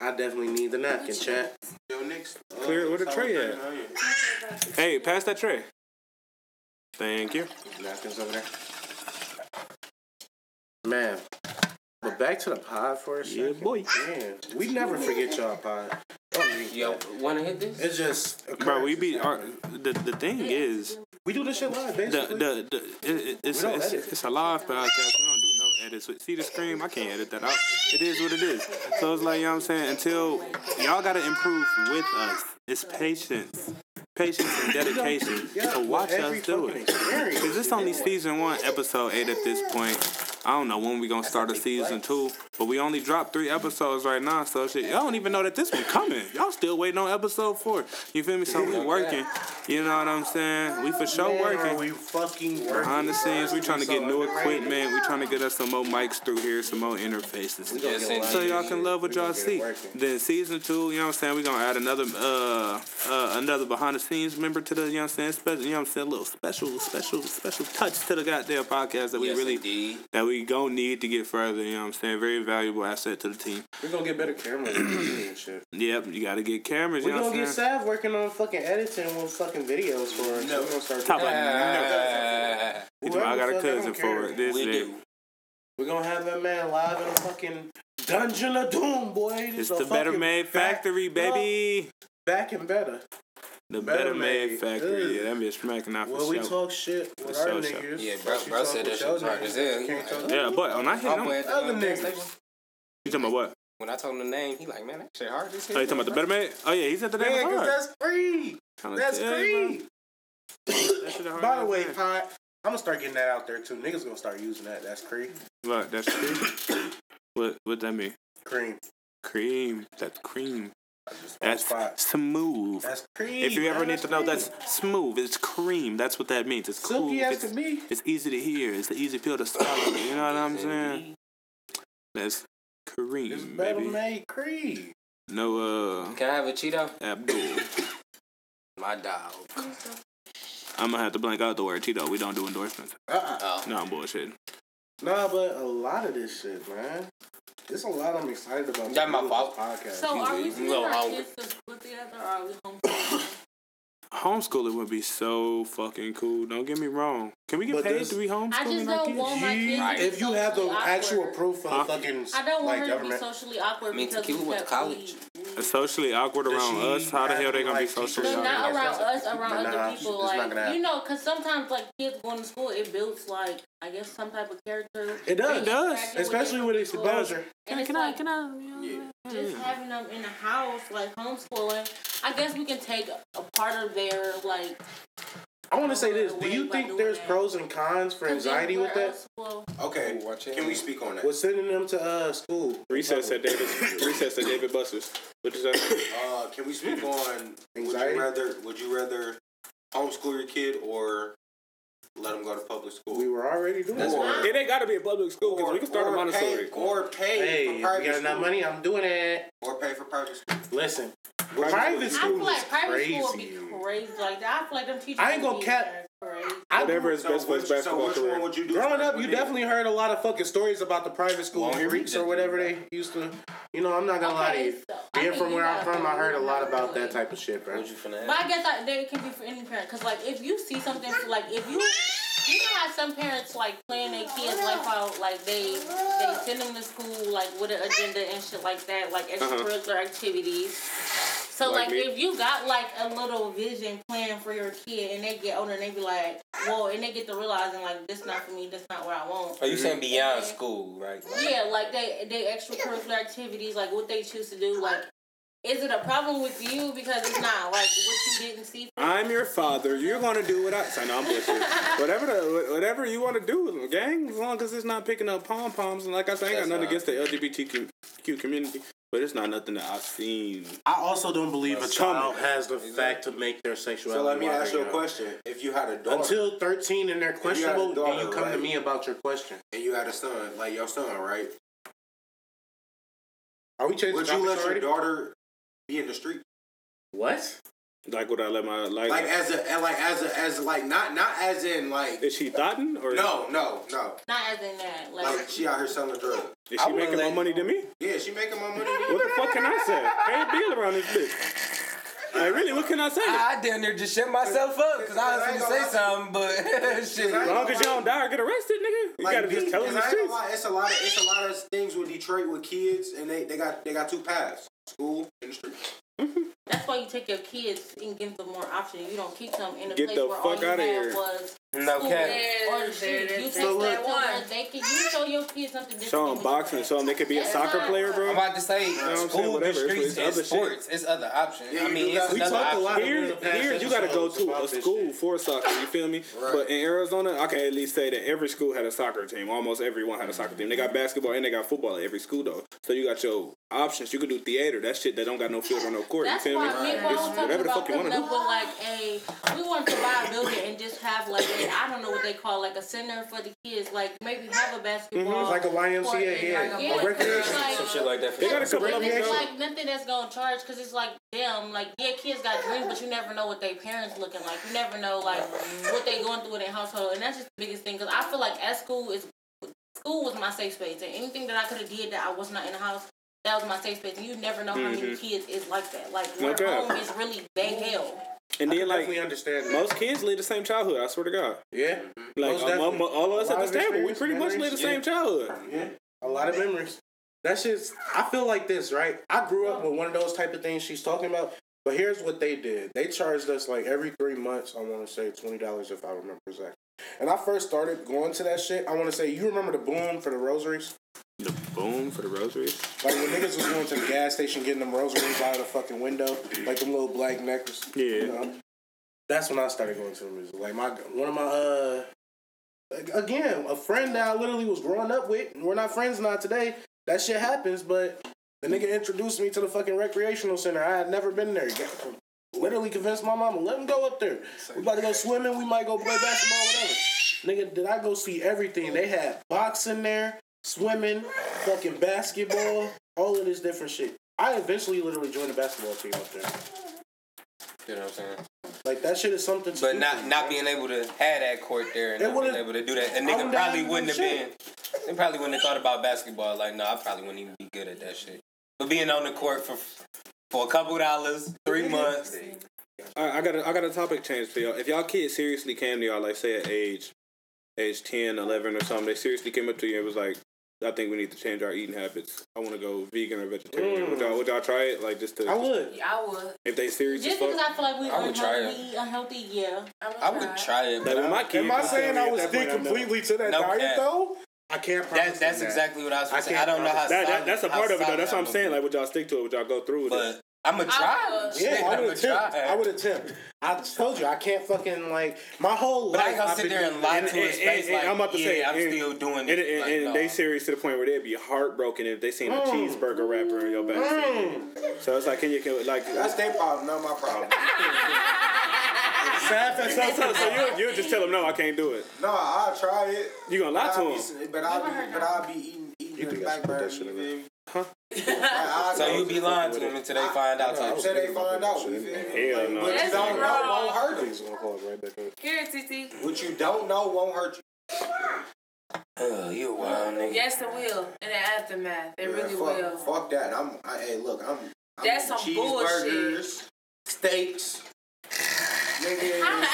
I definitely need the napkin, chat. Yo, Nick's clear it with a tray at. Hey, pass that tray. Thank you. Napkins over there. Man, but back to the pod for a second. Yeah, boy. Man, we never forget y'all pod. Yo, wanna hit this? It's just a bro, we be our, the the thing is we do this shit live, basically. The, the, the, it, it, it's, it's, it's, it's a live podcast. We don't do no edits. See the scream? I can't edit that out. It is what it is. So it's like, you know what I'm saying? Until y'all got to improve with us. It's patience. Patience and dedication to watch us do it. Because it's only season one, episode eight at this point. I don't know when we gonna start a season two, but we only dropped three episodes right now, so shit, y'all don't even know that this one coming. Y'all still waiting on episode four. You feel me? So we working. You know what I'm saying? We for sure working. We fucking working. Behind the scenes, we trying to get new equipment. We trying to get us some more mics through here, some more interfaces, so y'all can love what y'all see. Then season two, you know what I'm saying? We gonna add another uh, uh another behind the scenes member to the, you know what I'm saying? Special, you know what I'm saying? A little special, special, special touch to the goddamn podcast that we yes, really indeed. that we. We gonna need to get further, you know what I'm saying? Very valuable asset to the team. We're gonna get better cameras and shit. Yep, you gotta get cameras. We're you know gonna get Sav working on fucking editing with fucking videos for us. No, we're gonna start talking. Uh, no. I got a cousin for it. This we day. do. We're gonna have that man live in a fucking Dungeon of Doom, boy. This it's the BettaMaid Factory, baby. Back and better. The BettaMaid Factory, yeah, that bitch smacking out for well, sure. Well, we talk shit with our niggas. Yeah, bro, bro said that shit was hard as hell. Yeah, but when I hit him, other niggas. You talking about what? When I told him the name, he like, man, that shit hard as hell. Oh, you talking about the BettaMaid? Oh, yeah, he said the name was hard. Yeah, because that's free. That's free. By the way, Pot, I'm going to start getting that out there, too. Niggas going to start using that. That's cream. What, that's cream? What What that mean? Cream. Cream. That's cream. That's spot. smooth. That's cream. If you ever need to know, cream. that's smooth. It's cream. That's what that means. It's cool. It's, to me. It's easy to hear. It's the easy pill to swallow. You know what I'm saying? That's cream. It's BettaMaid cream. No, uh. Can I have a Cheeto? Abdul. My dog. I'm gonna have to blank out the word Tito. We don't do endorsements. Uh-uh. Oh. No, I'm bullshitting. Nah, but a lot of this shit, man. There's a lot I'm excited about. That's my fault. Podcast. So are we doing our kids to school together, or are we homeschooling? Homeschooling would be so fucking cool. Don't get me wrong. Can we get but paid to be homeschooling? I just don't want my kids. Right. If you have the awkward. actual proof of huh? fucking, I don't want like, her to be socially awkward. I mean, because we went to college. A socially awkward around us. How the hell they gonna like, be socially awkward? Not around us, around nah, other people. Like you know, because sometimes like kids going to school, it builds like I guess some type of character. It does, it does, especially with exposure. And it's can like, I, can I? You know, yeah. Just having them in the house, like homeschooling. I guess we can take a part of their like. I want to say this. Do you think there's that. pros and cons for anxiety with that? Well, okay, can we speak on that? We're sending them to uh, school. Recess at Davis. Recess at David Buster's. What is that? Uh, can we speak on anxiety? Would you rather? Would you rather homeschool your kid or let them go to public school? We were already doing it. Right. It ain't got to be a public school because we can start a Montessori. Or pay hey, for private school. If you got enough money, I'm doing it. Or pay for private school. Listen. Private, private school, school is like, private crazy. Private school would be crazy. Like, I feel like them teachers I ain't gonna cap. Whatever is so best for his basketball so career. Would you do Growing up, you definitely did. heard a lot of fucking stories about the private school well, Greeks or whatever they used to. You know, I'm not gonna okay, lie to you. So, Being from where I'm from, I heard a lot about that type of shit, bro. Would you finesse? But I guess that it can be for any parent. Because, like, if you see something, like, if you... You know how some parents, like, plan their kids' life out, like, they they send them to school, like, with an agenda and shit like that, like, extracurricular uh-huh. activities. So, like, like if you got, like, a little vision plan for your kid and they get older and they be like, whoa, and they get to realizing, like, this not for me, this not what I want. Are you saying beyond and, school, right? Like, yeah, like, they, they extracurricular activities, like, what they choose to do, like, is it a problem with you? Because it's not like what you didn't see. I'm your father. You're gonna do what I say. No, I'm bullshit. whatever, the, whatever you want to do, gang. As long as it's not picking up pom poms, and like I said, I ain't got nothing against the L G B T Q community, but it's not nothing that I've seen. I also don't believe a child has the exactly. fact to make their sexuality. So let me ask you a question: If you had a daughter until thirteen and they're questionable, you daughter, and you come right? to me about your question, and you had a son, like your son, right? Are we changing? Would you let your daughter be in the street? What? Like would I let my like? Like as a like as a as like not not as in like. Is she thotting or? No no no. Not as in that. Like, like she out here selling drugs. Is she making more money than me? Yeah, she making more money than me. What the fuck can I say? Can't deal around this bitch. Like, really, what can I say? I, I damn near just shut myself up because I was going to say something, but shit. As long as you don't die or get arrested, nigga, you like, gotta just tell them the truth. It's a lot of it's a lot of things with Detroit with kids, and they, they got they got two paths: school and the street. Mm-hmm. That's why you take your kids and give them more options. You don't keep them in a get place the where all you had here. was no school cap. or the street. You take so that to where they can. You show your kids something different. Show them boxing. Show them they could be That's a soccer not, player, bro. I'm about to say you know school, the streets, it's, it's sports. Shit. It's other options. Yeah, I mean, it's we another talk a lot here. Here you got to go to a school for soccer. You feel me? Right. But in Arizona, I can at least say that every school had a soccer team. Almost everyone had a soccer team. They got basketball and they got football at every school though. So you got your options. You could do theater. That shit that don't got no field or no court. That's you feel why me? Right. It's talking whatever the fuck you want to do. Like a, we want to buy a building and just have like a, I don't know what they call like a center for the kids. Like maybe have a basketball. Mm-hmm. Like a Y M C A, yeah. yeah. A recreation, like, some shit like that. They got a couple of them. Like nothing that's gonna charge because it's like damn, like yeah, kids got dreams, but you never know what their parents looking like. You never know like what they going through in their household, and that's just the biggest thing. Because I feel like at school is school was my safe space, and anything that I could have did that I was not in the house. That was my safe space. And you never know mm-hmm. how many kids is like that. Like, where okay. home is really they hell. And then, like, understand most that. kids live the same childhood, I swear to God. Yeah. Like, um, all of us at this table, we pretty memories. much live the yeah. same childhood. Yeah. A lot of memories. That shit's, I feel like this, right? I grew up with one of those type of things she's talking about. But here's what they did. They charged us, like, every three months, I want to say twenty dollars if I remember exactly. And I first started going to that shit. I want to say, you remember the boom for the rosaries? The boom for the rosaries? Like, when niggas was going to the gas station getting them rosaries out of the fucking window, like them little black necklaces. Yeah. You know? That's when I started going to the music. Like, my one of my, uh, again, a friend that I literally was growing up with, and we're not friends now today, that shit happens, but the nigga introduced me to the fucking recreational center. I had never been there. Literally convinced my mama, let him go up there. We about to go swimming, we might go play basketball, whatever. Nigga, did I go see everything? They had boxing there. Swimming, fucking basketball, all of this different shit. I eventually literally joined the basketball team up there. You know what I'm saying? Like, that shit is something but stupid. But not, not being able to have that court there and it not being able to do that. A nigga probably wouldn't have shit. been... They probably wouldn't have thought about basketball. Like, no, I probably wouldn't even be good at that shit. But being on the court for for a couple dollars, three months... All right, I got a, I got a topic change for y'all. If y'all kids seriously came to y'all, like, say at age, age ten, eleven or something, they seriously came up to you and was like, I think we need to change our eating habits. I want to go vegan or vegetarian. Mm. Would, y'all, would y'all try it? Like just to, I would. Just, yeah, I would. If they serious, just because I feel like we I would try it. Unhealthy, yeah. I would, I would try. try it. But like, my kids, am I saying I was stick completely to that no, diet that, though? I can't. That's that's that. exactly what I was. I, saying. I don't know how. That, solid, that, that's a part of it though. That's what I'm saying. Like, would y'all stick to it? Would y'all go through with but, it? I'm gonna try. I yeah, I would attempt. I would attempt. I told you, I can't fucking like my whole but life. But I can sit there and lie to his face. Like, I'm about to yeah, say, I'm and, still doing it. And, and, like, and no. they serious to the point where they'd be heartbroken if they seen mm. a cheeseburger wrapper in your back. Mm. So it's like, can you can, like that's their problem, not my problem. so, so, so you you just tell them no, I can't do it. No, I'll try it. You gonna lie to them? But I'll be, but I'll be eating eating the backburner. Huh? So you be lying to them until they find out. Until they find out. Hell no. What you don't know won't hurt you. Here, Titi. What you don't know won't hurt you. Oh, you a wild nigga. Yes, it will. In the aftermath, it really will. Fuck that. I'm. I, hey, look. I'm. I'm That's some cheeseburgers, steaks. Nigga.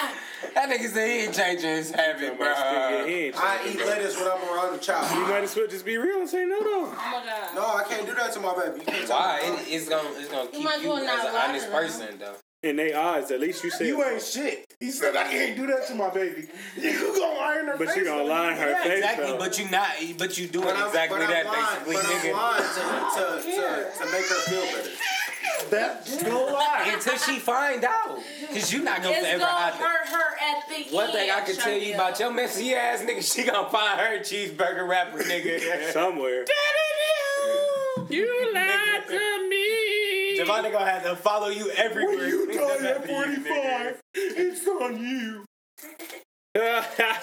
That nigga said he ain't changing his habit, bro. I eat lettuce when I'm around the child. You might as well just be real and say no, though. Oh my God. No, I can't do that to my baby. You can't Why? It, it's gonna, it's gonna keep you as an honest right person, though. In their eyes, at least you said you ain't shit. He said I can't do that to my baby. You gonna lie in her but face, but you gonna lie in her yeah, face, exactly. Though. But you not, but you doing but exactly but that, lying, basically, but nigga. I'm lying to, to, to, to make her feel better. That's no lie. Until she find out. Because you not going to ever hurt her at the end. One thing I can tell you about your messy ass nigga, she going to find her cheeseburger wrapper nigga somewhere. Daddy, you you lied to me. Javonda going to have to follow you everywhere. When you done at forty-five, it's on you. Is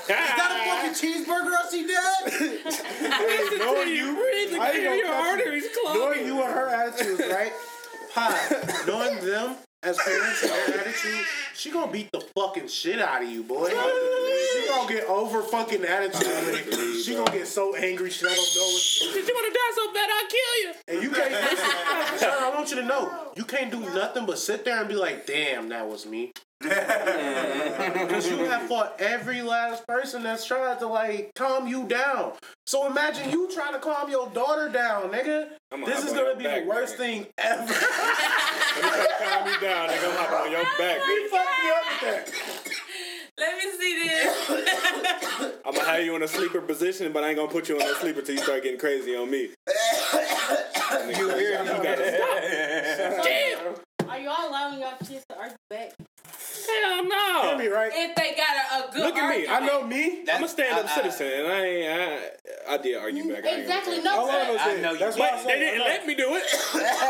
that a fucking cheeseburger I see, Dad? Listen no, to you. Really I ain't your arteries clogged. Knowing you and her attitudes, right? Hi, knowing them as parents and their attitude, she gonna beat the fucking shit out of you, boy. She gonna get over fucking attitude. She gonna get so angry, she don't know what to do. Did you wanna die so bad, I'll kill you. And you can't listen. Sir, I want you to know, you can't do nothing but sit there and be like, damn, that was me. Because you have fought every last person that's tried to like calm you down. So imagine you trying to calm your daughter down, nigga. This is gonna be back, the worst nigga. thing ever. I'm trying to calm you down, nigga. I'm hopping on your oh back. You fucked me up with that. Let me see this. I'm gonna have you in a sleeper position, but I ain't gonna put you in a sleeper till you start getting crazy on me. You hear me? You gotta stop. Damn. Are y'all allowing y'all kids to argue back? Hell no. Tell me, right? If they got a, a good Look at argument. me. I know me. That's, I'm a stand-up uh, citizen, and I ain't, I, I did argue back. Exactly. No, I, I know you. That's why they saying, didn't let me do it. We're not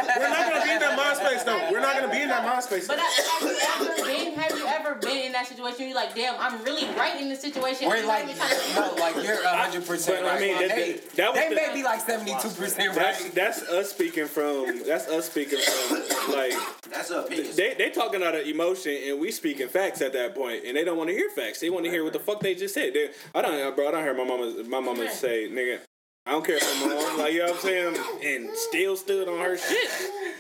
going to be in that mind space, though. We're not going to be in that mind space. But I, have, you ever been, have you ever been in that situation where you're like, damn, I'm really right in this situation? We're like, no, like, you're one hundred percent right. I mean, right. That, they, that, that was they the, may be like seventy-two percent that's, right. That's us speaking from, that's us speaking from, like, that's a they they talking out of emotion and we speaking facts at that point and they don't want to hear facts. They want to hear what the fuck they just said. They, I don't, bro. I don't hear my mama. My mama say, nigga, I don't care if my mom like you know what I'm saying and still stood on her shit.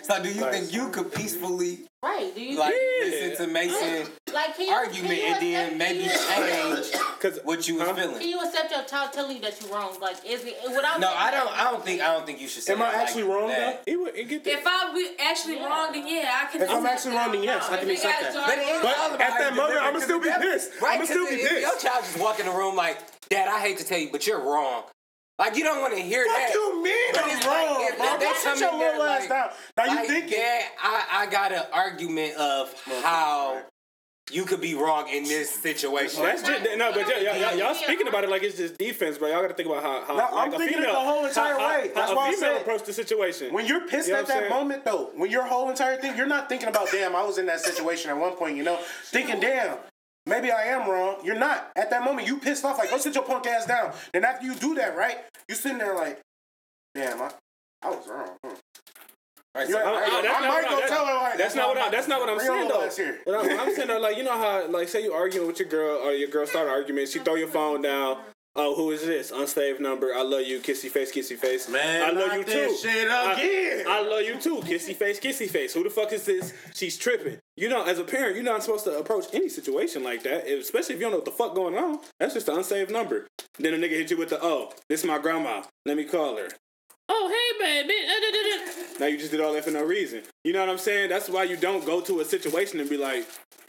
So do you like, think you could peacefully right? Do you like yeah. listen to Mason like, can you, argument can you and then maybe change because what you huh? was feeling? Can you accept your child telling you that you're wrong? Like is it? Without no, I don't. I don't think. I don't think you should. Say Am I actually like wrong? That. Though? It would, it get if I was actually yeah. wrong, then yeah, I can. If I'm actually wrong, then yes, I can accept that. But, but at that moment, I'm gonna still be pissed. Right? I'm gonna still be pissed. Your child just walk in the room like, Dad, I hate to tell you, but you're wrong. Like, you don't want to hear what that. What you mean but I'm wrong, like, bro? That's what your little ass down. Now you like thinking. Yeah, I, I got an argument of how you could be wrong in this situation. Well, that's just, no, but y'all, y'all, y'all speaking about it like it's just defense, bro. Y'all got to think about how, how now, like I'm a thinking female, it the whole entire how, way. That's how why a female I approach the situation. When you're pissed you know at that moment, though, when your whole entire thing, you're not thinking about, damn, I was in that situation at one point, you know? Thinking, damn. Maybe I am wrong. You're not. At that moment, you pissed off. Like, go sit your punk ass down. Then after you do that, right? You sitting there like, damn, I, I was wrong. Huh? All right, so I, I, I, I might go tell her like that's not what I, that's not what I'm saying though. But I, I'm saying though, like you know how like say you arguing with your girl or your girl start an argument, she throw your phone down. Oh, who is this? Unsaved number. I love you. Kissy face, kissy face. Man, I love you too. Shit I, I love you too. Kissy face, kissy face. Who the fuck is this? She's tripping. You know, as a parent, you're not supposed to approach any situation like that, especially if you don't know what the fuck going on. That's just an unsaved number. Then a nigga hit you with the, oh, this is my grandma. Let me call her. Oh, hey, baby. Now you just did all that for no reason. You know what I'm saying? That's why you don't go to a situation and be like,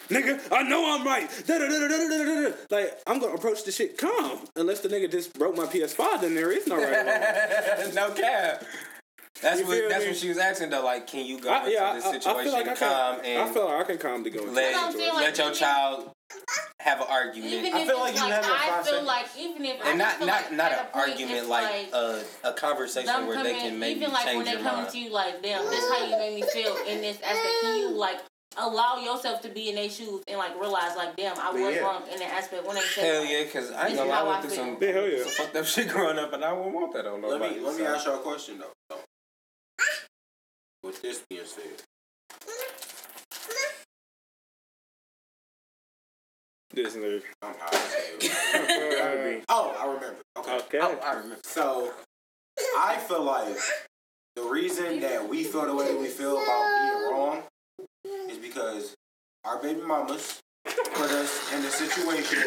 nigga, I know I'm right. Da, da, da, da, da, da, da. Like, I'm going to approach the shit calm. Unless the nigga just broke my P S five, then there is no right wrong. No cap. That's what that's what she was asking, though. Like, can you go I, into yeah, this I, situation I feel like I calm? Can, and I feel like I can calm to go into let, like let your child have an argument. Even I feel like you have like, a feel like even if and I not not, like not an argument, like, like a, a conversation where they can make you change your mind. Even like when they come mind. to you, like, damn, this is how you made me feel in this aspect. Can you like allow yourself to be in their shoes and like realize like damn I was yeah. wrong in that aspect when they said hell yeah cause I ain't gonna lie I went through some, yeah, hell yeah. some fucked up shit growing up and I wouldn't want that on nobody. Let me, let me ask y'all a question though, so, with this being said, this nigga I'm high I remember. oh I remember okay, okay. Oh, I remember so I feel like the reason that we feel the way we feel about being wrong is because our baby mamas put us in a situation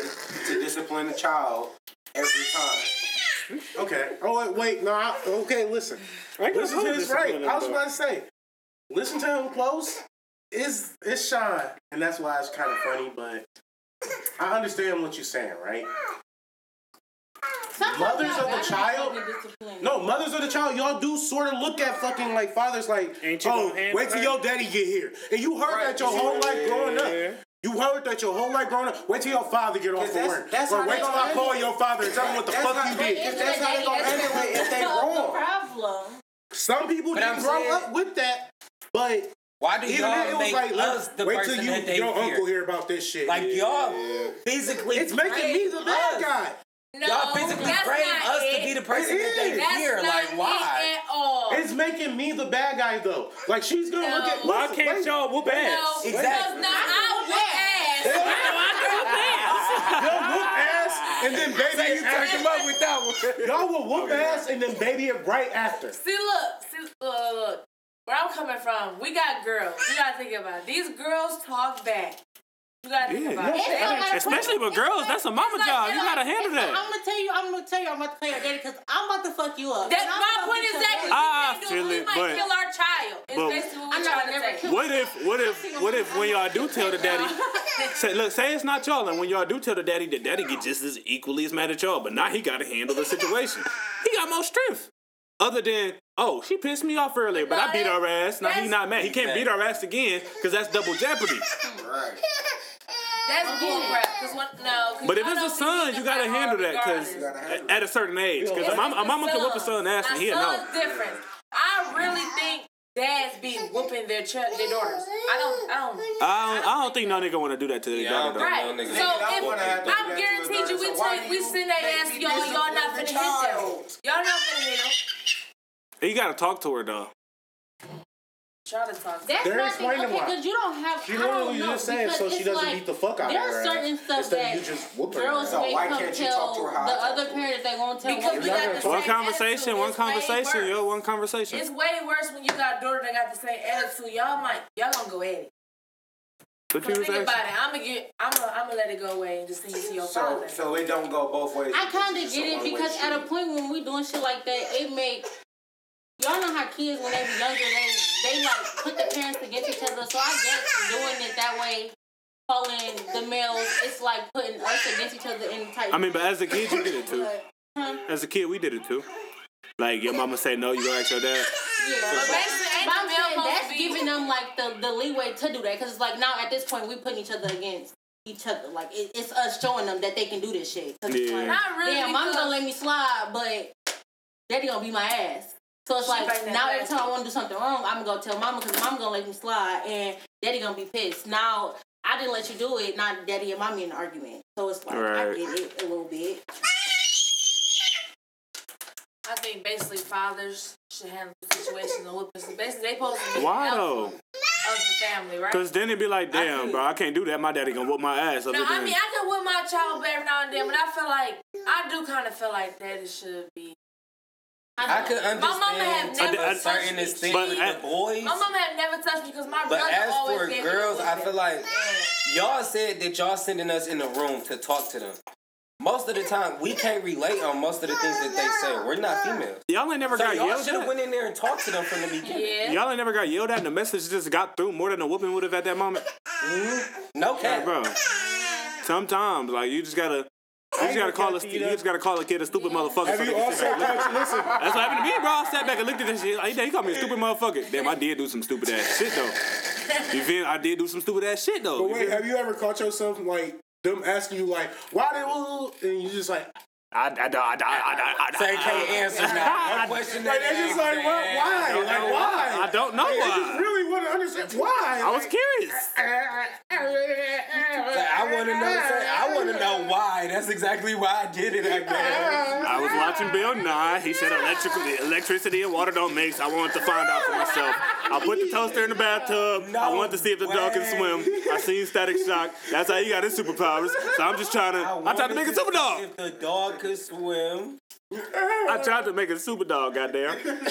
to discipline a child every time. Okay. Oh, wait, wait no. I, okay, listen. I listen to this right. I was about to say, listen to him close. It's, it's Sean, and that's why it's kind of funny, but I understand what you're saying, right? Something mothers of the child, no, mothers of the child, y'all do sort of look at fucking like fathers like, oh, wait till your daddy get here. And you heard right. that your whole yeah. life growing up. You heard that your whole life growing up. Wait till your father get off from work. That's or wait till I call your father and tell him what the fuck you did. Because that's how they're going to handle it if they wrong. Problem. Some people didn't grow up with that, but... Why do Even y'all make like, us the wait person till you, that they your fear. Uncle hear about this shit. Like, y'all physically... It's making me the bad guy. No, y'all physically bring us it. to be the person that they that's hear. Like, why? It at all. It's making me the bad guy, though. Like, she's going to no. look at... Why well, can't y'all whoop ass? No, exactly. Because I whoop ass. I know I can whoop ass. Y'all whoop ass, and then baby... So you turned him up with that one. Y'all will whoop okay. ass, and then baby it right after. See, look. See, look, look. Where I'm coming from, we got girls. You got to think about it. These girls talk back. You gotta think yeah, about yeah, it. Like, especially with girls, like, that's a mama like, job. You like, gotta handle that. Like, I'm gonna tell you, I'm gonna tell you, I'm about to tell your daddy because I'm about to fuck you up. That's my point exactly. I, I feel it, but we might kill our child. It's basically what we're trying to say. What if, what if, what if when y'all do tell the daddy, say, look, say it's not y'all, and when y'all do tell the daddy, the daddy get just as equally as mad at y'all, but now he gotta handle the situation. He got more strength. Other than, oh, she pissed me off earlier, but I beat her ass. Now he's not mad. He can't beat her ass again because that's double jeopardy. Right. That's bullcrap. No, but if it's a son, you gotta handle that because at a certain age, because a mama can whoop a son's ass and he'll know. Different. I really think dads be whooping their ch- their daughters. I don't. I don't. I don't, I don't think no nigga want to do that to their daughter. Right. So if I'm guaranteed you, we take we send that ass y'all. Y'all not finna hit them. Y'all not finna hit them. You gotta talk to her though. Try to talk. That's They're explaining okay, why. Because you don't have. She literally just saying so she doesn't like, beat the fuck out of her. There are certain stuff that you just whoop her. Girls so why can't you talk to her? How the other parent they won't tell. Because we got the one conversation, one conversation, yo, one conversation. It's way worse when you got a daughter that got the same attitude. Y'all might, y'all gonna go at it. But think about it. I'm gonna get. I'm gonna. I'm gonna let it go away and just send it to your father. So, so it don't go both ways. I kind of get it because at a point when we doing shit like that, it make. Y'all know how kids, when they be younger, they, they like, put the parents against each other. So I guess doing it that way, calling the males, it's like putting us against each other in type. I mean, but as a kid, you did it too. Huh? As a kid, we did it too. Like, your mama say no, you go ask your dad. Yeah, but basically, ain't but the male that's giving them, like, the, the leeway to do that. Because it's like, now at this point, we putting each other against each other. Like, it, it's us showing them that they can do this shit. Yeah. Like, not really. Damn, mama's gonna let me slide, but daddy gonna beat my ass. So it's she like, now every time I want to do something wrong, I'm going to tell mama because mama going to let me slide and daddy going to be pissed. Now, I didn't let you do it. Now daddy and mommy in an argument. So it's like, right. I get it a little bit. I I think basically fathers should handle the situation a little bit. Basically, they supposed to be Why the though? Of the family, right? Because then it'd be like, damn, I could, bro, I can't do that. My daddy gonna whoop my ass. No, I mean, him. I can whoop my child every now and then, but I feel like, I do kind of feel like daddy should be. I, I could understand. My mama had never I, I, touched me. Thing but I, boys, my mama had never touched me because my brother always But as for girls, I feel like y'all said that y'all sending us in the room to talk to them. Most of the time, we can't relate on most of the things that they say. We're not female. Y'all ain't never so got y'all yelled at. Y'all should have went in there and talked to them from the beginning. Yeah. Y'all ain't never got yelled at, and the message just got through more than a whooping would have at that moment. Mm-hmm. No cap, yeah, bro. Sometimes, like you just gotta. You just, gotta call a, you just gotta call a kid a stupid yeah. motherfucker. Have so you all sat back? Listen. That's what happened to me, bro. I sat back and looked at this shit. Like, he called me a stupid motherfucker. Damn, I did do some stupid ass shit, though. You feel? I did do some stupid ass shit, though. But wait, you have you ever caught yourself, like, them asking you, like, why they... And you just like... I, I, I, I, I, I, so I can't answer now. One question that they just like, well, why? I like, why? I don't know like, why. I just really want to understand why. I was like, curious. Like, I want to know. So I want to know why. That's exactly why I did it. I guess. I was watching Bill Nye. He said electrical, electricity and water don't mix. I wanted to find out for myself. I put the toaster in the bathtub. No I wanted to see if the way. dog can swim. I seen Static Shock. That's how he got his superpowers. So I'm just trying to. I I'm trying to make a super dog. If the dog could swim. I tried to make a super dog, goddamn. And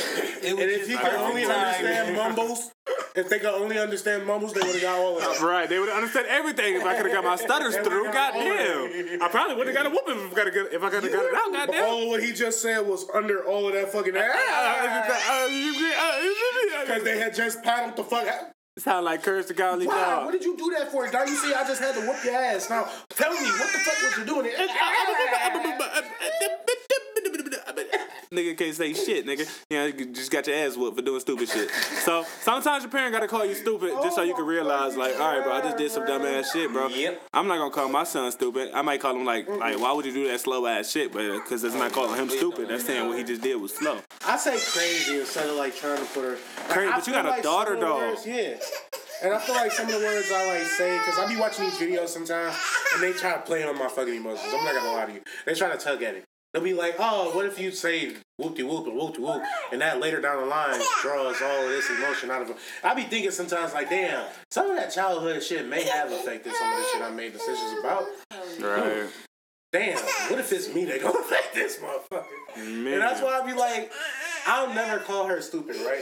if he could only understand mumbles, if they could only understand mumbles, they would have got all of it. Right, they would have understood everything if I could have got my stutters through, goddamn. I probably would have got a whooping if I could have got, got it out, goddamn. All what he just said was under all of that fucking ass. Because they had just paddled the fuck out. Sound like Curse the Godly Dog. Wow, what did you do that for? Now you see, I just had to whoop your ass. Now tell me, what the fuck was you doing? Nigga can't say shit, nigga. You know, you just got your ass whooped for doing stupid shit. So sometimes your parent gotta call you stupid just so you can realize, like, all right, bro, I just did some dumb ass shit, bro. Yep. I'm not gonna call my son stupid. I might call him like, like, why would you do that slow ass shit? But because that's not calling him stupid. That's saying what he just did was slow. I say crazy instead of like trying to put her crazy. But you got a daughter, dog. Yeah. And I feel like some of the words I, like, say, because I be watching these videos sometimes, and they try to play on my fucking emotions. I'm not going to lie to you. They try to tug at it. They'll be like, oh, what if you say whoop-de-whoop and whoop-de-whoop, and that later down the line draws all of this emotion out of them. I be thinking sometimes, like, damn, some of that childhood shit may have affected some of the shit I made decisions about. Right. Damn, what if it's me that gonna affect this motherfucker? Man. And that's why I be like... I'll never call her stupid, right?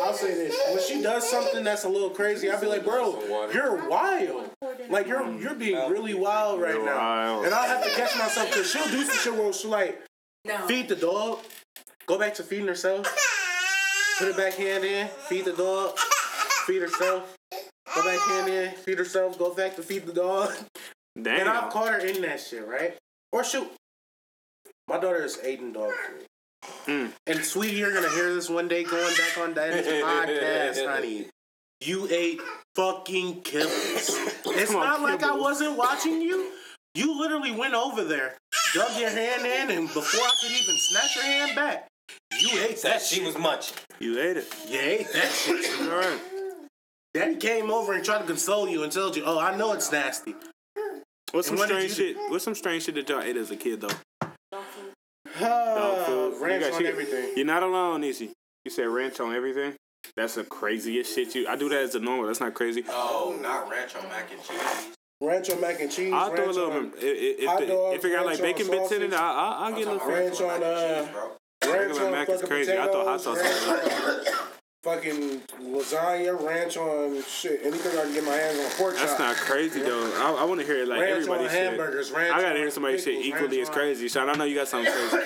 I'll say this. When she does something that's a little crazy, I'll be like, bro, you're wild. Like, you're you're being really wild right now. And I'll have to catch myself because she'll do some shit where she'll, like, feed the dog, go back to feeding herself, put her back hand in, feed the dog, feed herself, go back hand in, feed herself, go back to feed the dog. Damn. And I've caught her in that shit, right? Or shoot. My daughter is eight and dog food. Mm. And sweetie, you're gonna hear this one day going back on Daddy's podcast, honey. You ate fucking kibbles. It's Come not on, like kibbles. I wasn't watching you. You literally went over there, dug your hand in, and before I could even snatch your hand back, you ate that. That shit. She was munching. You ate it. You ate that shit. All right. Daddy came over and tried to console you and told you, "Oh, I know it's nasty." What's and some strange shit? What's some strange shit that y'all ate as a kid though? Uh, ranch you got, on you, everything. You're not alone, Izzy. You said ranch on everything? That's the craziest shit you... I do that as a normal. That's not crazy. Oh, not ranch on mac and cheese. Ranch on mac and cheese. I'll throw a little... On, if, if, hot dogs, if it got like bacon sausage. Bits in it, I'll, I'll, I'll get a little... Ranch on... Uh, cheese, ranch on mac is crazy. Potatoes, I throw hot sauce on fucking lasagna, ranch on shit. Anything I can get my hands on. Pork That's chop. Not crazy, yeah. though. I, I want to hear it like ranch everybody's shit. Hamburgers, ranch I got to hear somebody's shit equally as crazy. Sean, I know you got something crazy.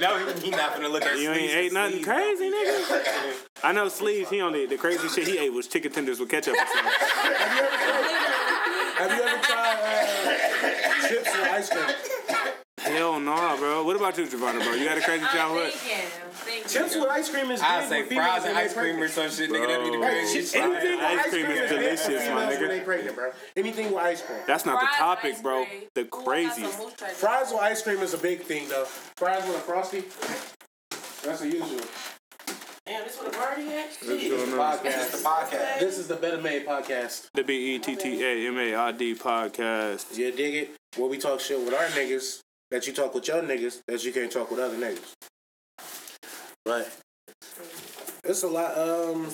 No, he not finna look at You ain't ate nothing crazy, nigga. I know Sleeves, he only, the crazy shit he ate was chicken tenders with ketchup or something. Have you ever tried, have you ever tried uh, chips with ice cream? Hell no, nah, bro. What about you, Javonna, bro? You got a crazy childhood? Chips with ice cream is good. I say fries and ice cream or some shit, nigga. That'd be the craziest. Anything with ice cream is delicious, my nigga. Anything with ice cream. That's not the topic, bro. The craziest. Fries with ice cream is a big thing, though. Fries with a Frosty? That's a usual. Damn, this what a party is? This is the podcast. This is the BettaMaid podcast. The B E T T A M A I D podcast. You dig it? Where we talk shit with our niggas. That you talk with your niggas, that you can't talk with other niggas. Right. It's a lot. Um,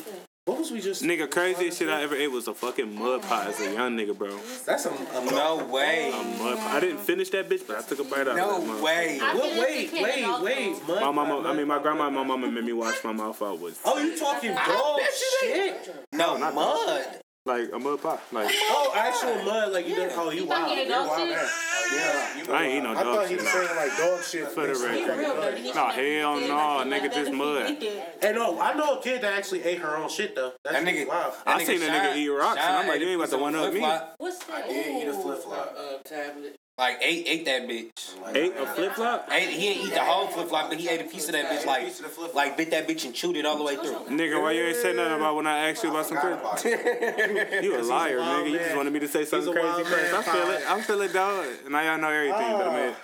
what was we just? Nigga, craziest shit I ever ate was a fucking mud pie as a young nigga, bro. That's a, a no way. A mud pie. I didn't finish that bitch, but I took a bite out. No way. What? Wait, wait, wait. My mama, I mean, my grandma and my mama made me wash my mouth out with. Oh, you talking dog shit? No, not mud. Like a mud pie. Like oh, actual mud. Like you yeah. did. Oh, you, you wild. You're wild, wild man. Oh, yeah. You I ain't eat no dog shit. I thought he was saying like dog shit. For the record. Nah, hell no, nah, nigga, just mud. Hey, no, I know a kid that actually ate her own shit though. That's that nigga, wild. That I nigga seen that nigga eat rocks, and I'm like, you ain't about to one up me. What's that? I did eat a flip flop uh, tablet. Like ate ate that bitch. Like, ate a flip flop? Ate, he didn't eat the whole flip flop, but he ate a piece of that bitch. Like, like bit that bitch and chewed it all the way through. Nigga, why you ain't said nothing about when I asked you about some crazy? You a liar, a nigga. Man. You just wanted me to say something crazy first. I feel it. I feel it, dog. Now y'all know everything, but man.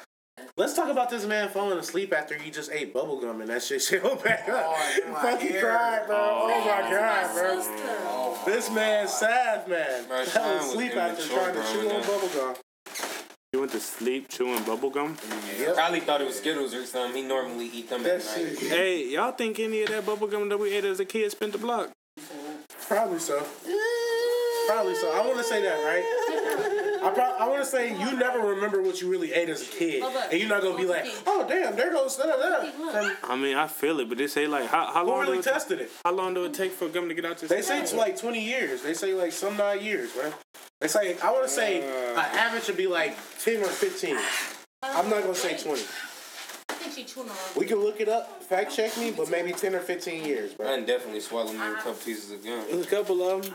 Let's talk about this man falling asleep after he just ate bubble gum and that shit showed back up. Oh, my fucking cried, bro. Oh, oh my god, bro. Oh, my this man, Sav, man, fell asleep after trying to chew on bubble gum. You went to sleep chewing bubble gum? Yeah. Probably thought it was Skittles or something. He normally eat them at night. Hey, y'all think any of that bubble gum that we ate as a kid spent the block? Probably so. Probably so. I want to say that, right? I pro- I want to say you never remember what you really ate as a kid. And you're not going to be like, oh, damn, there goes that, that. I mean, I feel it, but they say, like, how, how long... Who really tested it? How long do it take for gum to get out your skin? They say it's like twenty years. They say, like, some nine years, right? It's like, I want to say an uh, average should be like ten or fifteen. I'm not going to say twenty. We can look it up, fact check me, but maybe ten or fifteen years, bro. I definitely swallowed me a couple pieces of gum. A couple of them.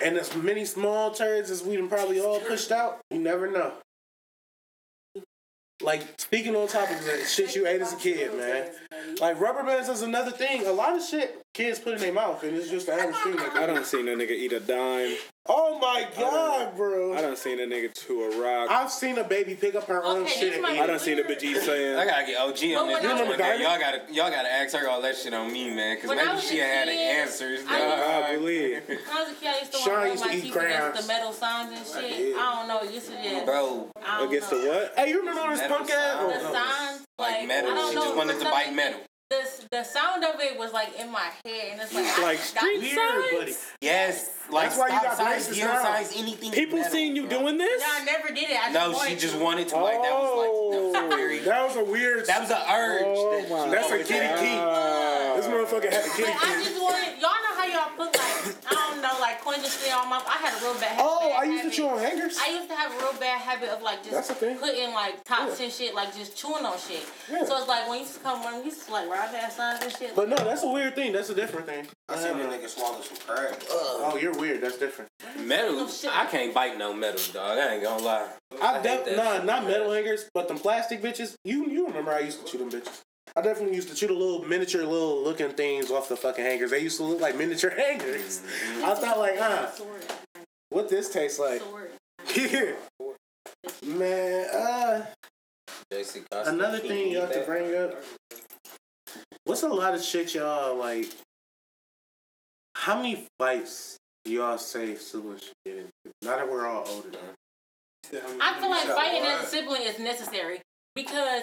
And as many small turds as we done probably all pushed out, you never know. Like, speaking on topics of shit you ate as a kid, man. Like, rubber bands is another thing. A lot of shit kids put in their mouth, and it's just the average thing. Like, I don't see no nigga eat a dime. Oh, my God, I bro. I done seen a nigga to a rock. I've seen a baby pick up her okay, own shit and eat. I done seen a bitch eat sand. I gotta get O G on this. That. Y'all gotta, y'all gotta ask her all that shit on me, man, because maybe she had the answers. I, I, I believe. When I was a kid, I used to want to like, against the metal signs and shit. I, I don't know. Yes, yes. Bro. Against know. The what? Hey, you remember all this punk ass? The signs. Like, metal. She just wanted to bite metal. The, the sound of it was like in my head, and it's like, it's like street weird, buddy. Yes, like that's why you got braces now. Anything people metal, seen you bro. Doing this? No, I never did it. I no, just she just wanted to. Like oh, that was like that was weird. That was a weird. That was an urge. Oh, that's a kitty key. Uh, this motherfucker had a kitty key. I just wanted y'all know how y'all put like I don't know like coins just stay on my. I had a real bad. Oh, bad I used habit. To chew on hangers. I used to have a real bad habit of like just putting like tops yeah. and shit, like just chewing on shit. Yeah. So it's like when you used to come when you used to like. Shit. But no, that's a weird thing. That's a different thing. I seen a nigga swallow some crab. Oh, you're weird. That's different. Metal. I can't bite no metal, dog. I ain't gonna lie. I, I def- nah, shit. Not metal hangers, but them plastic bitches. You you remember I used to chew them bitches. I definitely used to chew the little miniature little looking things off the fucking hangers. They used to look like miniature hangers. Mm-hmm. I thought like, huh, what this tastes like? Here. Man, uh. Another thing y'all to bring up. What's a lot of shit y'all, like, how many fights do y'all say siblings should get into? Now that we're all older. Huh? I feel like fighting as a sibling is necessary. Because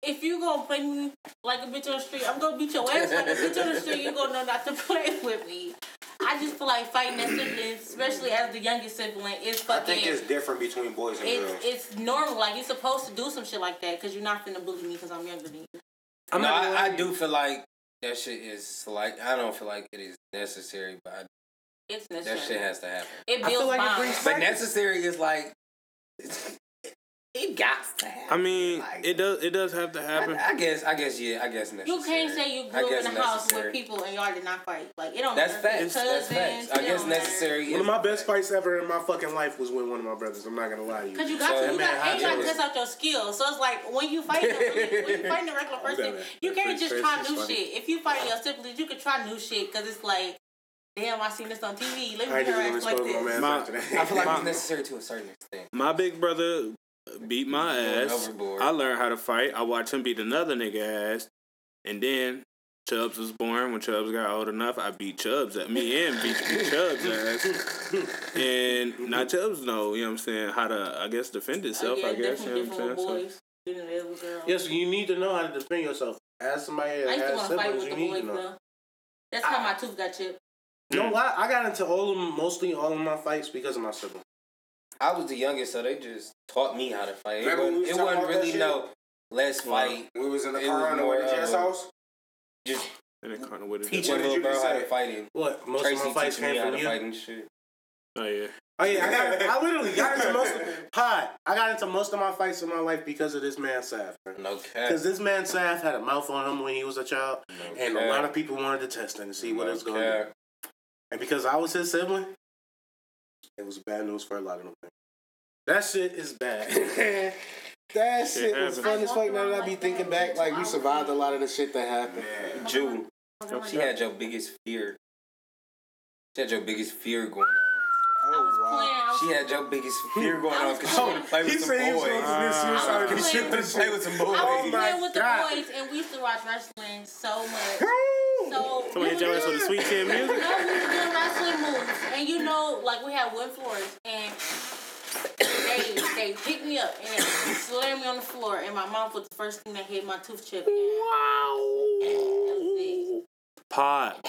if you gonna play me like a bitch on the street, I'm gonna beat your ass like a bitch on the street, you gonna know not to play with me. I just feel like fighting as siblings, especially as the youngest sibling, is fucking... I think it's different between boys and it's, girls. It's normal. Like, you're supposed to do some shit like that because you're not finna bully me because I'm younger than you. I'm no, I, I do feel like that shit is like I don't feel like it is necessary, but I, it's necessary. That shit has to happen. It builds I feel like bonds. It brings but necessary is like it's, it got to happen. I mean, like, it does. It does have to happen. I, I guess. I guess. Yeah. I guess. Necessary. You can't say you grew up in a house with people and y'all did not fight. Like it don't. That's facts. That's facts. I guess necessary. One of my best fights ever in my fucking life was with one of my brothers. I'm not gonna lie to you. Cause you got so to. You got to test out your skills. So it's like when you fight, when, when you fight a regular person, you can't just try new shit. If you fight your siblings, you can try new shit. Cause it's like. Damn, I seen this on T V. Let me interact like this. My, I feel like it's necessary to a certain extent. My big brother beat my ass. I learned how to fight. I watched him beat another nigga ass. And then Chubbs was born. When Chubbs got old enough, I beat Chubbs at me and beat, beat Chubbs ass. And now Chubbs know, you know what I'm saying, how to, I guess, defend itself, oh, yeah, I guess. You know what I'm saying? So, yes, yeah, so you need to know how to defend yourself. As somebody that has siblings, you need to know. That's how my tooth got chipped. You know why? I got into all of them, mostly all of my fights because of my siblings. I was the youngest, so they just taught me how to fight. Remember it, we was it wasn't really no, let's fight. We was in the car on the way to Jess' house. Just in the car on the way to Jess' house. Teaching little girl how to fight him. What? Most Tracy of my fights came from you? Fight and shit. Oh, yeah. Oh, yeah. I, got, I literally got into most of, pod, I got into most of my fights in my life because of this man, Sav. No cap. Because this man, Sav, had a mouth on him when he was a child. No and cap. A lot of people wanted to test him and see no what was going on. And because I was his sibling, it was bad news for a lot of them. That shit is bad. That shit was fun as fuck. Now that I be thinking back, like, we survived a lot of the shit that happened. Yeah. June, she had your biggest fear. She had your biggest fear going on. Oh, wow. She had your biggest fear going on because she wanted to play with some boys. She wanted to play with some boys. I was playing with the boys, and we used to watch wrestling so much. So somebody hit your ass with the Sweet ten music? No, we were doing wrestling moves. And you know, like, we had wood floors, and they they picked me up, and they slammed me on the floor, and my mouth was the first thing that hit my tooth chip. And, wow. And that was it. Pot.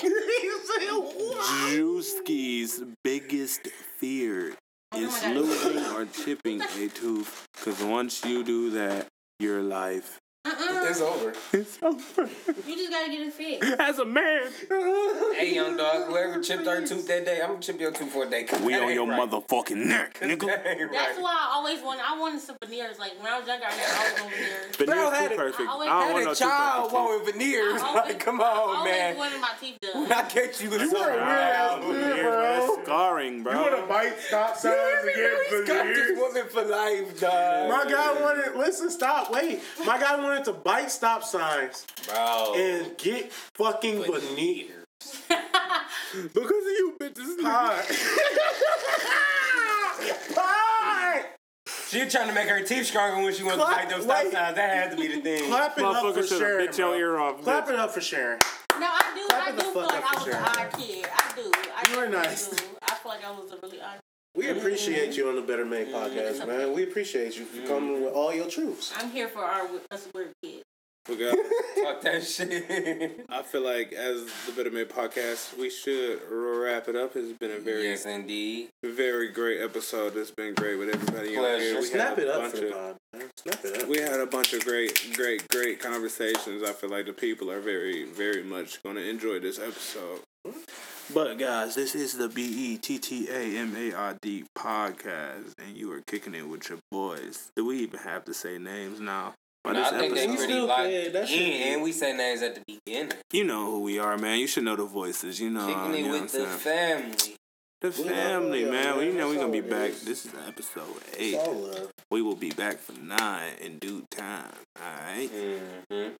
Drewski's biggest fear oh is losing or chipping a tooth, because once you do that, your life. Uh-uh. It's over. It's over. You just gotta get it fixed. As a man. Hey, young dog, whoever chipped our tooth that day, I'm gonna chip your tooth for a day. We on your right. motherfucking neck, nigga. That right. That's why I always wanted, I wanted some veneers. Like, when I was younger, I was always on veneers. Veneers too perfect. I, I don't want no child wanted veneers. I always, like, come on, man. I always man. wanted my teeth done. When I catch you, you want a weird ass veneer, bro. That's scarring, bro. You want a bite stop sign to get veneers? Got this woman for life, dog. My guy wanted, listen, stop, wait. My guy wanted to bite stop signs, bro, and get fucking veneers, veneers. Because of you bitches. Pie. Pie. She trying to make her teeth stronger when she wants Clap, to bite those stop wait. signs. That had to be the thing. Clap it up for Sharon. Bitch your ear off. Clap bitch. it up for Sharon. No, I do. Clap I do feel like I was an odd kid. I do. I you were nice. Do. I feel like I was a really odd kid. We appreciate you on the Better Made podcast, mm-hmm. man. We appreciate you for coming mm-hmm. with all your truths. I'm here for our us weird kids. We got talk that shit. I feel like as the Better Made podcast, we should wrap it up. It's been a very yes, indeed, very great episode. It's been great with everybody on here. We Snap had a it up bunch for of, the Snap it up. We had a bunch of great, great, great conversations. I feel like the people are very, very much going to enjoy this episode. Mm-hmm. But guys, this is the B E T T A M A I D podcast, and you are kicking it with your boys. Do we even have to say names now? No, this I think they pretty locked in, and we say names at the beginning. You know who we are, man. You should know the voices. You know, kicking it you know with the saying? family. The family, yeah, man. Yeah, well, you know we're going to be back. This is episode eight. We will be back for nine in due time, all right? Mm-hmm.